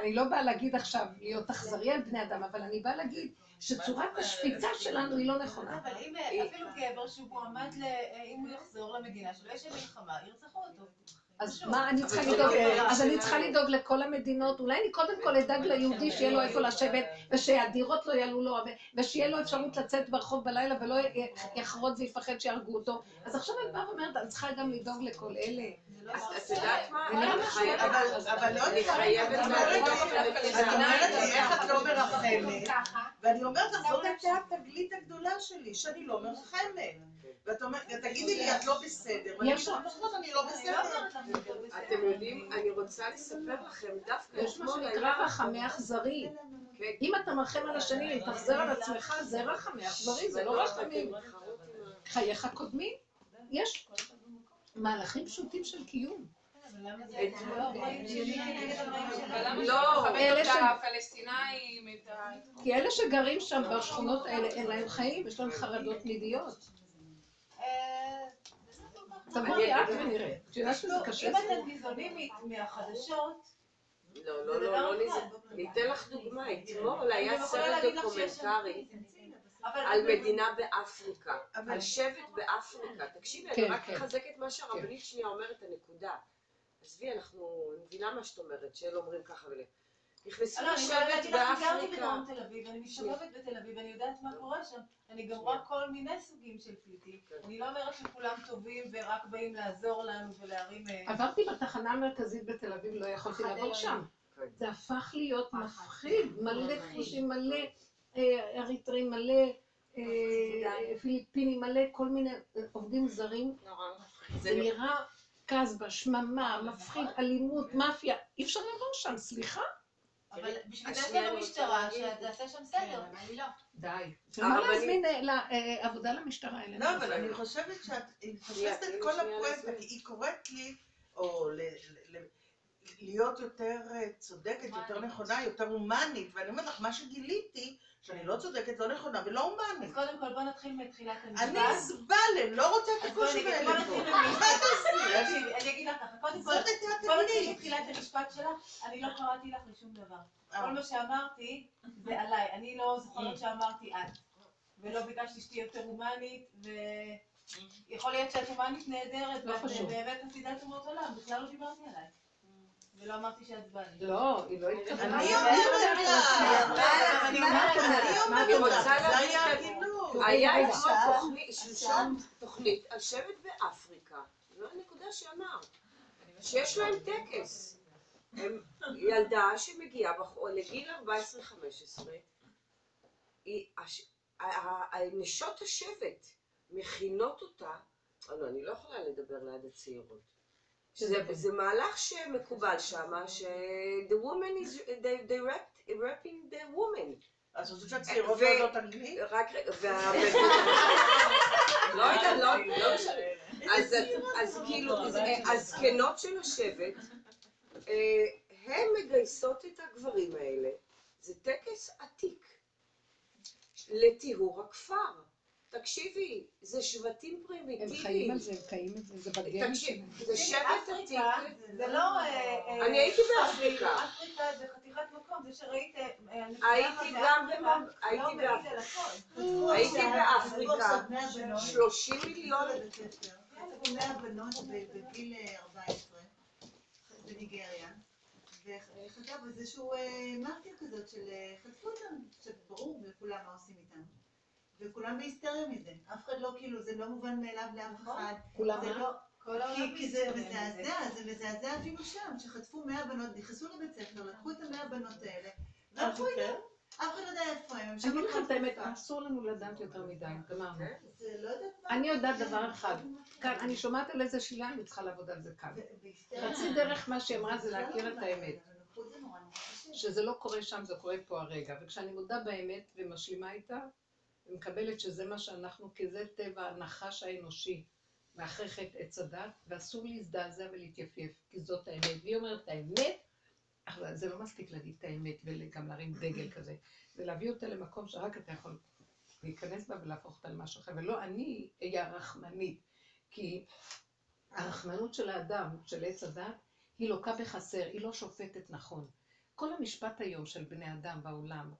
אני לא באה להגיד עכשיו להיות אכזרי על בני אדם, אבל אני באה להגיד שצורת השפיטה שלנו היא לא נכונה. אבל אם אפילו גבר שהוא מועמד, אם הוא יחזור למדינה שלו, יש מלחמה, ירצחו אותו. אז מה אני צריכה לדאוג? אז אני צריכה לדאוג לכל המדינות, אולי אני קודם כל אדאג ליהודי שיהיה לו איפה לשבת, ושהדירות לא יעלו לו, ושיהיה לו אפשרות לצאת ברחוב בלילה ולא יחרוד ויפחד שיהרגו אותו. אז עכשיו אני באה ואומרת, אני צריכה גם לדאוג לכל אלה. אז יודעת מה? אבל לא נתחייבת את אומרת לי איך את לא מרחמת, ואני אומרת לך, זאת הייתה התגלית הגדולה שלי, שאני לא מרחמת. ואת אומרת, תגידי לי, את לא בסדר. יש לך פחות, אני לא בסדר. אתם יודעים, אני רוצה לספר לכם דווקא. יש מה שנקרא רחמי אכזרי. אם אתה מרחם על השני, תחזר על עצמך, זה רחמי אכזרי, זה לא רחמים. חייך קודמים? יש מהלכים פשוטים של קיום. לא, את הפלסטינאים, כי אלה שגרים שם בשכונות האלה, אין להם חיים, יש להם חרדות תמידיות. תבואי את ונראה, תראה שזה קשה. אם אתם ניזונים מהחדשות, לא, לא, לא, אני אתן לך דוגמה, אתמול היה סרט דוקומנטרי על מדינה באפריקה, על שבט באפריקה. תקשיבי, אני רק מחזקת מה שהרבנית שנייה אומרת, הנקודה. עזבי, אנחנו מבינה מה שאת אומרת, שאלה אומרים ככה ולא. נכנסו לשבת באפריקה. אני גרתי בדרום תל אביב, אני משובבת בתל אביב, אני יודעת מה קורה שם. אני גם רואה כל מיני סוגים של פליטים. אני לא אומרת שכולם טובים ורק באים לעזור לנו ולהרים... עברתי בתחנה המרכזית בתל אביב, לא יכולתי לעבור שם. זה הפך להיות מפחיד, מלא חושים, מלא אריתרים, מלא פיליפינים, מלא כל מיני עובדים זרים. זה נראה קזבה, שממה, מפחיד, אלימות, מאפיה. אי אפשר לעבור שם, סליחה? אבל בשביל זה יש לנו משטרה, שתעשה שם סדר, אני לא. די. מה להזמין לעבודה למשטרה אלינו? לא, אבל אני חושבת שאת תופסת את כל הפרויקט, היא קוראת לי, או להיות יותר צודקת, יותר נכונה, יותר הומנית, ואני אומרת לך, מה שגיליתי, שאני לא צודקת, לא נכונה ולא הומנית. אז קודם כל, בוא נתחיל מתחילת המזבן. אני אסבלם, לא רוצה את הקושי האלה. אז בוא נתחיל למזבן. אני אגיד לך ככה, קודם כל, בוא נתחיל מתחילת המשפט שלך, אני לא קראתי לך לשום דבר. כל מה שאמרתי זה עליי, אני לא זוכרת שאמרתי את. ולא ביקשתי שתהיה יותר הומנית, ויכול להיות שאת הומנית נהדרת, ובאמת עשידת אומות עולם, בכלל לא דיברתי עליי. ולא אמרתי שאת באה לי. לא, היא לא התכוונה. אני אומרת לה. אני רוצה להגיד לו. היה שם תוכנית על שבט באפריקה. זו הנקודה שאמרת. שיש להם טקס. ילדה שמגיעה לגיל 14-15, נשות השבט מכינות אותה. אני לא יכולה לדבר ליד הצעירות. זה מהלך שמקובל שם, the woman is, they rapping the woman. אז זאת שהצעירות לא יודעות אנגלית? רק רגע, לא יודעת, לא משנה. אז כאילו, הזקנות של השבט, הן מגייסות את הגברים האלה. זה טקס עתיק לטיהור הכפר. תקשיבי, זה שבטים פרימיטיביים. הם חיים על זה, הם חיים על זה, זה בגן. זה שבט עתיק. זה לא... אני הייתי באפריקה. אפריקה זה חתיכת מקום, זה שראית... הייתי גם באפריקה. הייתי באפריקה. 30 מיליון. זה בני הבנות בגיל 14, בניגריה. וחגב, איזשהו מרטיר כזאת של חטפו אותם, שברור לכולם מה עושים איתם. וכולם בהיסטריה מזה, אף אחד לא, כאילו, זה לא מובן מאליו לאף אחד. כולם לא? כי זה מזעזע, זה מזעזע אפילו שם, שחטפו 100 בנות, נכנסו לבית ספר, לקחו את 100 הבנות האלה, ולקחו איתם, אף אחד לא יודע איפה הם. אני אגיד לכם את האמת, אסור לנו לדעת יותר מדי, תמר. זה לא יודעת מה. אני יודעת דבר אחד, כאן, אני שומעת על איזה שאלה, אני צריכה לעבוד על זה כאן. רצי דרך מה שאמרה זה להכיר את האמת. שזה לא קורה שם, זה קורה פה הרגע, וכשאני מודה באמת ומשלימה איתה, ומקבלת שזה מה שאנחנו, כי זה טבע הנחש האנושי, ואחרי חטא עץ הדת, ואסור להזדעזע ולהתייפייף, כי זאת האמת. והיא אומרת, האמת, אבל זה לא מספיק להגיד את האמת, וגם להרים דגל כזה, ולהביא אותה למקום שרק אתה יכול להיכנס בה ולהפוך אותה למשהו אחר, ולא אני אהיה הרחמנית, כי הרחמנות של האדם, של עץ הדת, היא לוקה בחסר, היא לא שופטת נכון. כל המשפט היום של בני אדם בעולם,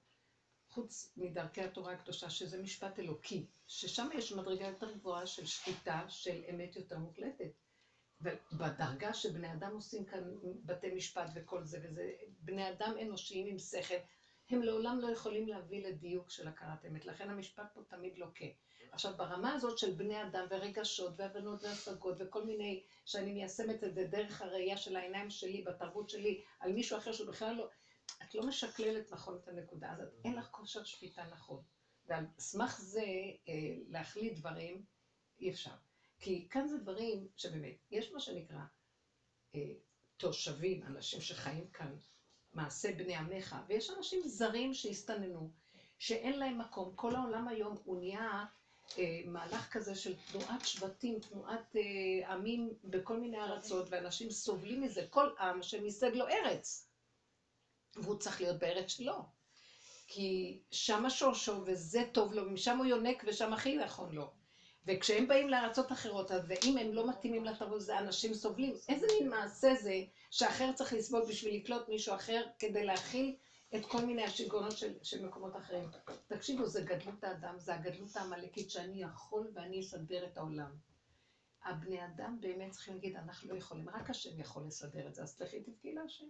חוץ מדרכי התורה הקדושה, שזה משפט אלוקי, ששם יש מדרגה יותר גבוהה של שפיטה, של אמת יותר מוחלטת. ובדרגה שבני אדם עושים כאן בתי משפט וכל זה, וזה בני אדם אנושיים עם שכל, הם לעולם לא יכולים להביא לדיוק של הכרת אמת, לכן המשפט פה תמיד לוקה. עכשיו, ברמה הזאת של בני אדם ורגשות והבנות והשגות וכל מיני, שאני מיישמת את זה דרך הראייה של העיניים שלי, בתרבות שלי, על מישהו אחר שהוא בכלל לא... את לא משקללת נכון את הנקודה הזאת, אין לך כושר שפיטה נכון. ועל סמך זה להחליט דברים אי אפשר. כי כאן זה דברים שבאמת, יש מה שנקרא תושבים, אנשים שחיים כאן, מעשה בני עמך, ויש אנשים זרים שהסתננו, שאין להם מקום. כל העולם היום הוא נהיה מהלך כזה של תנועת שבטים, תנועת עמים בכל מיני ארצות, ואנשים סובלים מזה, כל עם שמסד לו ארץ. והוא צריך להיות בארץ שלו, כי שם השורשו וזה טוב לו, ומשם הוא יונק ושם הכי נכון לו. וכשהם באים לארצות אחרות, ואם הם לא מתאימים לתרבות, זה אנשים סובלים. איזה מין מעשה זה שאחר צריך לסבול בשביל לקלוט מישהו אחר, כדי להכיל את כל מיני השיגונות של מקומות אחרים. תקשיבו, זה גדלות האדם, זה הגדלות העמלקית שאני יכול ואני אסדר את העולם. הבני אדם באמת צריכים להגיד, אנחנו לא יכולים, רק השם יכול לסדר את זה, אז לכי תבכי להשם.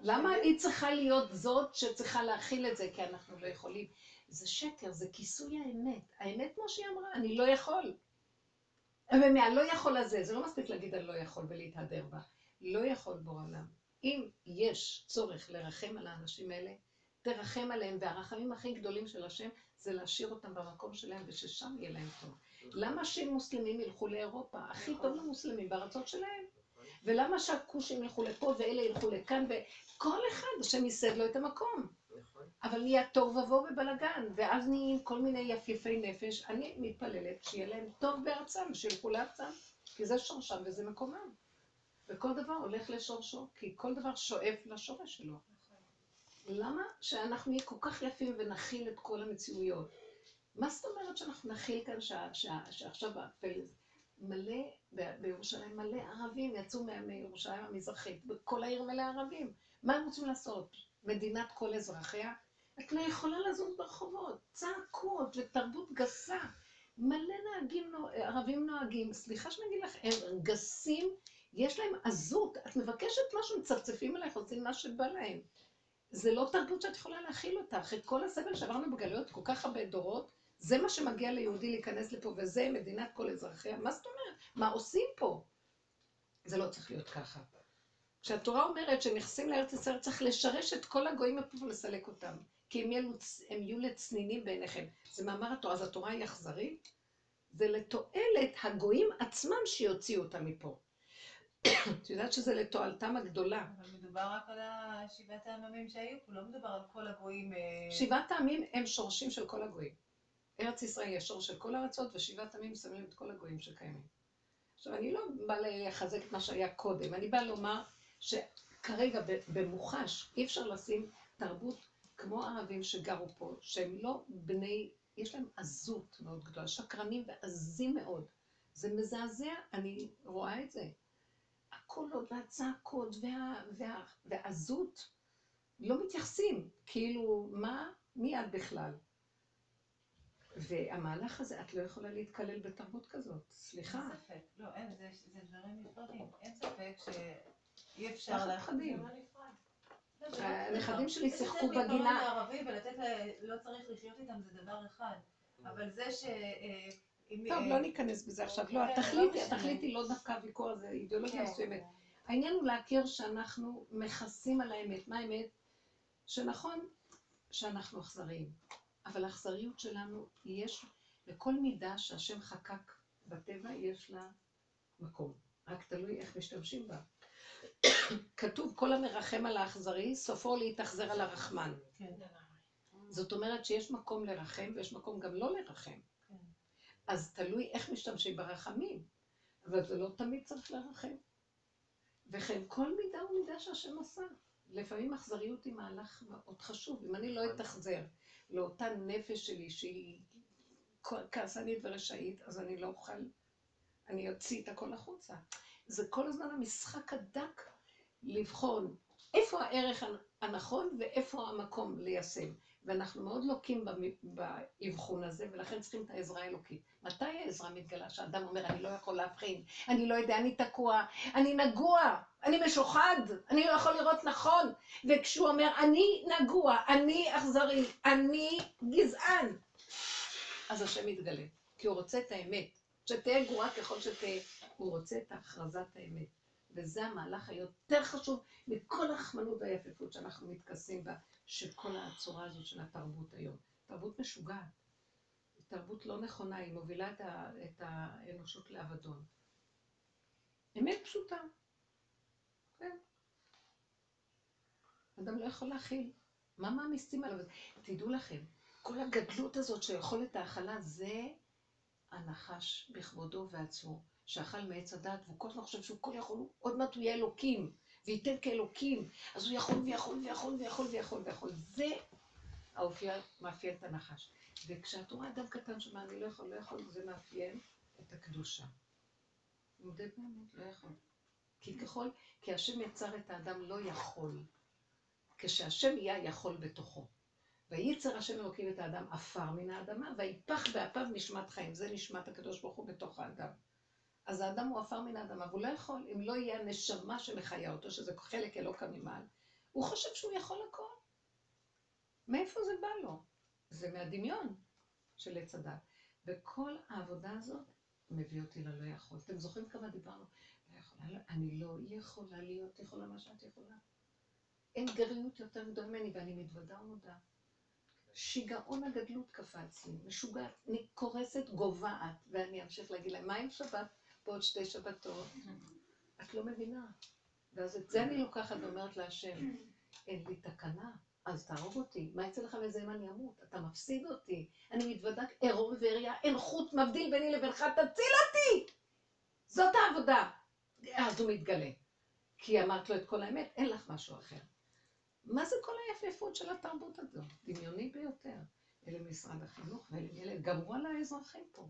למה אני צריכה להיות זאת שצריכה להכיל את זה? כי אנחנו לא יכולים. זה שקר, זה כיסוי האמת. האמת כמו שהיא אמרה, אני לא יכול. ומהלא יכול הזה, זה לא מספיק להגיד על לא יכול ולהתהדר בה. לא יכול בעולם. אם יש צורך לרחם על האנשים האלה, תרחם עליהם, והרחמים הכי גדולים של השם זה להשאיר אותם במקום שלהם וששם יהיה להם טוב. למה שמוסלמים ילכו לאירופה? הכי טוב למוסלמים בארצות שלהם. ולמה שהכושים ילכו לפה ואלה ילכו לכאן, וכל אחד שמסד לו את המקום. אבל נהיה תוהו ובוהו ובלגן, ואז נהיים כל מיני יפיפי נפש. אני מתפללת שיהיה להם טוב בארצם, שילכו לארצם, כי זה שורשם וזה מקומם. וכל דבר הולך לשורשו, כי כל דבר שואף לשורש שלו. למה שאנחנו נהיה כל כך יפים ונכיל את כל המציאויות? מה זאת אומרת שאנחנו נכיל כאן שעכשיו הפלס מלא, בירושלים מלא ערבים יצאו מירושלים המזרחית, וכל העיר מלא ערבים. מה הם רוצים לעשות? מדינת כל אזרחיה? את לא יכולה לזוז ברחובות, צעקות ותרבות גסה. מלא נהגים, ערבים נוהגים, סליחה שנגיד לך, הם גסים, יש להם עזות, את מבקשת משהו, מצפצפים עליך, עושים מה שבא להם. זה לא תרבות שאת יכולה להכיל אותה, אחרי כל הסבל שעברנו בגלויות, כל כך הרבה דורות, זה מה שמגיע ליהודי להיכנס לפה, וזה מדינת כל אזרחיה, מה זאת אומרת? מה עושים פה? זה לא צריך להיות ככה. כשהתורה אומרת שנכנסים לארץ ישראל, צריך לשרש את כל הגויים פה ולסלק אותם. כי הם יהיו לצנינים בעיניכם. זה מאמר התורה, אז התורה היא אכזרית, זה לתועלת הגויים עצמם שיוציאו אותם מפה. את יודעת שזה לתועלתם הגדולה. אבל מדובר רק על שבעת העמים שהיו פה, לא מדובר על כל הגויים. שבעת העמים הם שורשים של כל הגויים. ארץ ישראל היא השורש של כל הארצות, ושבעת העמים סמלים את כל הגויים שקיימים. עכשיו, אני לא באה לחזק את מה שהיה קודם, אני באה לומר שכרגע במוחש אי אפשר לשים תרבות כמו הערבים שגרו פה, שהם לא בני, יש להם עזות מאוד גדולה, שקרנים ועזים מאוד. זה מזעזע, אני רואה את זה. הקולות והצעקות והעזות לא מתייחסים, כאילו מה, מי את בכלל? והמהלך הזה, את לא יכולה להתקלל בתרבות כזאת, סליחה. אין ספק, לא, אין, זה דברים נפרדים, אין ספק שאי אפשר להחדים. הנכדים שלי שיחקו בגינה. לצאת מכל הערבי ולתת להם, לא צריך לחיות איתם, זה דבר אחד. אבל זה ש... טוב, לא ניכנס בזה עכשיו. לא, התכלית היא לא דווקא הוויכוח, זה אידיאולוגיה מסוימת. העניין הוא להכיר שאנחנו מכסים על האמת. מה האמת? שנכון שאנחנו אכזריים, אבל האכזריות שלנו יש לכל מידה שהשם חקק בטבע, יש לה מקום. רק תלוי איך משתמשים בה. כתוב, כל המרחם על האכזרי, סופו להתאכזר על הרחמן. זאת אומרת שיש מקום לרחם ויש מקום גם לא לרחם. אז תלוי איך משתמשים ברחמים, אבל זה לא תמיד צריך לרחם. וכן, כל מידה הוא מידה שהשם עשה. לפעמים אכזריות היא מהלך מאוד חשוב. אם אני לא אתאכזר לאותה נפש שלי שהיא כעסנית ורשעית, אז אני לא אוכל, אני אוציא את הכל החוצה. זה כל הזמן המשחק הדק לבחון איפה הערך הנכון ואיפה המקום ליישם. ואנחנו מאוד לוקים באבחון הזה, ולכן צריכים את העזרה האלוקית. מתי העזרה מתגלה? שהאדם אומר, אני לא יכול להבחין, אני לא יודע, אני תקוע, אני נגוע, אני משוחד, אני לא יכול לראות נכון. וכשהוא אומר, אני נגוע, אני אכזרי, אני גזען, אז השם מתגלה, כי הוא רוצה את האמת. שתהיה גרועה ככל שתהיה, הוא רוצה את הכרזת האמת. וזה המהלך היותר חשוב מכל החמנות והיפפות שאנחנו מתכסים בה, של כל הצורה הזאת של התרבות היום. תרבות משוגעת, תרבות לא נכונה, היא מובילה את האנושות לאבדון. אמת פשוטה, כן. אדם לא יכול להכיל, מה מעמיסים עליו? תדעו לכם, כל הגדלות הזאת שיכולת ההאכלה זה הנחש בכבודו ועצמו, שאכל מעץ הדעת, והוא כל הזמן חושב שהוא כל יכול, עוד מעט הוא יהיה אלוקים, וייתן כאלוקים, אז הוא יכול ויכול ויכול ויכול ויכול ויכול. זה האופיין מאפיין את הנחש. וכשאת רואה אדם קטן שמה, אני לא יכול, לא יכול, זה מאפיין את הקדושה. מודד באמת, לא יכול. כי ככל, כי השם יצר את האדם לא יכול, כשהשם יהיה יכול בתוכו. וייצר השם אלוקים את האדם עפר מן האדמה, ויפח באפיו נשמת חיים, זה נשמת הקדוש ברוך הוא בתוך האדם. אז האדם הוא עפר מן האדמה, והוא לא יכול, אם לא יהיה נשמה שמחיה אותו, שזה חלק אלוקה ממעל, הוא חושב שהוא יכול הכל. מאיפה זה בא לו? זה מהדמיון של עץ הדת. וכל העבודה הזאת מביא אותי ללא יכול. אתם זוכרים כמה דיברנו? לא יכולה, אני לא יכולה להיות יכולה מה שאת יכולה. אין גרעיות יותר גדול ממני, ואני מתוודה ומודה. שיגעון הגדלות קפץ לי, משוגעת, אני קורסת גובעת, ואני אמשיך להגיד להם, מה עם שבת? בעוד שתי שבתות, את לא מבינה. ואז את זה אני לוקחת ואומרת להשם, אין לי תקנה, אז תהרוג אותי. מה יצא לך לזה אם אני אמות? אתה מפסיד אותי. אני מתוודק ערום ועריה, אין חוט מבדיל ביני לבינך, תציל אותי! זאת העבודה. אז הוא מתגלה. כי אמרת לו את כל האמת, אין לך משהו אחר. מה זה כל היפהפות של התרבות הזו? דמיוני ביותר. אלה משרד החינוך ואלה ילד, גמרו על האזרחים פה.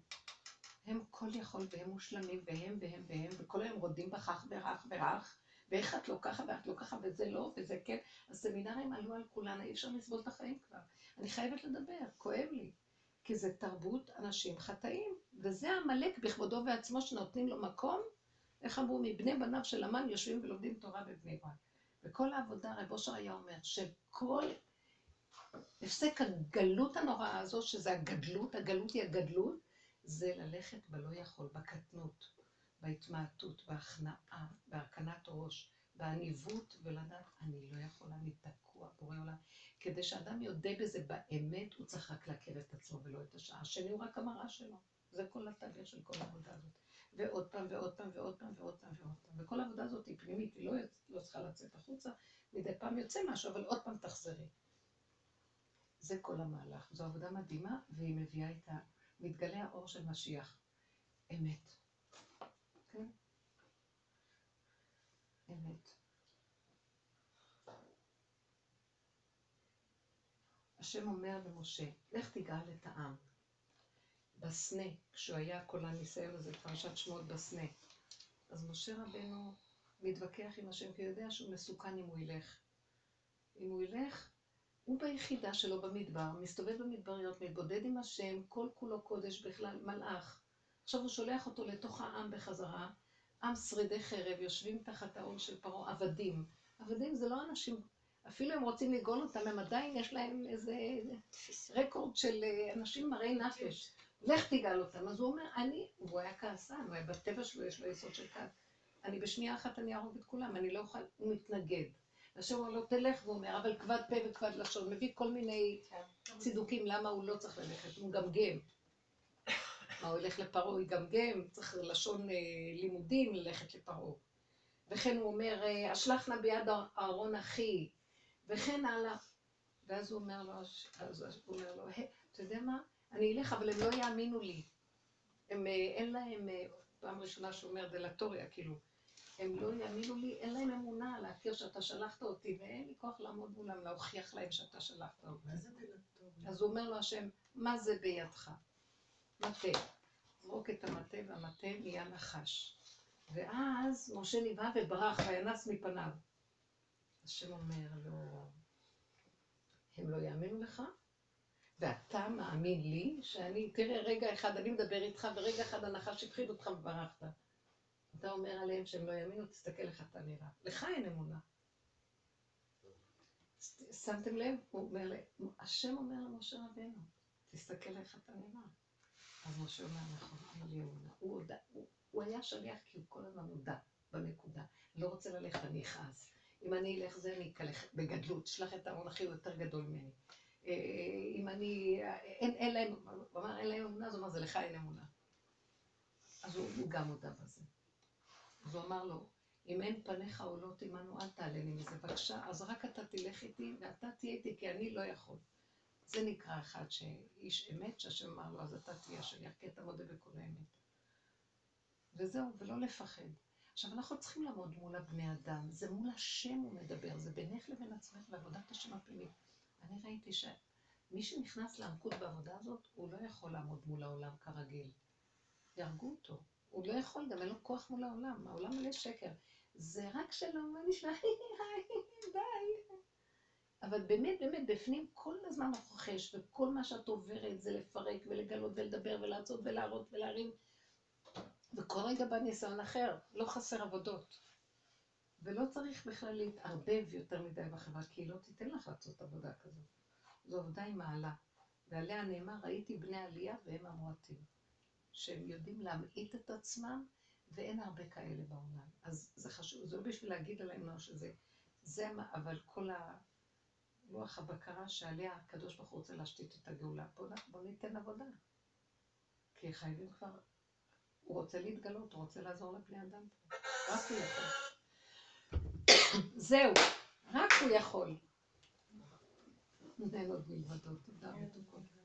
הם כל יכול והם מושלמים והם והם והם, וכל היום רודים בכך ורח ורח, ואיך את לא ככה ואת לא ככה וזה לא וזה כן. הסמינרים עלו על כולנה, אי אפשר לסבול את החיים כבר. אני חייבת לדבר, כואב לי. כי זה תרבות אנשים חטאים, וזה המלאק בכבודו ועצמו שנותנים לו מקום, איך אמרו, מבני בניו של אמן יושבים ולומדים תורה בבני ברק. וכל העבודה, רב אושר היה אומר, שכל הפסק הגלות הנוראה הזו, שזה הגדלות, הגלות היא הגדלות, זה ללכת בלא יכול, בקטנות, בהתמעטות, בהכנעה, בהרכנת ראש, בעניבות ולדעת, אני לא יכולה, אני תקוע, בורא עולם. כדי שאדם יודע בזה באמת, הוא צריך רק להכיר את עצמו ולא את השעה. השני הוא רק המראה שלו. זה כל התהליך של כל העבודה הזאת. ועוד פעם ועוד פעם ועוד פעם ועוד פעם ועוד פעם. וכל העבודה הזאת היא פנימית, היא לא צריכה לצאת החוצה. מדי פעם יוצא משהו, אבל עוד פעם תחזרי. זה כל המהלך. זו עבודה מדהימה, והיא מביאה איתה, מתגלה האור של משיח. אמת. כן? אמת. השם אומר למשה, לך תגאל את העם. בסנה, כשהוא היה כל הניסיון הזה, פרשת שמות בסנה. אז משה רבנו מתווכח עם השם, כי הוא יודע שהוא מסוכן אם הוא ילך. אם הוא ילך, הוא ביחידה שלו במדבר, מסתובב במדבריות, מתבודד עם השם, כל כולו קודש בכלל, מלאך. עכשיו הוא שולח אותו לתוך העם בחזרה, עם שרידי חרב, יושבים תחת העול של פרעה, עבדים. עבדים זה לא אנשים, אפילו הם רוצים לגאול אותם, הם עדיין יש להם איזה רקורד של אנשים מראי נפש. לך תגאל אותם. אז הוא אומר, הוא היה כעסן, הוא היה בטבע שלו, יש לו יסוד של כעס. אני בשנייה אחת אני ארוג את כולם, אני לא אוכל, הוא מתנגד. השם הוא לא תלך, והוא אומר, אבל כבד פה וכבד לשון, מביא כל מיני צידוקים, למה הוא לא צריך ללכת, הוא גמגם. מה, הוא הולך לפרעה, הוא יגמגם, צריך לשון לימודים ללכת לפרעה. וכן הוא אומר, אשלח נא ביד אהרון אחי, וכן הלאה. ואז הוא אומר לו, אתה יודע מה? אני אלך, אבל הם לא יאמינו לי. אין להם, פעם ראשונה שאומר דלטוריה, כאילו, הם לא יאמינו לי, אין להם אמונה להכיר שאתה שלחת אותי, ואין לי כוח לעמוד מולם, להוכיח להם שאתה שלחת אותי. מה זה דלטוריה? אז הוא אומר לו השם, מה זה בידך? מטה. זרוק את המטה, והמטה נהיה נחש. ואז משה נבהל וברח, וינס מפניו. השם אומר לו, הם לא יאמינו לך? ואתה מאמין לי שאני, תראה רגע אחד, אני מדבר איתך, ורגע אחד הנחש הפחיד אותך וברחת. אתה אומר עליהם שהם לא יאמינו, תסתכל לך, אתה נראה. לך אין אמונה. שמתם לב? השם אומר למשה רבנו, תסתכל לך, אתה נראה. אז משה אומר, נכון, אין לי אמונה. הוא היה שליח כי הוא כל הזמן מודע בנקודה. לא רוצה ללכת, אני אכעס. אם אני אלך זה, אני אקלח בגדלות. שלח את הארון אחי, הוא יותר גדול ממני. אם אני, אין להם, הוא אמר, אין להם אמונה, אז הוא אמר, זה לך אין אמונה. אז הוא גם מודע בזה. אז הוא אמר לו, אם אין פניך עולות עמנו, אל תעלני מזה, בבקשה, אז רק אתה תלך איתי, ואתה תהיה איתי, כי אני לא יכול. זה נקרא אחד שאיש אמת, שהשם אמר לו, אז אתה תהיה שליח, כי אתה מודה בכל האמת. וזהו, ולא לפחד. עכשיו, אנחנו צריכים לעמוד מול הבני אדם, זה מול השם הוא מדבר, זה בינך לבין עצמך, ועבודת השם הפנימית. אני ראיתי שמי שנכנס לעמקות בעבודה הזאת, הוא לא יכול לעמוד מול העולם כרגיל. ירגו אותו. הוא לא יכול, גם אין לו כוח מול העולם. העולם מלא שקר. זה רק שלום, אני שואל, די. אבל באמת, באמת, בפנים כל הזמן מוכחש, וכל מה שאת עוברת זה לפרק ולגלות ולדבר ולעצות ולהראות ולהרים. וכל רגע בניסיון אחר, לא חסר עבודות. ולא צריך בכלל להתערבב יותר מדי בחברה, כי היא לא תיתן לך לעשות עבודה כזו. זו עבודה עם מעלה. ועליה נאמר, ראיתי בני עלייה והם המועטים. שהם יודעים להמעיט את עצמם, ואין הרבה כאלה בעולם. אז זה חשוב, זה לא בשביל להגיד עלינו שזה... זה מה, אבל כל לוח הבקרה שעליה הקדוש ברוך הוא רוצה להשתית את הגאולה. בוא ניתן עבודה. כי חייבים כבר... הוא רוצה להתגלות, הוא רוצה לעזור לבני אדם. רק הוא יכול. זהו, רק הוא יכול. אין עוד מלבדות, תודה רבה.